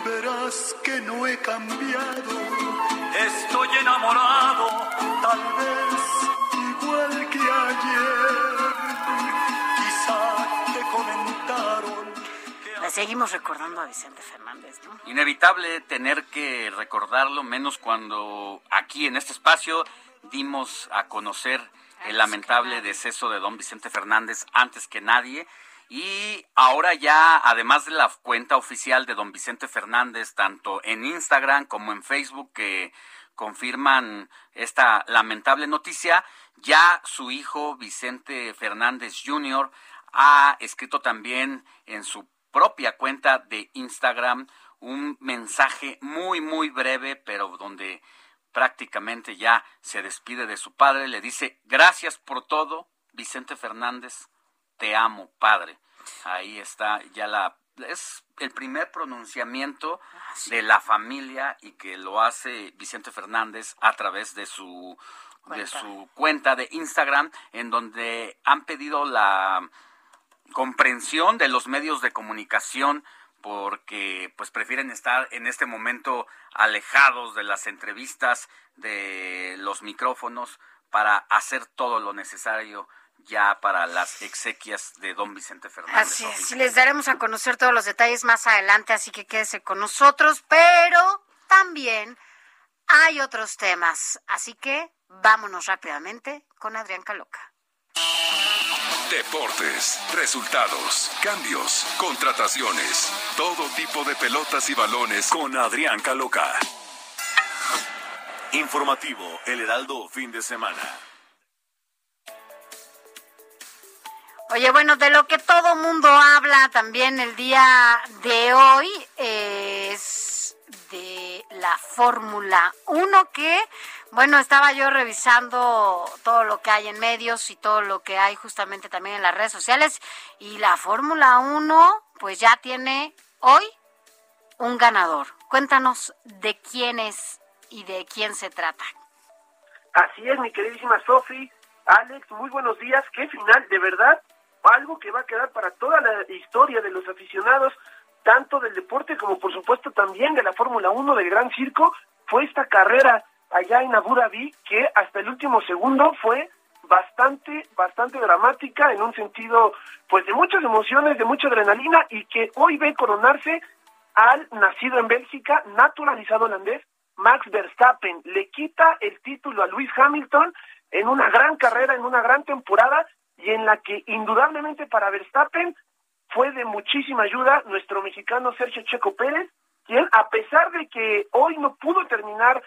Verás que no he cambiado. Estoy enamorado, tal vez igual que ayer. Quizá te comentaron que... Le seguimos recordando a Vicente Fernández, ¿no? Inevitable tener que recordarlo, menos cuando aquí en este espacio dimos a conocer el lamentable deceso de don Vicente Fernández antes que nadie. Y ahora ya, además de la cuenta oficial de don Vicente Fernández, tanto en Instagram como en Facebook, que confirman esta lamentable noticia, ya su hijo Vicente Fernández Jr. ha escrito también en su propia cuenta de Instagram un mensaje muy, muy breve, pero donde prácticamente ya se despide de su padre. Le dice: gracias por todo, Vicente Fernández. Te amo, padre. Ahí está ya es el primer pronunciamiento de la familia, y que lo hace Vicente Fernández a través de su cuenta de Instagram, en donde han pedido la comprensión de los medios de comunicación, porque pues prefieren estar en este momento alejados de las entrevistas, de los micrófonos, para hacer todo lo necesario ya para las exequias de don Vicente Fernández. Así es, y les daremos a conocer todos los detalles más adelante, así que quédese con nosotros, pero también hay otros temas, así que vámonos rápidamente con Adrián Caloca. Deportes, resultados, cambios, contrataciones, todo tipo de pelotas y balones con Adrián Caloca. Informativo El Heraldo fin de semana. Oye, bueno, de lo que todo mundo habla también el día de hoy es de la Fórmula 1, que, bueno, estaba yo revisando todo lo que hay en medios y todo lo que hay justamente también en las redes sociales, y la Fórmula 1 pues ya tiene hoy un ganador. Cuéntanos de quién es y de quién se trata. Así es, mi queridísima Sofi, Alex, muy buenos días. Qué final, de verdad. Algo que va a quedar para toda la historia de los aficionados, tanto del deporte como por supuesto también de la Fórmula 1, del Gran Circo, fue esta carrera allá en Abu Dhabi, que hasta el último segundo fue bastante dramática, en un sentido pues de muchas emociones, de mucha adrenalina, y que hoy ve coronarse al nacido en Bélgica, naturalizado holandés, Max Verstappen. Le quita el título a Lewis Hamilton en una gran carrera, en una gran temporada, y en la que indudablemente para Verstappen fue de muchísima ayuda nuestro mexicano Sergio Checo Pérez, quien a pesar de que hoy no pudo terminar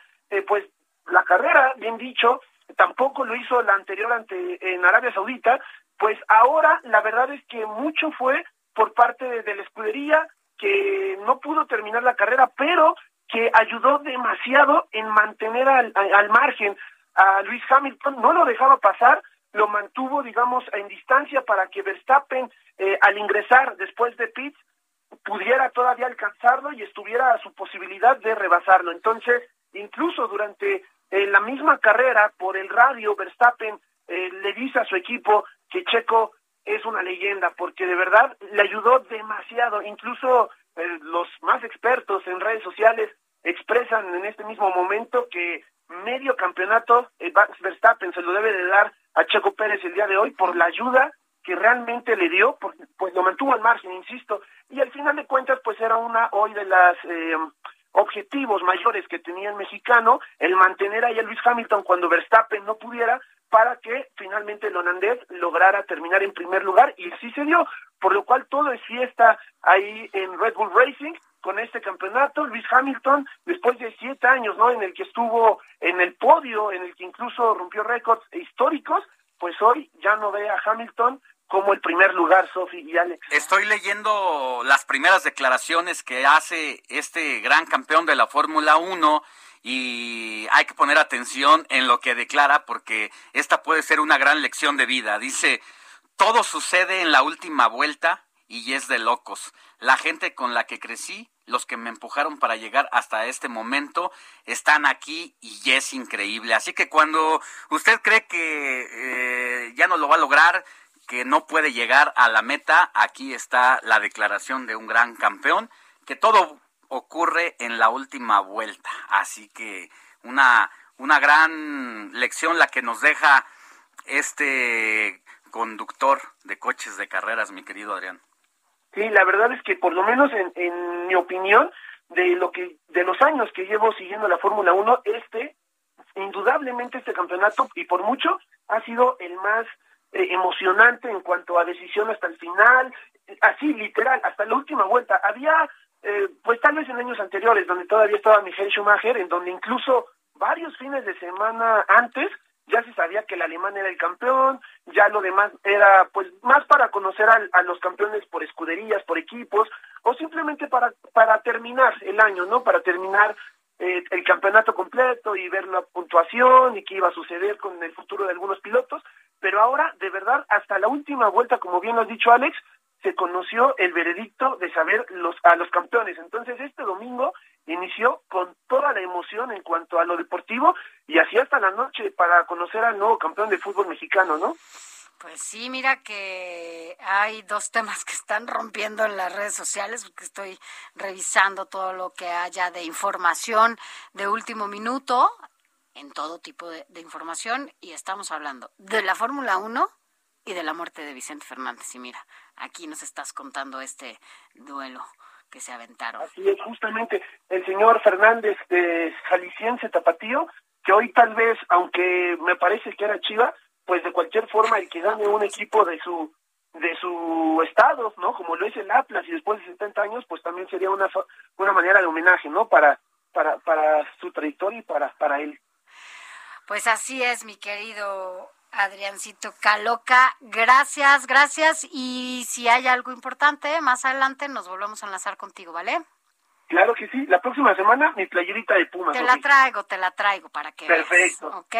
pues la carrera, bien dicho, tampoco lo hizo la anterior en Arabia Saudita, pues ahora la verdad es que mucho fue por parte de la escudería, que no pudo terminar la carrera, pero que ayudó demasiado en mantener al margen a Lewis Hamilton, no lo dejaba pasar, lo mantuvo, digamos, en distancia para que Verstappen, al ingresar después de pits, pudiera todavía alcanzarlo y estuviera a su posibilidad de rebasarlo. Entonces, incluso durante la misma carrera, por el radio, Verstappen le dice a su equipo que Checo es una leyenda, porque de verdad le ayudó demasiado. Incluso los más expertos en redes sociales expresan en este mismo momento que medio campeonato Max Verstappen se lo debe de dar a Checo Pérez el día de hoy por la ayuda que realmente le dio, porque pues lo mantuvo al margen, insisto, y al final de cuentas pues era una hoy de las objetivos mayores que tenía el mexicano, el mantener ahí a Lewis Hamilton cuando Verstappen no pudiera, para que finalmente el holandés lograra terminar en primer lugar, y sí se dio, por lo cual todo es fiesta ahí en Red Bull Racing con este campeonato. Lewis Hamilton, después de 7 años, ¿no?, en el que estuvo en el podio, en el que incluso rompió récords históricos, pues hoy ya no ve a Hamilton como el primer lugar, Sofi y Alex. Estoy leyendo las primeras declaraciones que hace este gran campeón de la Fórmula 1 y hay que poner atención en lo que declara, porque esta puede ser una gran lección de vida. Dice: todo sucede en la última vuelta y es de locos. La gente con la que crecí, los que me empujaron para llegar hasta este momento, están aquí y es increíble. Así que cuando usted cree que ya no lo va a lograr, que no puede llegar a la meta, aquí está la declaración de un gran campeón, que todo ocurre en la última vuelta. Así que una gran lección la que nos deja este conductor de coches de carreras, mi querido Adrián. Sí, la verdad es que por lo menos en mi opinión, de los años que llevo siguiendo la Fórmula 1, indudablemente este campeonato, y por mucho, ha sido el más emocionante en cuanto a decisión hasta el final, así literal, hasta la última vuelta. Había, pues tal vez en años anteriores, donde todavía estaba Michael Schumacher, en donde incluso varios fines de semana antes ya se sabía que el alemán era el campeón, ya lo demás era pues más para conocer a los campeones por escuderías, por equipos, o simplemente para terminar el año, ¿no? Para terminar el campeonato completo y ver la puntuación y qué iba a suceder con el futuro de algunos pilotos. Pero ahora, de verdad, hasta la última vuelta, como bien lo has dicho, Alex, se conoció el veredicto de saber a los campeones. Entonces, este domingo inició con toda la emoción en cuanto a lo deportivo y así hasta la noche para conocer al nuevo campeón de fútbol mexicano, ¿no? Pues sí, mira que hay 2 temas que están rompiendo en las redes sociales, porque estoy revisando todo lo que haya de información de último minuto, en todo tipo de información, y estamos hablando de la Fórmula 1 y de la muerte de Vicente Fernández. Y mira, aquí nos estás contando este duelo que se aventaron. Así es, justamente el señor Fernández, de jalisciense tapatío, que hoy tal vez, aunque me parece que era chiva, pues de cualquier forma el que gane un equipo de su estado, ¿no?, como lo es el Atlas, y después de 70 años, pues también sería una manera de homenaje, ¿no?, para su trayectoria y para él. Pues así es, mi querido Adriancito Caloca. Gracias. Y si hay algo importante, más adelante nos volvemos a enlazar contigo, ¿vale? Claro que sí. La próxima semana, mi playerita de Pumas. Te la traigo para que veas. Perfecto. ¿Ok?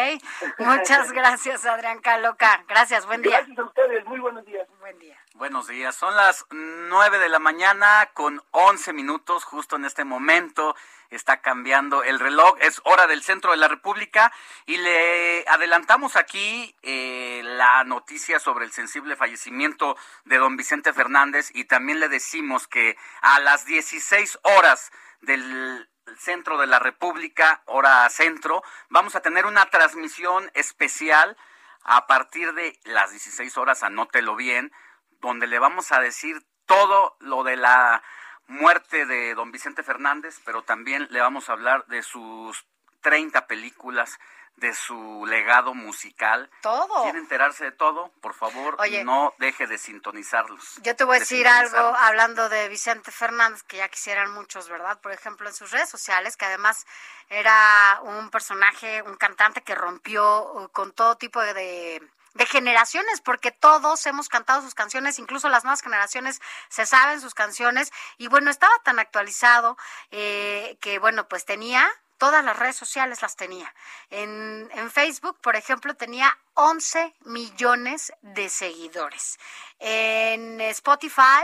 Muchas gracias, Adrián Caloca. Gracias, buen día. Gracias a ustedes, muy buenos días. Buen día. Buenos días. Son las 9:11 a.m. con 11 minutos. Justo en este momento está cambiando el reloj, es hora del centro de la República, y le adelantamos aquí la noticia sobre el sensible fallecimiento de don Vicente Fernández, y también le decimos que a las 16 horas del centro de la República, hora centro, vamos a tener una transmisión especial a partir de las 16 horas, anótelo bien, donde le vamos a decir todo lo de la muerte de don Vicente Fernández, pero también le vamos a hablar de sus 30 películas, de su legado musical. Todo. ¿Quiere enterarse de todo? Por favor, oye, no deje de sintonizarlos. Yo te voy a decir algo hablando de Vicente Fernández, que ya quisieran muchos, ¿verdad? Por ejemplo, en sus redes sociales, que además era un personaje, un cantante que rompió con todo tipo de generaciones, porque todos hemos cantado sus canciones, incluso las nuevas generaciones se saben sus canciones, y bueno, estaba tan actualizado que bueno, pues tenía, todas las redes sociales las tenía. En Facebook, por ejemplo, tenía 11 millones de seguidores. En Spotify,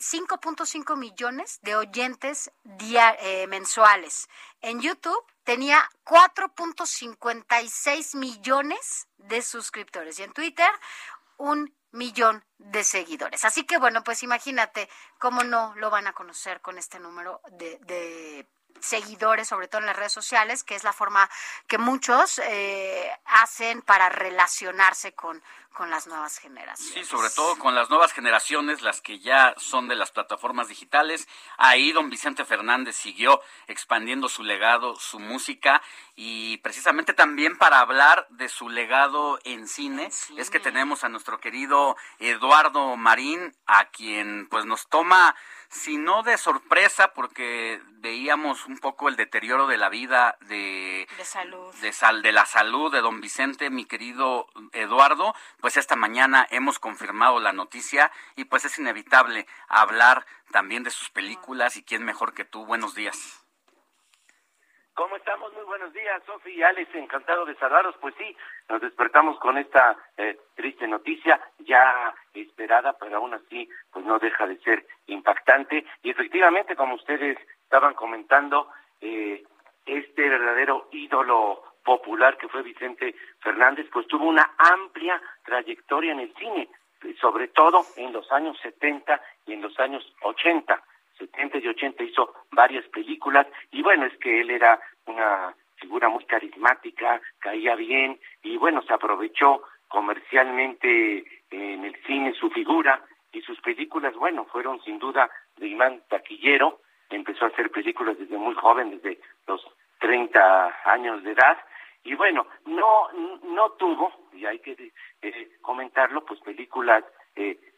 5.5 millones de oyentes mensuales. En YouTube tenía 4.56 millones de suscriptores, y en Twitter 1 millón de seguidores. Así que bueno, pues imagínate cómo no lo van a conocer con este número de seguidores, sobre todo en las redes sociales, que es la forma que muchos hacen para relacionarse con las nuevas generaciones. Sí, sobre todo con las nuevas generaciones, las que ya son de las plataformas digitales. Ahí don Vicente Fernández siguió expandiendo su legado, su música, y precisamente también para hablar de su legado en cine. Es que tenemos a nuestro querido Eduardo Marín, a quien pues nos toma, si no de sorpresa, porque veíamos un poco el deterioro de la vida de la salud de don Vicente, mi querido Eduardo, pues esta mañana hemos confirmado la noticia y pues es inevitable hablar también de sus películas y quién mejor que tú. Buenos días. ¿Cómo estamos? Muy buenos días, Sofi y Alex, encantado de saludaros. Pues sí, nos despertamos con esta triste noticia, ya esperada, pero aún así pues no deja de ser impactante. Y efectivamente, como ustedes estaban comentando, este verdadero ídolo popular que fue Vicente Fernández, pues tuvo una amplia trayectoria en el cine, sobre todo en los años 70 y en los años 80. 70 y 80 hizo varias películas, y bueno, es que él era una figura muy carismática, caía bien, y bueno, se aprovechó comercialmente en el cine su figura, y sus películas, bueno, fueron sin duda de imán taquillero. Empezó a hacer películas desde muy joven, desde los 30 años de edad, y bueno, no tuvo, y hay que comentarlo, pues películas,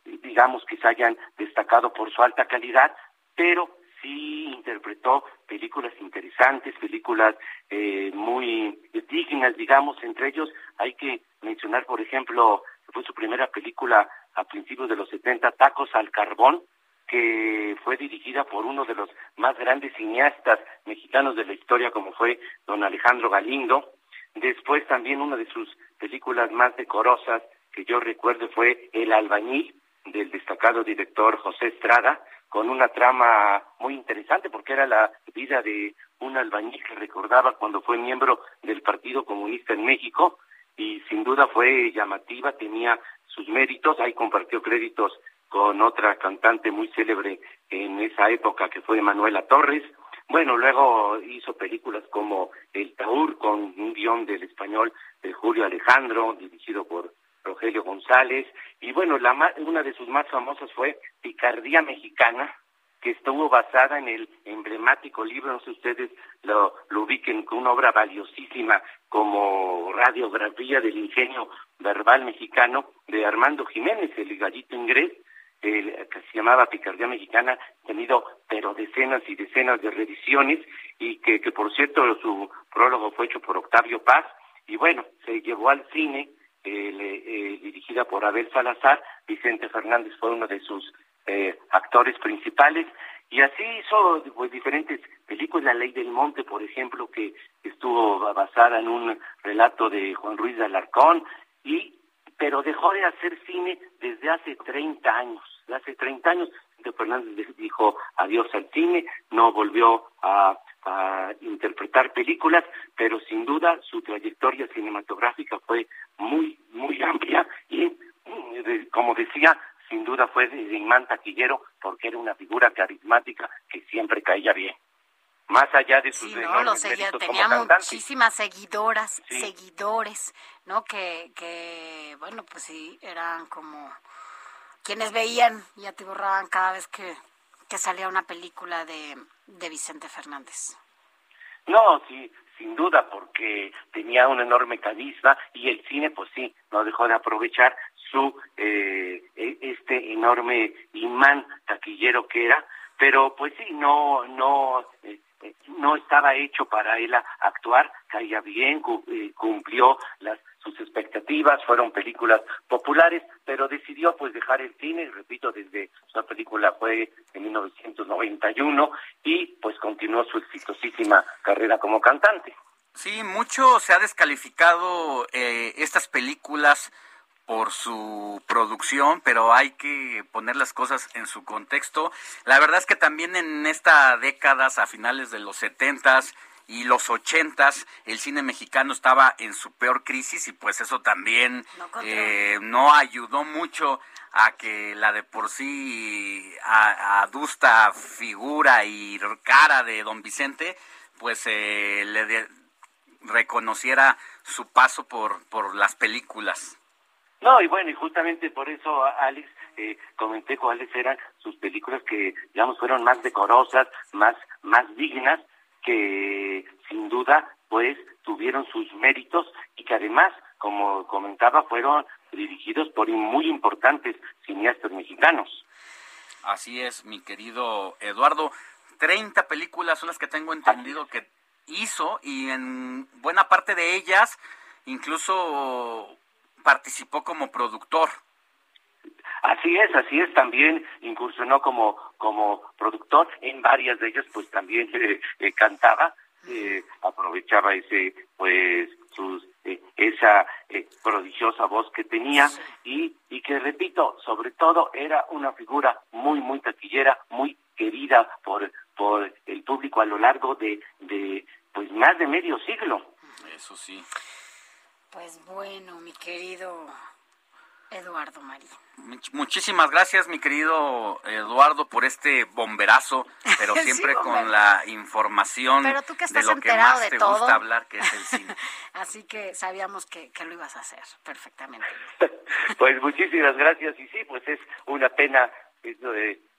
digamos, que se hayan destacado por su alta calidad, pero sí interpretó películas interesantes, películas muy dignas, digamos. Entre ellos hay que mencionar, por ejemplo, fue su primera película a principios de los 70, Tacos al Carbón, que fue dirigida por uno de los más grandes cineastas mexicanos de la historia, como fue don Alejandro Galindo. Después también una de sus películas más decorosas que yo recuerdo fue El Albañil, del destacado director José Estrada, con una trama muy interesante, porque era la vida de un albañil que recordaba cuando fue miembro del Partido Comunista en México, y sin duda fue llamativa, tenía sus méritos. Ahí compartió créditos con otra cantante muy célebre en esa época, que fue Manuela Torres. Bueno, luego hizo películas como El Taúr, con un guión del español de Julio Alejandro, dirigido por Rogelio González. Y bueno, una de sus más famosas fue Picardía Mexicana, que estuvo basada en el emblemático libro, no sé ustedes lo ubiquen, con una obra valiosísima como Radiografía del Ingenio Verbal Mexicano, de Armando Jiménez, el gallito inglés, que se llamaba Picardía Mexicana. Ha tenido pero decenas y decenas de revisiones, y que por cierto su prólogo fue hecho por Octavio Paz, y bueno, se llevó al cine. Dirigida por Abel Salazar, Vicente Fernández fue uno de sus actores principales, y así hizo pues diferentes películas. La Ley del Monte, por ejemplo, que estuvo basada en un relato de Juan Ruiz de Alarcón, pero dejó de hacer cine desde hace 30 años. Vicente Fernández dijo adiós al cine, no volvió a interpretar películas, pero sin duda su trayectoria cinematográfica fue muy, muy amplia, y como decía, sin duda fue de imán taquillero, porque era una figura carismática que siempre caía bien. Más allá de sus tenía muchísimas seguidoras, sí, seguidores, ¿no? Que bueno, pues sí, eran como quienes veían y atiborraban cada vez que salía una película de Vicente Fernández. No, sí, sin duda, porque tenía un enorme carisma, y el cine, pues sí, no dejó de aprovechar su este enorme imán taquillero que era, pero pues sí, no estaba hecho para él actuar. Caía bien, cumplió sus expectativas, fueron películas populares, pero decidió pues dejar el cine. Repito, desde su película fue en 1991, y pues continuó su exitosísima carrera como cantante. Sí, mucho se ha descalificado estas películas por su producción, pero hay que poner las cosas en su contexto. La verdad es que también en esta década, a finales de los 70s y los 80s, el cine mexicano estaba en su peor crisis, y pues eso también no ayudó mucho a que la de por sí adusta figura y cara de don Vicente, pues reconociera su paso por las películas. No, y bueno, y justamente por eso, Alex, comenté cuáles eran sus películas que, digamos, fueron más decorosas, más dignas, que sin duda, pues, tuvieron sus méritos y que además, como comentaba, fueron dirigidos por muy importantes cineastas mexicanos. Así es, mi querido Eduardo. 30 películas son las que tengo entendido que hizo, y en buena parte de ellas incluso participó como productor. Así es, también incursionó como productor, en varias de ellas pues también cantaba, aprovechaba ese pues esa prodigiosa voz que tenía, y que, repito, sobre todo era una figura muy, muy taquillera, muy querida por el público a lo largo de pues más de medio siglo. Eso sí. Pues bueno, mi querido Eduardo Marín. Muchísimas gracias, mi querido Eduardo, por este bomberazo, pero siempre sí, con la información de lo que más te todo. Gusta hablar, que es el cine. Así que sabíamos que lo ibas a hacer perfectamente. Pues muchísimas gracias, y sí, pues es una pena eso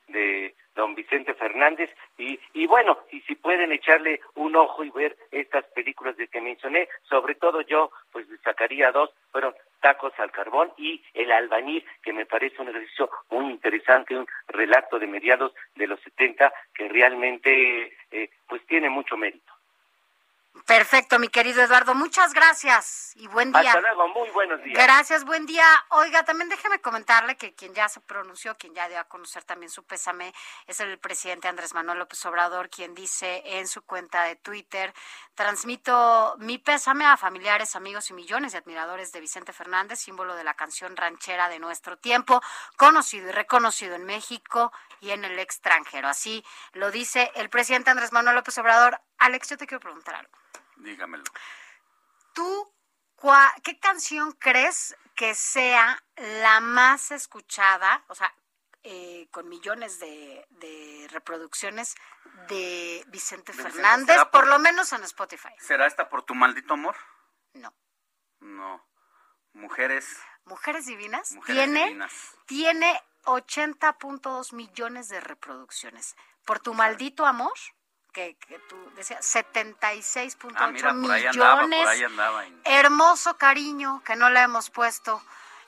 de don Vicente Fernández, y bueno, y si pueden echarle un ojo y ver estas películas de que mencioné, sobre todo yo pues destacaría dos, fueron Tacos al Carbón y El Albañil, que me parece un ejercicio muy interesante, un relato de mediados de los 70 que realmente pues tiene mucho mérito. Perfecto, mi querido Eduardo, muchas gracias y buen día. Hasta luego, muy buenos días. Gracias, buen día. Oiga, también déjeme comentarle que quien ya se pronunció, quien ya dio a conocer también su pésame, es el presidente Andrés Manuel López Obrador, quien dice en su cuenta de Twitter: transmito mi pésame a familiares, amigos y millones de admiradores de Vicente Fernández, símbolo de la canción ranchera de nuestro tiempo, conocido y reconocido en México y en el extranjero. Así lo dice el presidente Andrés Manuel López Obrador. Alex, yo te quiero preguntar algo. Dígamelo. ¿Tú qué canción crees que sea la más escuchada, o sea, con millones de reproducciones de Vicente Fernández, por lo menos en Spotify? ¿Será esta por Tu Maldito Amor? No. Mujeres. ¿Mujeres Divinas? Tiene 80.2 millones de reproducciones. ¿Por Tu Maldito Amor? Que tú decías, 76.8 millones. Por ahí andaba. Hermoso Cariño, que no la hemos puesto,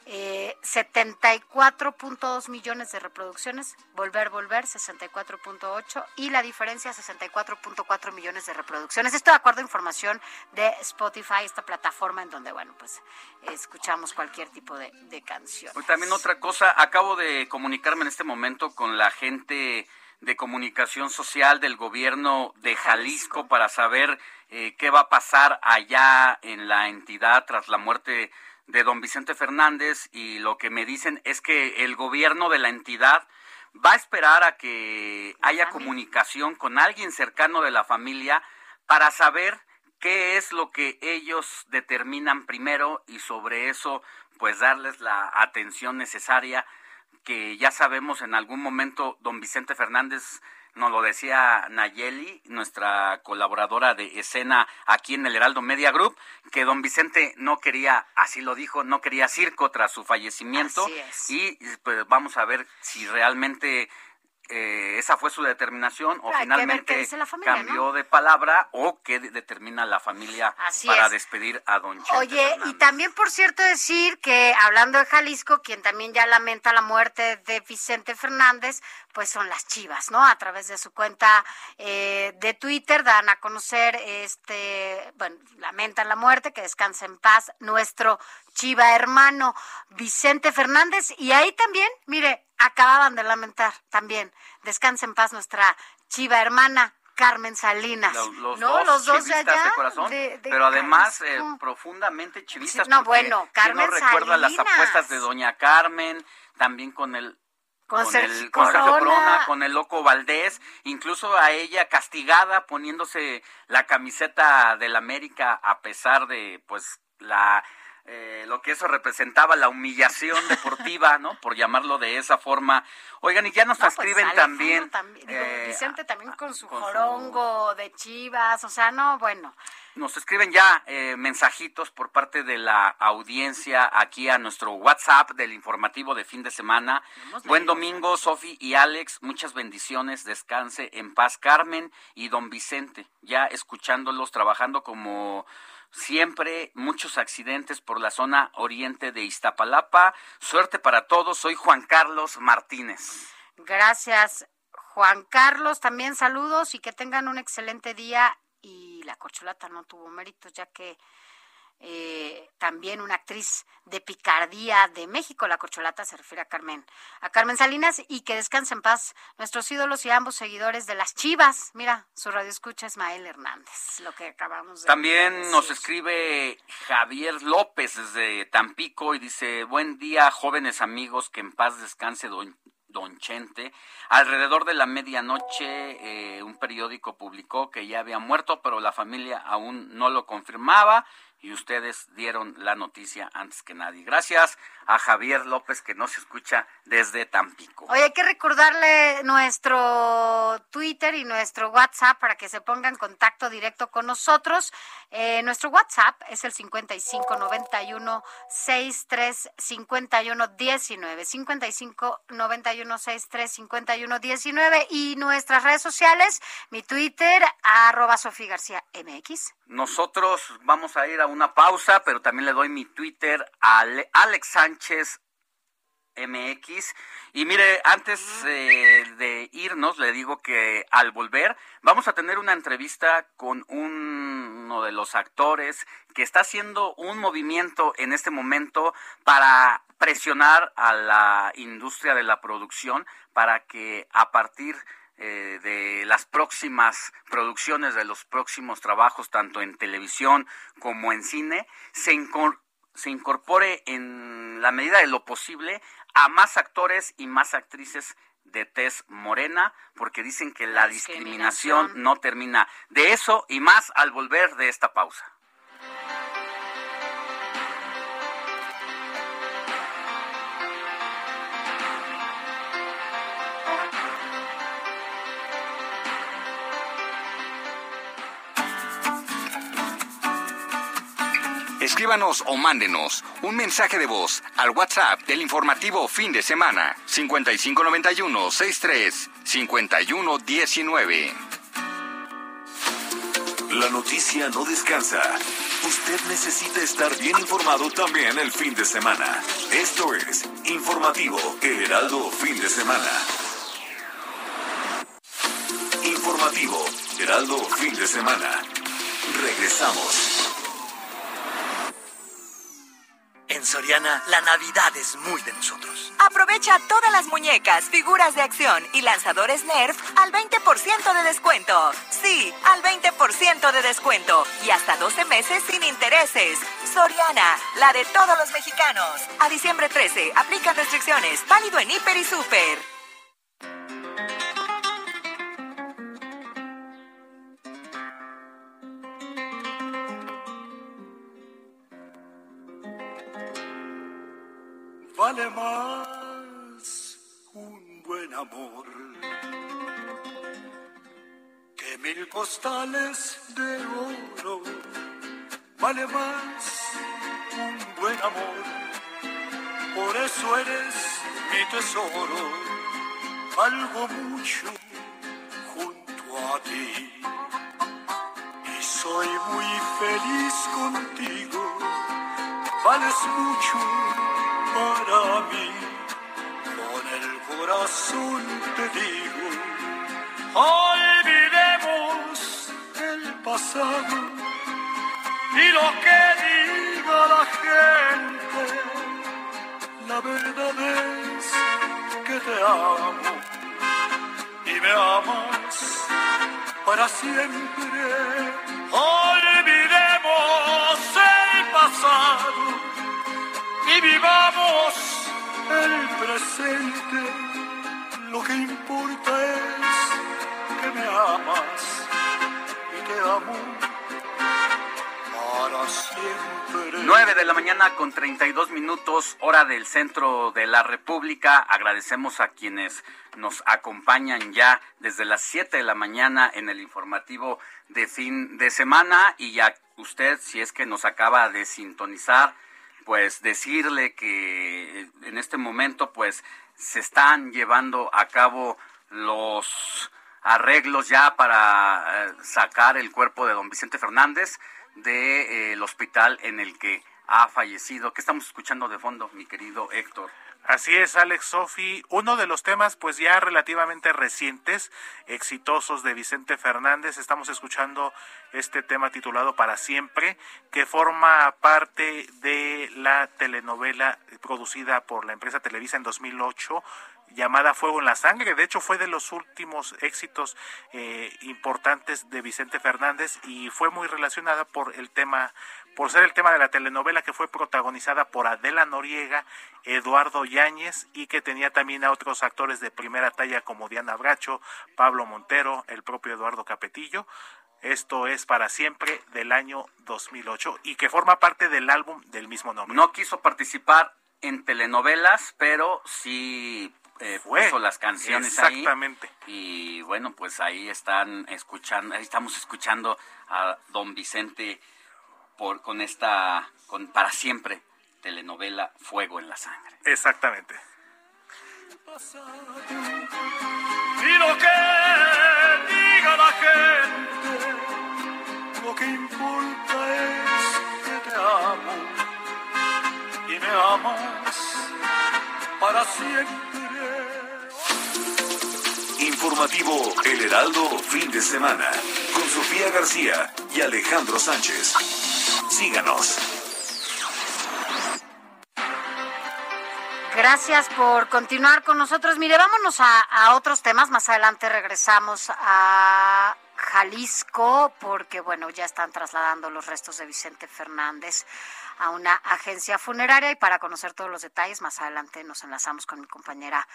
74.2 millones de reproducciones. Volver, 64.8, y la diferencia, 64.4 millones de reproducciones. Esto de acuerdo a información de Spotify, esta plataforma en donde, bueno, pues escuchamos cualquier tipo de canción. También otra cosa, acabo de comunicarme en este momento con la gente de comunicación social del gobierno de Jalisco para saber qué va a pasar allá en la entidad tras la muerte de don Vicente Fernández, y lo que me dicen es que el gobierno de la entidad va a esperar a que haya comunicación con alguien cercano de la familia para saber qué es lo que ellos determinan primero, y sobre eso pues darles la atención necesaria, que ya sabemos en algún momento don Vicente Fernández, nos lo decía Nayeli, nuestra colaboradora de escena aquí en el Heraldo Media Group, que don Vicente no quería, así lo dijo, no quería circo tras su fallecimiento. Así es. Y pues vamos a ver si realmente esa fue su determinación, o finalmente familia, cambió, ¿no?, de palabra, o qué determina la familia despedir a don Chente Fernández. Y también, por cierto, decir que, hablando de Jalisco, quien también ya lamenta la muerte de Vicente Fernández, pues son las Chivas, ¿no? A través de su cuenta de Twitter dan a conocer, lamentan la muerte, que descanse en paz nuestro Chiva hermano Vicente Fernández. Y ahí también, mire, acababan de lamentar también, descansa en paz nuestra Chiva hermana Carmen Salinas. Los dos de allá, de corazón, pero además profundamente chivistas. Carmen no recuerda Salinas, las apuestas de doña Carmen, también con Sergio Corona, con el Loco Valdés, incluso a ella castigada poniéndose la camiseta del América a pesar de pues la lo que eso representaba, la humillación deportiva, ¿no? Por llamarlo de esa forma. Oigan, y ya nos escriben pues, también. Vicente también con su jorongo de Chivas, o sea, no, bueno. Nos escriben ya mensajitos por parte de la audiencia aquí a nuestro WhatsApp del informativo de fin de semana. Buen domingo, Sofi y Alex, muchas bendiciones, descanse en paz, Carmen y don Vicente, ya escuchándolos, trabajando como siempre, muchos accidentes por la zona oriente de Iztapalapa. Suerte para todos. Soy Juan Carlos Martínez. Gracias, Juan Carlos. También saludos y que tengan un excelente día. Y la corcholata no tuvo méritos, ya que también una actriz de picardía de México, la corcholata, se refiere a Carmen Salinas, y que descanse en paz nuestros ídolos y ambos seguidores de las Chivas. Mira, su radioescucha Ismael Hernández, lo que acabamos de decir. Nos escribe Javier López desde Tampico y dice: buen día, jóvenes amigos, que en paz descanse Don Chente. Alrededor de la medianoche un periódico publicó que ya había muerto, pero la familia aún no lo confirmaba y ustedes dieron la noticia antes que nadie. Gracias a Javier López, que nos escucha desde Tampico. Oye, hay que recordarle nuestro Twitter y nuestro WhatsApp para que se ponga en contacto directo con nosotros. Nuestro WhatsApp es el 5591635119, 5591635119, y nuestras redes sociales, mi Twitter, @SofiGarciaMX. Nosotros vamos a ir a una pausa, pero también le doy mi Twitter a Alex Sánchez MX. Y mire, antes de irnos, le digo que al volver vamos a tener una entrevista con uno de los actores que está haciendo un movimiento en este momento para presionar a la industria de la producción para que a partir de las próximas producciones, de los próximos trabajos, tanto en televisión como en cine, se incorpore en la medida de lo posible a más actores y más actrices de tez morena, porque dicen que la discriminación no termina. De eso y más al volver de esta pausa. Escríbanos o mándenos un mensaje de voz al WhatsApp del informativo fin de semana 5591-63-5119. La noticia no descansa. Usted necesita estar bien informado también el fin de semana. Esto es Informativo El Heraldo Fin de Semana. Informativo Heraldo Fin de Semana. Regresamos. En Soriana, la Navidad es muy de nosotros. Aprovecha todas las muñecas, figuras de acción y lanzadores Nerf al 20% de descuento. Sí, al 20% de descuento y hasta 12 meses sin intereses. Soriana, la de todos los mexicanos. A diciembre 13, aplica restricciones. Válido en Hiper y Super. Vale más un buen amor que 1000 costales de oro. Vale más un buen amor, por eso eres mi tesoro. Valgo mucho junto a ti y soy muy feliz contigo. Vales mucho para mí, con el corazón te digo, olvidemos el pasado y lo que diga la gente. La verdad es que te amo y me amas para siempre. Olvidemos el pasado y vivamos el presente, lo que importa es que me amas y te amo para Dios. 9:32 a.m, hora del centro de la República. Agradecemos a quienes nos acompañan ya desde las 7:00 a.m. en el informativo de fin de semana. Y ya usted, si es que nos acaba de sintonizar, pues decirle que en este momento pues se están llevando a cabo los arreglos ya para sacar el cuerpo de don Vicente Fernández del hospital en el que ha fallecido. ¿Qué estamos escuchando de fondo, mi querido Héctor? Así es, Alex, Sofi. Uno de los temas pues ya relativamente recientes, exitosos de Vicente Fernández, estamos escuchando este tema titulado Para Siempre, que forma parte de la telenovela producida por la empresa Televisa en 2008, llamada Fuego en la Sangre. De hecho, fue de los últimos éxitos importantes de Vicente Fernández y fue muy relacionada por el tema, por ser el tema de la telenovela que fue protagonizada por Adela Noriega, Eduardo Yáñez, y que tenía también a otros actores de primera talla como Diana Bracho, Pablo Montero, el propio Eduardo Capetillo. Esto es Para Siempre, del año 2008, y que forma parte del álbum del mismo nombre. No quiso participar en telenovelas, pero sí puso las canciones. Exactamente. Ahí. Y bueno, pues ahí están escuchando, ahí estamos escuchando a don Vicente con Para Siempre, telenovela Fuego en la Sangre. Exactamente. Y lo que diga la gente, lo que importa es que te amo y me amas para siempre. Informativo El Heraldo fin de semana con Sofía García y Alejandro Sánchez. Síganos. Gracias por continuar con nosotros. Mire, vámonos a otros temas. Más adelante regresamos a Jalisco, porque bueno, ya están trasladando los restos de Vicente Fernández a una agencia funeraria, y para conocer todos los detalles, más adelante nos enlazamos con mi compañera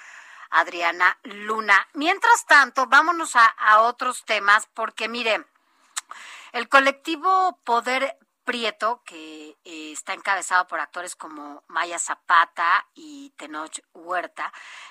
Adriana Luna. Mientras tanto, vámonos a otros temas, porque mire, el colectivo Poder Prieto, que está encabezado por actores como Maya Zapata y Tenoch Huerta,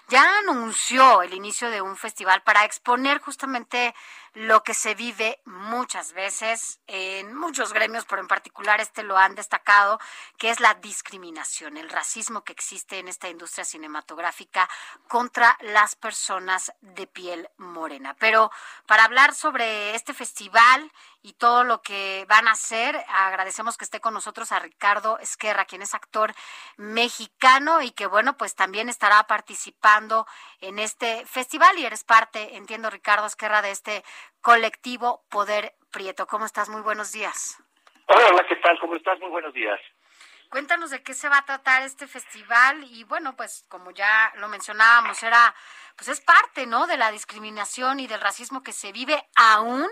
ya anunció el inicio de un festival para exponer justamente lo que se vive muchas veces en muchos gremios, pero en particular lo han destacado, que es la discriminación, el racismo que existe en esta industria cinematográfica contra las personas de piel morena. Pero para hablar sobre este festival y todo lo que van a hacer, agradecemos que esté con nosotros a Ricardo Esquerra, quien es actor mexicano y que, bueno, pues también estará participando en este festival. Y eres parte, entiendo, Ricardo Esquerra, de este colectivo Poder Prieto. ¿Cómo estás? Muy buenos días. Hola, ¿qué tal? ¿Cómo estás? Muy buenos días. Cuéntanos de qué se va a tratar este festival y, bueno, pues como ya lo mencionábamos, pues es parte, ¿no?, de la discriminación y del racismo que se vive aún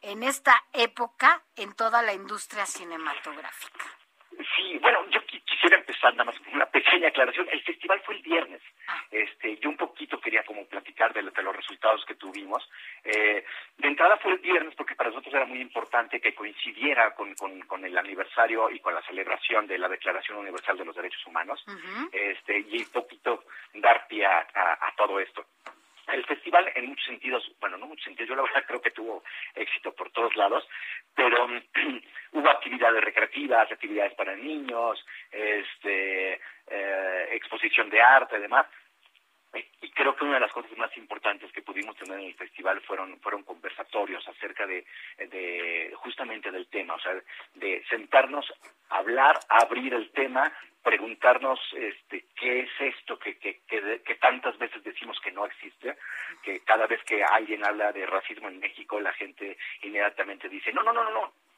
en esta época en toda la industria cinematográfica. Sí, bueno, yo quisiera empezar nada más con una pequeña aclaración. El festival fue el viernes. Yo un poquito quería como platicar de los resultados que tuvimos. De entrada fue el viernes porque para nosotros era muy importante que coincidiera con el aniversario y con la celebración de la Declaración Universal de los Derechos Humanos. Uh-huh. Y un poquito dar pie a todo esto. El festival en muchos sentidos, bueno, no muchos sentidos, yo la verdad creo que tuvo éxito por todos lados, pero hubo actividades recreativas, actividades para niños, exposición de arte, además. Y creo que una de las cosas más importantes que pudimos tener en el festival fueron conversatorios acerca de justamente del tema, o sea, de sentarnos, hablar, abrir el tema, preguntarnos qué es esto que tantas veces decimos que no existe, que cada vez que alguien habla de racismo en México, la gente inmediatamente dice, no.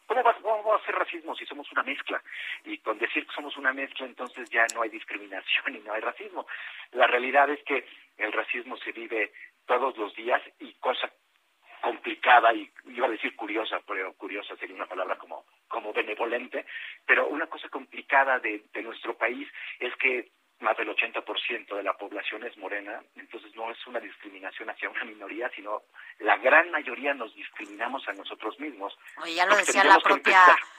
¿Cómo va a ser racismo si somos una mezcla? Y con decir que somos una mezcla, entonces ya no hay discriminación y no hay racismo. La realidad es que el racismo se vive todos los días, y cosa complicada, y iba a decir curiosa, pero curiosa sería una palabra como benevolente, pero una cosa complicada de nuestro país es que más del 80% de la población es morena, entonces no es una discriminación hacia una minoría, sino la gran mayoría nos discriminamos a nosotros mismos. Oye, ya lo decía la propia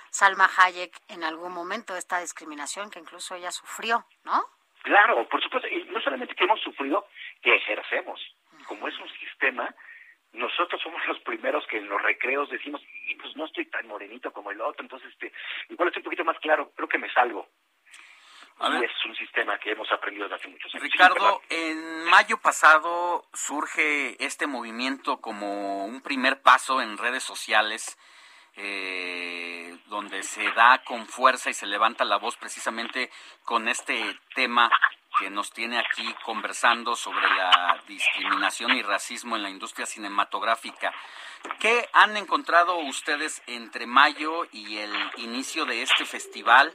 Salma Hayek en algún momento, esta discriminación que incluso ella sufrió, ¿no? Claro, por supuesto, y no solamente que hemos sufrido, que ejercemos. Como es un sistema, nosotros somos los primeros que en los recreos decimos, pues no estoy tan morenito como el otro, entonces igual estoy un poquito más claro, creo que me salgo. Y es un sistema que hemos aprendido desde hace muchos años. Ricardo, en mayo pasado surge este movimiento como un primer paso en redes sociales, donde se da con fuerza y se levanta la voz precisamente con este tema que nos tiene aquí conversando sobre la discriminación y racismo en la industria cinematográfica. ¿Qué han encontrado ustedes entre mayo y el inicio de este festival?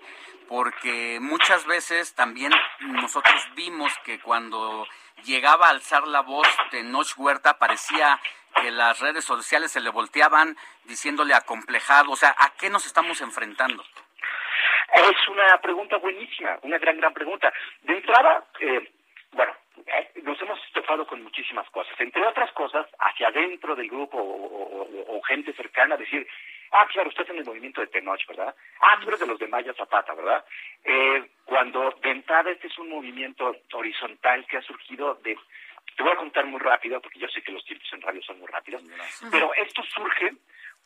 Porque muchas veces también nosotros vimos que cuando llegaba a alzar la voz de Tenoch Huerta parecía que las redes sociales se le volteaban diciéndole acomplejado. O sea, ¿a qué nos estamos enfrentando? Es una pregunta buenísima, una gran pregunta. De entrada, nos hemos estofado con muchísimas cosas. Entre otras cosas, hacia adentro del grupo o gente cercana, decir... Ah, claro, usted es en el movimiento de Tenoch, ¿verdad? Ah, tú eres de los de Maya Zapata, ¿verdad? Cuando de entrada este es un movimiento horizontal que ha surgido de... Te voy a contar muy rápido, porque yo sé que los tiempos en radio son muy rápidos, pero esto surge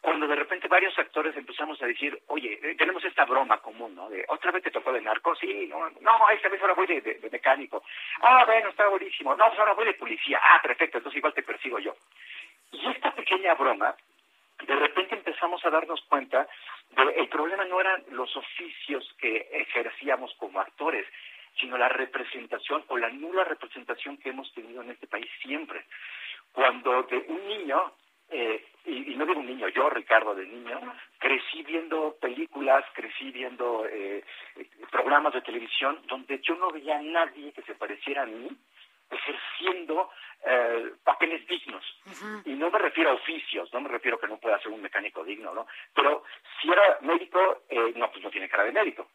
cuando de repente varios actores empezamos a decir, oye, tenemos esta broma común, ¿no? De, ¿otra vez te tocó de narco? Sí, no, esta vez ahora voy de mecánico. Ah, bueno, está buenísimo. No, pues ahora voy de policía. Ah, perfecto, entonces igual te persigo yo. Y esta pequeña broma... De repente empezamos a darnos cuenta de que el problema no eran los oficios que ejercíamos como actores, sino la representación o la nula representación que hemos tenido en este país siempre. Cuando de un niño, y no digo un niño, yo Ricardo de niño, crecí viendo películas, crecí viendo programas de televisión donde yo no veía a nadie que se pareciera a mí, ejerciendo papeles dignos. Uh-huh. Y no me refiero a oficios, no me refiero que no pueda ser un mecánico digno, ¿no? Pero si era médico, pues no tiene cara de médico,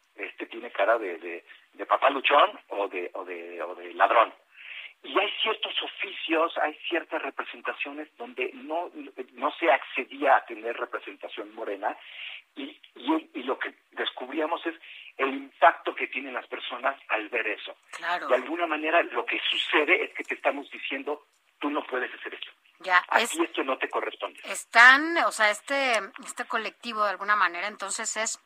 tiene cara de papá luchón o de ladrón. Y hay ciertos oficios, hay ciertas representaciones donde no se accedía a tener representación morena, y lo que descubríamos es el impacto que tienen las personas al ver eso. Claro. De alguna manera lo que sucede es que te estamos diciendo, tú no puedes hacer esto. Ya, a ti esto no te corresponde. Este colectivo de alguna manera entonces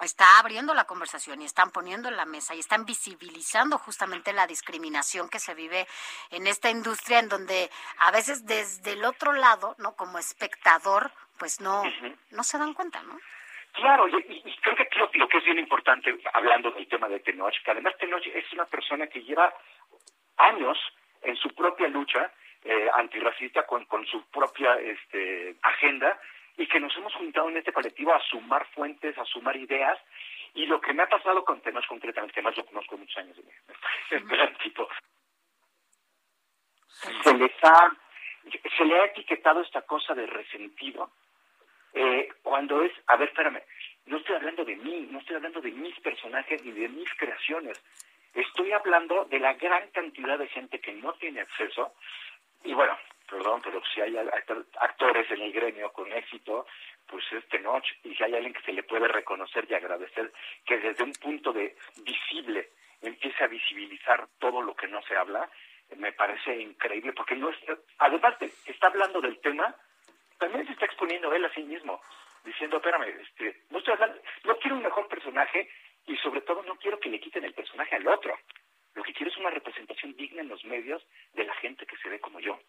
está abriendo la conversación y están poniendo en la mesa y están visibilizando justamente la discriminación que se vive en esta industria, en donde a veces desde el otro lado, ¿no? Como espectador, pues no se dan cuenta, ¿no? Claro, y creo que lo que es bien importante, hablando del tema de Tenoch, que además Tenoch es una persona que lleva años en su propia lucha antirracista con su propia agenda, y que nos hemos juntado en este colectivo a sumar fuentes, a sumar ideas, y lo que me ha pasado con Tenoch concretamente, además lo conozco muchos años, es gran tipo. Se le ha etiquetado esta cosa de resentido, cuando es, a ver, espérame, no estoy hablando de mí, no estoy hablando de mis personajes ni de mis creaciones, estoy hablando de la gran cantidad de gente que no tiene acceso, y bueno, perdón, pero si hay actores en el gremio con éxito, pues es Tenoch, y si hay alguien que se le puede reconocer y agradecer, que desde un punto de visible empiece a visibilizar todo lo que no se habla, me parece increíble, porque no es, además está hablando del tema, también se está exponiendo él a sí mismo, diciendo, espérame, no quiero un mejor personaje, y sobre todo no quiero que le quiten el personaje al otro. Lo que quiero es una representación digna en los medios de la gente que se ve como yo.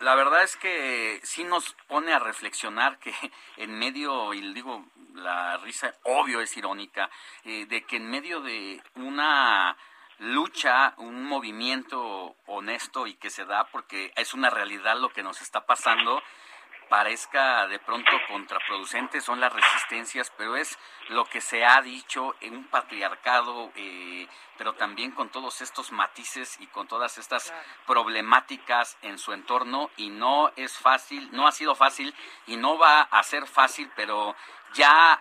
La verdad es que sí nos pone a reflexionar que en medio, y digo, la risa obvio es irónica, de que en medio de una... lucha, un movimiento honesto y que se da porque es una realidad lo que nos está pasando, parezca de pronto contraproducente, son las resistencias, pero es lo que se ha dicho en un patriarcado pero también con todos estos matices y con todas estas problemáticas en su entorno, y no es fácil, no ha sido fácil y no va a ser fácil, pero ya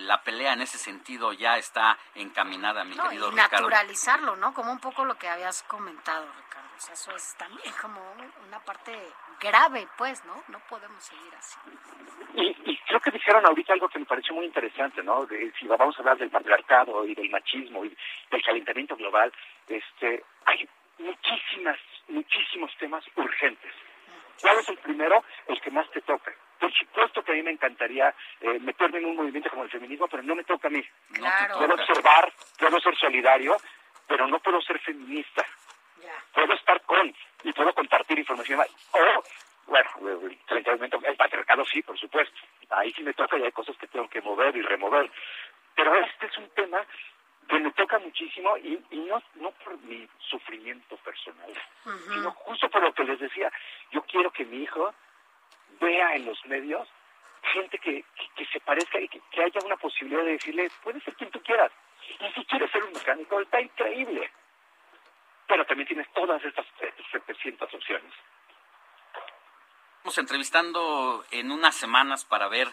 la pelea en ese sentido ya está encaminada, mi querido Ricardo. Naturalizarlo, ¿no? Como un poco lo que habías comentado, Ricardo. O sea, eso es también como una parte grave, pues, ¿no? No podemos seguir así. Y creo que dijeron ahorita algo que me pareció muy interesante, ¿no? De, si vamos a hablar del patriarcado y del machismo y del calentamiento global, hay muchísimos temas urgentes. ¿Cuál es el primero? El que más te toque. Por supuesto que a mí me encantaría meterme en un movimiento como el feminismo, pero no me toca a mí. Claro. Puedo observar, puedo ser solidario, pero no puedo ser feminista. Yeah. Puedo estar con y puedo compartir información. O, bueno, el patriarcado sí, por supuesto. Ahí sí me toca y hay cosas que tengo que mover y remover. Pero este es un tema que me toca muchísimo y no por mi sufrimiento personal, uh-huh, sino justo por lo que les decía. Yo quiero que mi hijo vea en los medios gente que se parezca y que haya una posibilidad de decirle, puedes ser quien tú quieras. Y si quieres ser un mecánico, está increíble. Pero también tienes todas estas 700 opciones. Estamos entrevistando en unas semanas para ver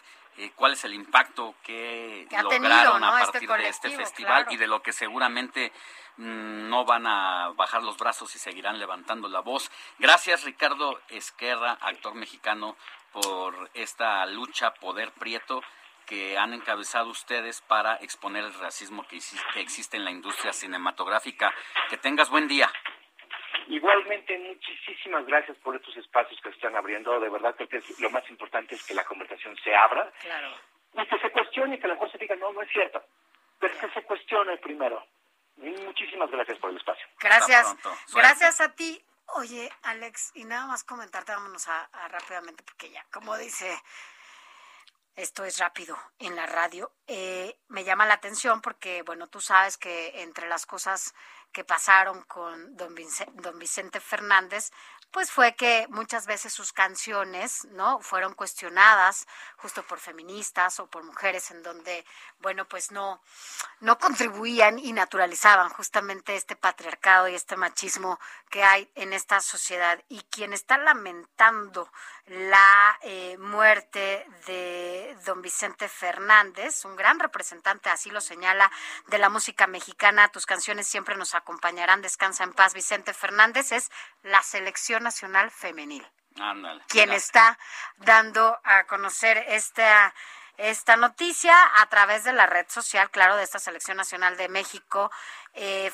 cuál es el impacto que lograron tenido, ¿no? a partir de este festival, claro, y de lo que seguramente no van a bajar los brazos y seguirán levantando la voz. Gracias, Ricardo Ezquerra, actor mexicano, por esta lucha Poder Prieto que han encabezado ustedes para exponer el racismo que existe en la industria cinematográfica. Que tengas buen día. Igualmente, muchísimas gracias por estos espacios que se están abriendo. De verdad, creo que lo más importante es que la conversación se abra. Claro. Y que se cuestione y que la cosa diga, no es cierto. Pero que se cuestione primero. Muchísimas gracias por el espacio. Gracias. Gracias a ti. Oye, Alex, y nada más comentarte, vámonos a rápidamente, porque ya, como dice... Esto es rápido en la radio. Me llama la atención porque, bueno, tú sabes que entre las cosas que pasaron con don Vicente Fernández, pues fue que muchas veces sus canciones, ¿no?, fueron cuestionadas justo por feministas o por mujeres en donde, bueno, pues no contribuían y naturalizaban justamente este patriarcado y este machismo que hay en esta sociedad. Y quien está lamentando la muerte de don Vicente Fernández, un gran representante, así lo señala, de la música mexicana, tus canciones siempre nos acompañarán, descansa en paz, Vicente Fernández, es la selección nacional femenil. Ándale, quien está dando a conocer esta noticia a través de la red social, claro, de esta selección nacional de México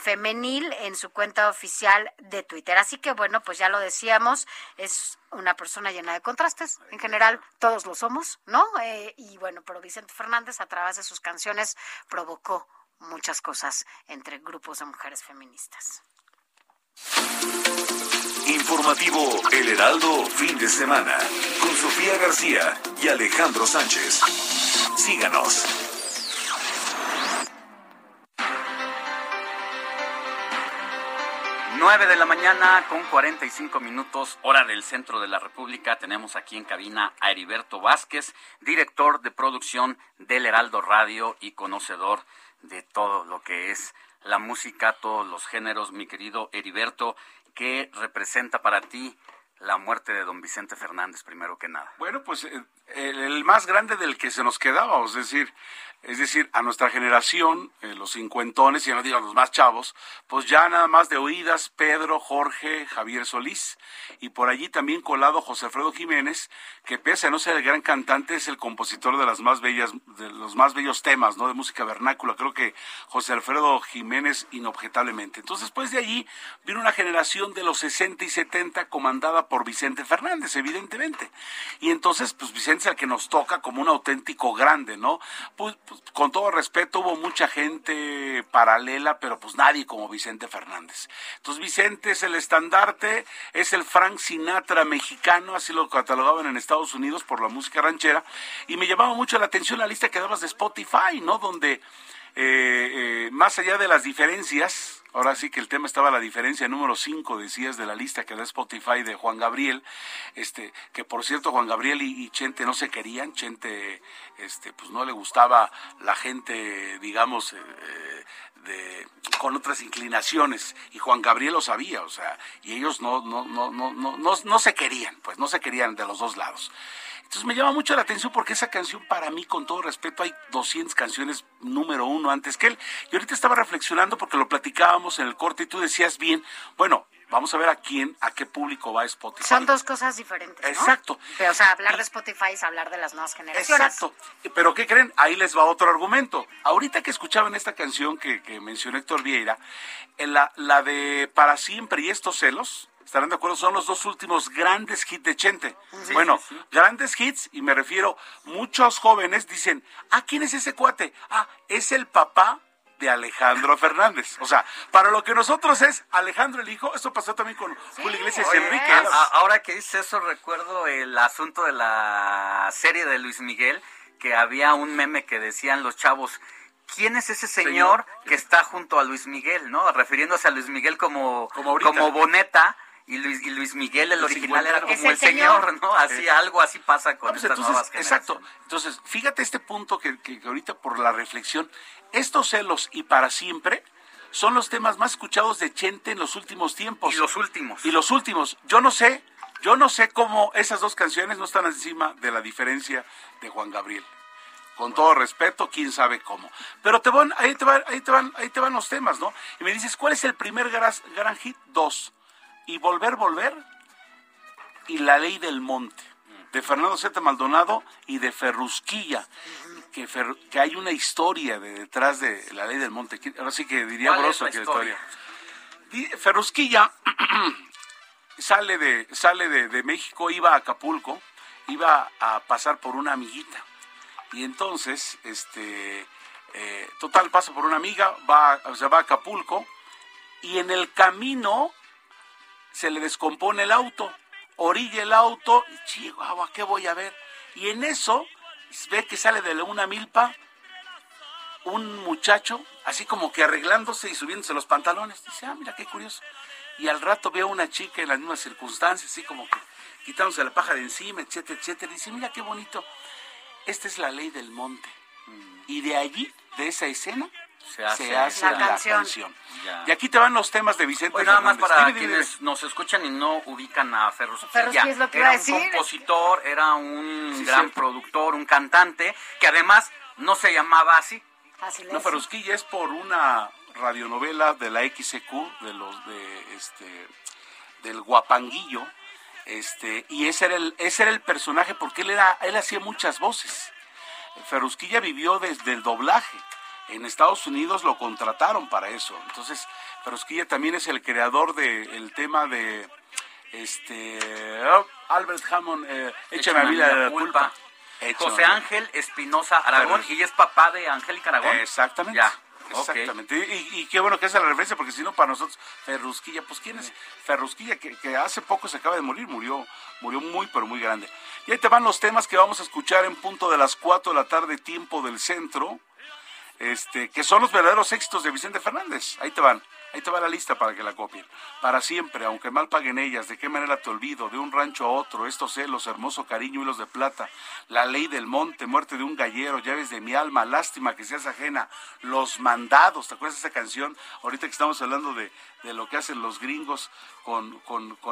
femenil en su cuenta oficial de Twitter. Así que bueno, pues ya lo decíamos, es una persona llena de contrastes, en general todos lo somos, ¿no? Y bueno, pero Vicente Fernández a través de sus canciones provocó muchas cosas entre grupos de mujeres feministas. Informativo El Heraldo fin de semana con Sofía García y Alejandro Sánchez. Síganos. Nueve de la mañana con 45 minutos, hora del centro de la República. Tenemos aquí en cabina a Heriberto Vázquez, director de producción del Heraldo Radio y conocedor de todo lo que es la música, todos los géneros. Mi querido Heriberto, ¿qué representa para ti la muerte de don Vicente Fernández, primero que nada? Bueno, pues el más grande del que se nos quedaba, es decir, a nuestra generación, los cincuentones, ya no digo los más chavos, pues ya nada más de oídas, Pedro, Jorge, Javier Solís, y por allí también colado José Alfredo Jiménez, que pese a no ser el gran cantante, es el compositor de los más bellos temas, ¿no?, de música vernácula. Creo que José Alfredo Jiménez, inobjetablemente. Entonces, después de allí, vino una generación de los 60 y 70 comandada por Vicente Fernández, evidentemente. Y entonces, pues Vicente es el que nos toca como un auténtico grande, ¿no? Pues, con todo respeto, hubo mucha gente paralela, pero pues nadie como Vicente Fernández. Entonces Vicente es el estandarte, es el Frank Sinatra mexicano, así lo catalogaban en Estados Unidos por la música ranchera, y me llamaba mucho la atención la lista que dabas de Spotify, ¿no? Donde más allá de las diferencias Ahora sí que el tema estaba la diferencia número 5, decías, de la lista que da Spotify de Juan Gabriel, que por cierto Juan Gabriel y Chente no se querían. Chente pues no le gustaba la gente, digamos, con otras inclinaciones, y Juan Gabriel lo sabía, o sea, y ellos no se querían, pues no se querían de los dos lados. Entonces me llama mucho la atención porque esa canción, para mí, con todo respeto, hay 200 canciones número uno antes que él. Y ahorita estaba reflexionando porque lo platicábamos en el corte y tú decías bien, bueno, vamos a ver a qué público va Spotify. Son dos cosas diferentes, ¿no? Exacto. Pero, o sea, hablar de Spotify es hablar de las nuevas generaciones. Exacto. Pero, ¿qué creen? Ahí les va otro argumento. Ahorita que escuchaban esta canción que mencionó Héctor Vieira, en la de Para Siempre y Estos Celos, estarán de acuerdo, son los dos últimos grandes hits de Chente. Sí, bueno, sí, sí. Grandes hits, y me refiero, muchos jóvenes dicen, ¿quién es ese cuate? Es el papá de Alejandro Fernández. O sea, para lo que nosotros es Alejandro el hijo, esto pasó también con Julio Iglesias y Enrique. Ahora que dice eso, recuerdo el asunto de la serie de Luis Miguel, que había un meme que decían los chavos, ¿quién es ese señor que está junto a Luis Miguel? ¿No? Refiriéndose a Luis Miguel como Boneta. Y Luis Miguel, el original, era como el señor, ¿no? Así, algo así pasa con estas nuevas generaciones. Exacto. Entonces, fíjate este punto que ahorita por la reflexión, Estos Celos y Para Siempre son los temas más escuchados de Chente en los últimos tiempos. Y los últimos. Yo no sé cómo esas dos canciones no están encima de la diferencia de Juan Gabriel. Con todo respeto, quién sabe cómo. Pero ahí te van los temas, ¿no? Y me dices, ¿cuál es el primer gran hit? 2. Y Volver y La Ley del Monte, de Fernando Z. Maldonado y de Ferrusquilla, que hay una historia detrás de La Ley del Monte. Ahora sí que diría grosso que historia. Ferrusquilla sale de México, iba a Acapulco, iba a pasar por una amiguita, y entonces total, pasa por una amiga, va a Acapulco, y en el camino se le descompone el auto, orilla el auto, y chihuahua, ¿qué voy a ver? Y en eso, ve que sale de una milpa un muchacho, así como que arreglándose y subiéndose los pantalones. Dice, mira, qué curioso. Y al rato ve a una chica en las mismas circunstancias, así como que quitándose la paja de encima, etcétera, etcétera. Y dice, mira, qué bonito. Esta es La Ley del Monte. Y de allí, de esa escena, se hace la canción. Y aquí te van los temas de Vicente Fernández. Nada más para quienes nos escuchan y no ubican a Ferrusquilla. Era un compositor, era un gran productor, un cantante, que además no se llamaba así. No, Ferrusquilla es por una radionovela de la XQ, del Guapanguillo, y ese era el personaje, porque él hacía muchas voces. Ferrusquilla vivió desde el doblaje. En Estados Unidos lo contrataron para eso. Entonces, Ferrusquilla también es el creador del tema de Albert Hammond, Échame a mí la culpa. José Ángel Espinosa Aragón, y es papá de Angélica Aragón. Exactamente. Ya. Exactamente, okay. Y qué bueno que esa es la referencia, porque si no, para nosotros, Ferrusquilla, pues ¿quién es Ferrusquilla? Que hace poco se acaba de morir, murió muy, pero muy grande. Y ahí te van los temas que vamos a escuchar en punto de las 4 de la tarde, tiempo del centro, que son los verdaderos éxitos de Vicente Fernández. Ahí te va la lista para que la copien. Para Siempre, Aunque Mal Paguen Ellas, De Qué Manera Te Olvido, De Un Rancho a Otro, Estos Celos, Hermoso Cariño, Hilos de Plata, La Ley del Monte, Muerte de un Gallero, Llaves de mi Alma, Lástima que Seas Ajena, Los Mandados. ¿Te acuerdas de esa canción? Ahorita que estamos hablando de lo que hacen los gringos con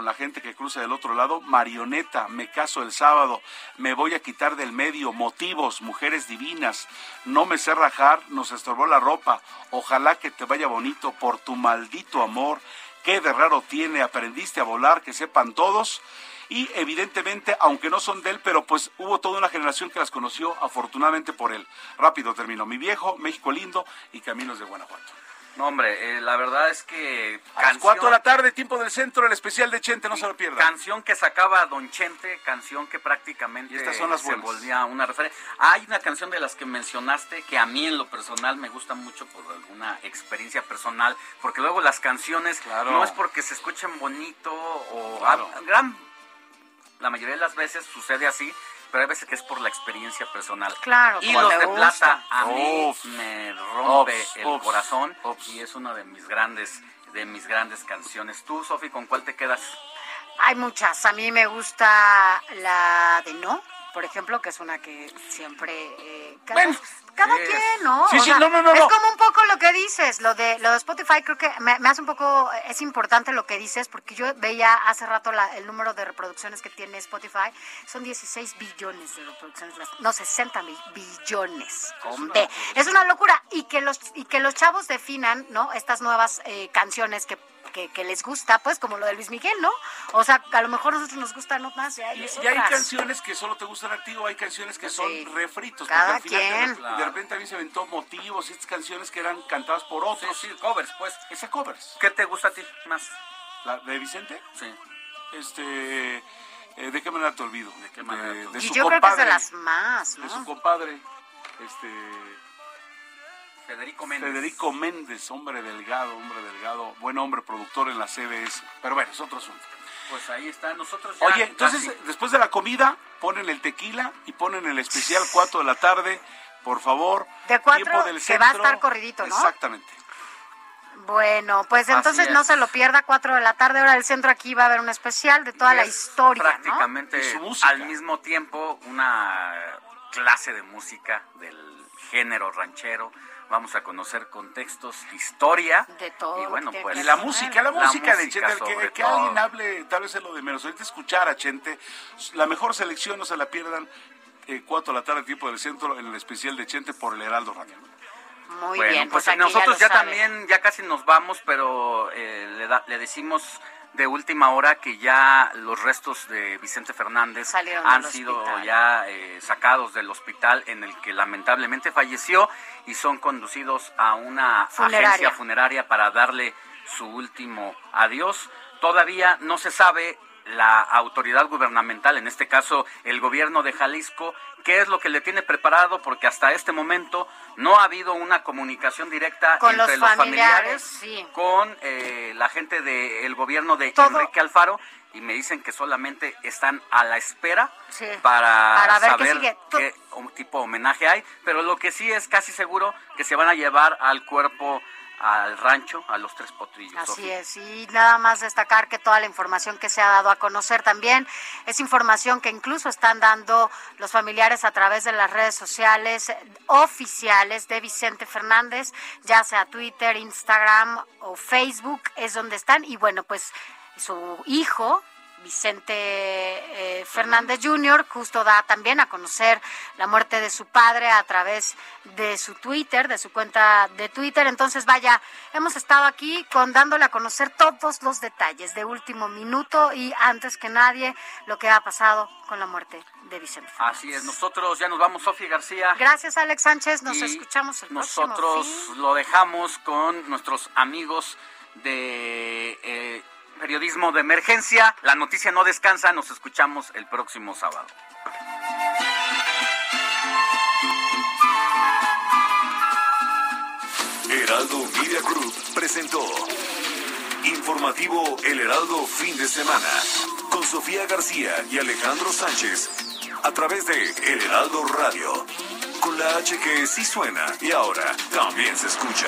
la gente que cruza del otro lado. Marioneta, Me Caso el Sábado, Me Voy a Quitar del Medio, Motivos, Mujeres Divinas, No Me Sé Rajar, Nos Estorbó la Ropa, Ojalá que Te Vaya Bonito, Por Tu Maldito Amor, Qué de Raro Tiene, Aprendiste a Volar, Que Sepan Todos. Y evidentemente, aunque no son de él, pero pues hubo toda una generación que las conoció afortunadamente por él. Rápido terminó Mi Viejo, México Lindo y Caminos de Guanajuato. No, hombre, la verdad es que... A las 4 de la tarde, tiempo del centro, el especial de Chente, no se lo pierdan. Canción que sacaba Don Chente, canción que prácticamente se volvía una referencia. Hay una canción de las que mencionaste que a mí en lo personal me gusta mucho por alguna experiencia personal, porque luego las canciones no es porque se escuchen bonito o... La mayoría de las veces sucede así, pero hay veces que es por la experiencia personal. Claro. Y los de plata a mí me rompe el corazón y es una de mis grandes canciones. Tú, Sofi, ¿con cuál te quedas? Hay muchas. A mí me gusta la de No, por ejemplo, que es una que siempre cada quien, ¿no? Sí, sí, o sea, no. Es como un poco lo que dices, lo de Spotify, creo que me hace un poco, es importante lo que dices, porque yo veía hace rato el número de reproducciones que tiene Spotify, son 16 billones de reproducciones, no, 60 billones con B. Es una locura, y que los chavos definan, ¿no? Estas nuevas canciones que les gusta, pues, como lo de Luis Miguel, ¿no? O sea, a lo mejor a nosotros nos gustan otras. Y hay canciones que solo te gustan activo, hay canciones que son refritos. Cada porque al final quien. De repente a mí se aventó Motivos y estas canciones que eran cantadas por otros. Sí, covers, pues. Covers. ¿Qué te gusta a ti más? ¿La de Vicente? Sí. ¿De qué manera te olvido? ¿De qué manera te olvido? Y yo creo que es de las más, ¿no? De su compadre, Federico Méndez, hombre delgado, buen hombre, productor en la CBS. Pero bueno, es otro asunto. Pues ahí está, nosotros ya... Oye, entonces, después de la comida, ponen el tequila y ponen el especial 4 de la tarde, por favor. De 4, que va a estar corridito, ¿no? Exactamente. Bueno, pues entonces no se lo pierda, 4 de la tarde, hora del centro, aquí va a haber un especial de toda la historia, prácticamente, ¿no? Y su música. Al mismo tiempo, una clase de música del género ranchero. Vamos a conocer contextos, historia. De todo. Y bueno, pues. Y la música de Chente, que alguien hable, tal vez es lo de menos. Ahorita escuchar a Chente, la mejor selección, no se la pierdan, 4 de la tarde, tiempo del centro, en el especial de Chente por el Heraldo Radio. Muy bueno, bien. Pues nosotros ya también, ya casi nos vamos, pero le decimos de última hora que ya los restos de Vicente Fernández han sido ya sacados del hospital en el que lamentablemente falleció y son conducidos a una agencia funeraria para darle su último adiós. Todavía no se sabe la autoridad gubernamental, en este caso el gobierno de Jalisco, qué es lo que le tiene preparado, porque hasta este momento no ha habido una comunicación directa entre los familiares, con la gente del gobierno de Enrique Alfaro, y me dicen que solamente están a la espera para saber qué tipo de homenaje hay, pero lo que sí es casi seguro que se van a llevar al cuerpo al rancho, a Los Tres Potrillos. Así es, y nada más destacar que toda la información que se ha dado a conocer también es información que incluso están dando los familiares a través de las redes sociales oficiales de Vicente Fernández, ya sea Twitter, Instagram o Facebook, es donde están, y bueno, pues su hijo Vicente Fernández Jr. justo da también a conocer la muerte de su padre a través de su Twitter, de su cuenta de Twitter. Entonces, vaya, hemos estado aquí dándole a conocer todos los detalles de último minuto y antes que nadie lo que ha pasado con la muerte de Vicente Fernández. Así es, nosotros ya nos vamos, Sofía García. Gracias, Alex Sánchez, nos escuchamos el próximo fin. Nosotros lo dejamos con nuestros amigos de... Periodismo de emergencia, la noticia no descansa, nos escuchamos el próximo sábado. Heraldo Media Group presentó Informativo El Heraldo Fin de Semana, con Sofía García y Alejandro Sánchez, a través de El Heraldo Radio, con la H que sí suena y ahora también se escucha.